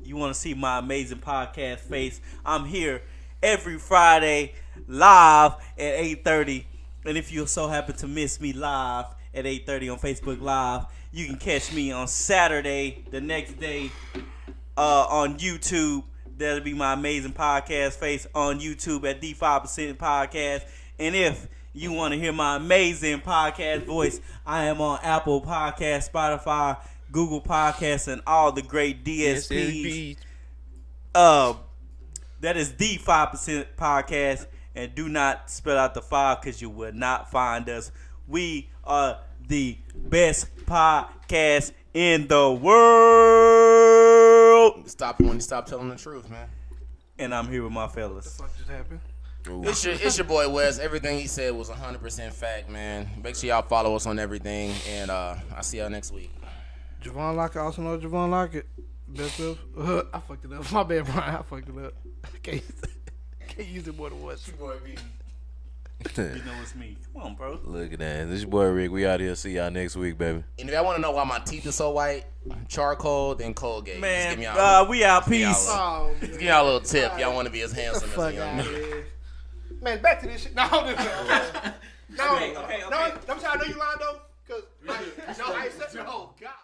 you want to see my amazing podcast face, I'm here every Friday live at 8:30. And if you're so happy to miss me live at 8:30 on Facebook Live, you can catch me on Saturday the next day on YouTube. That'll be my amazing podcast face on YouTube at the 5% Podcast. And if you want to hear my amazing podcast voice, I am on Apple Podcasts, Spotify, Google Podcasts, and all the great DSPs. That is the 5% Podcast. And do not spell out the 5 because you will not find us. We are the best podcast in the world. Stop when you stop telling the truth, man. And I'm here with my fellas. What the fuck just happened? It's your boy Wes. Everything he said was 100% fact, man. Make sure y'all follow us on everything, and I'll see y'all next week. Javon Lockett, also know Javon Lockett. Best of I fucked it up. My bad, Brian. I fucked it up. Can't use it more than once. Your boy B. You know it's me. Come on, bro. Look at that. This is your boy Rick. We out here. See y'all next week, baby. And if y'all want to know why my teeth are so white, charcoal, then Colgate. Man, give me we out. Peace. Give y'all a little tip. Y'all want to be as handsome as me. Man, back to this shit. No, I'm just no, okay. No, I'm trying to know you lying though, cause no, I said, oh God.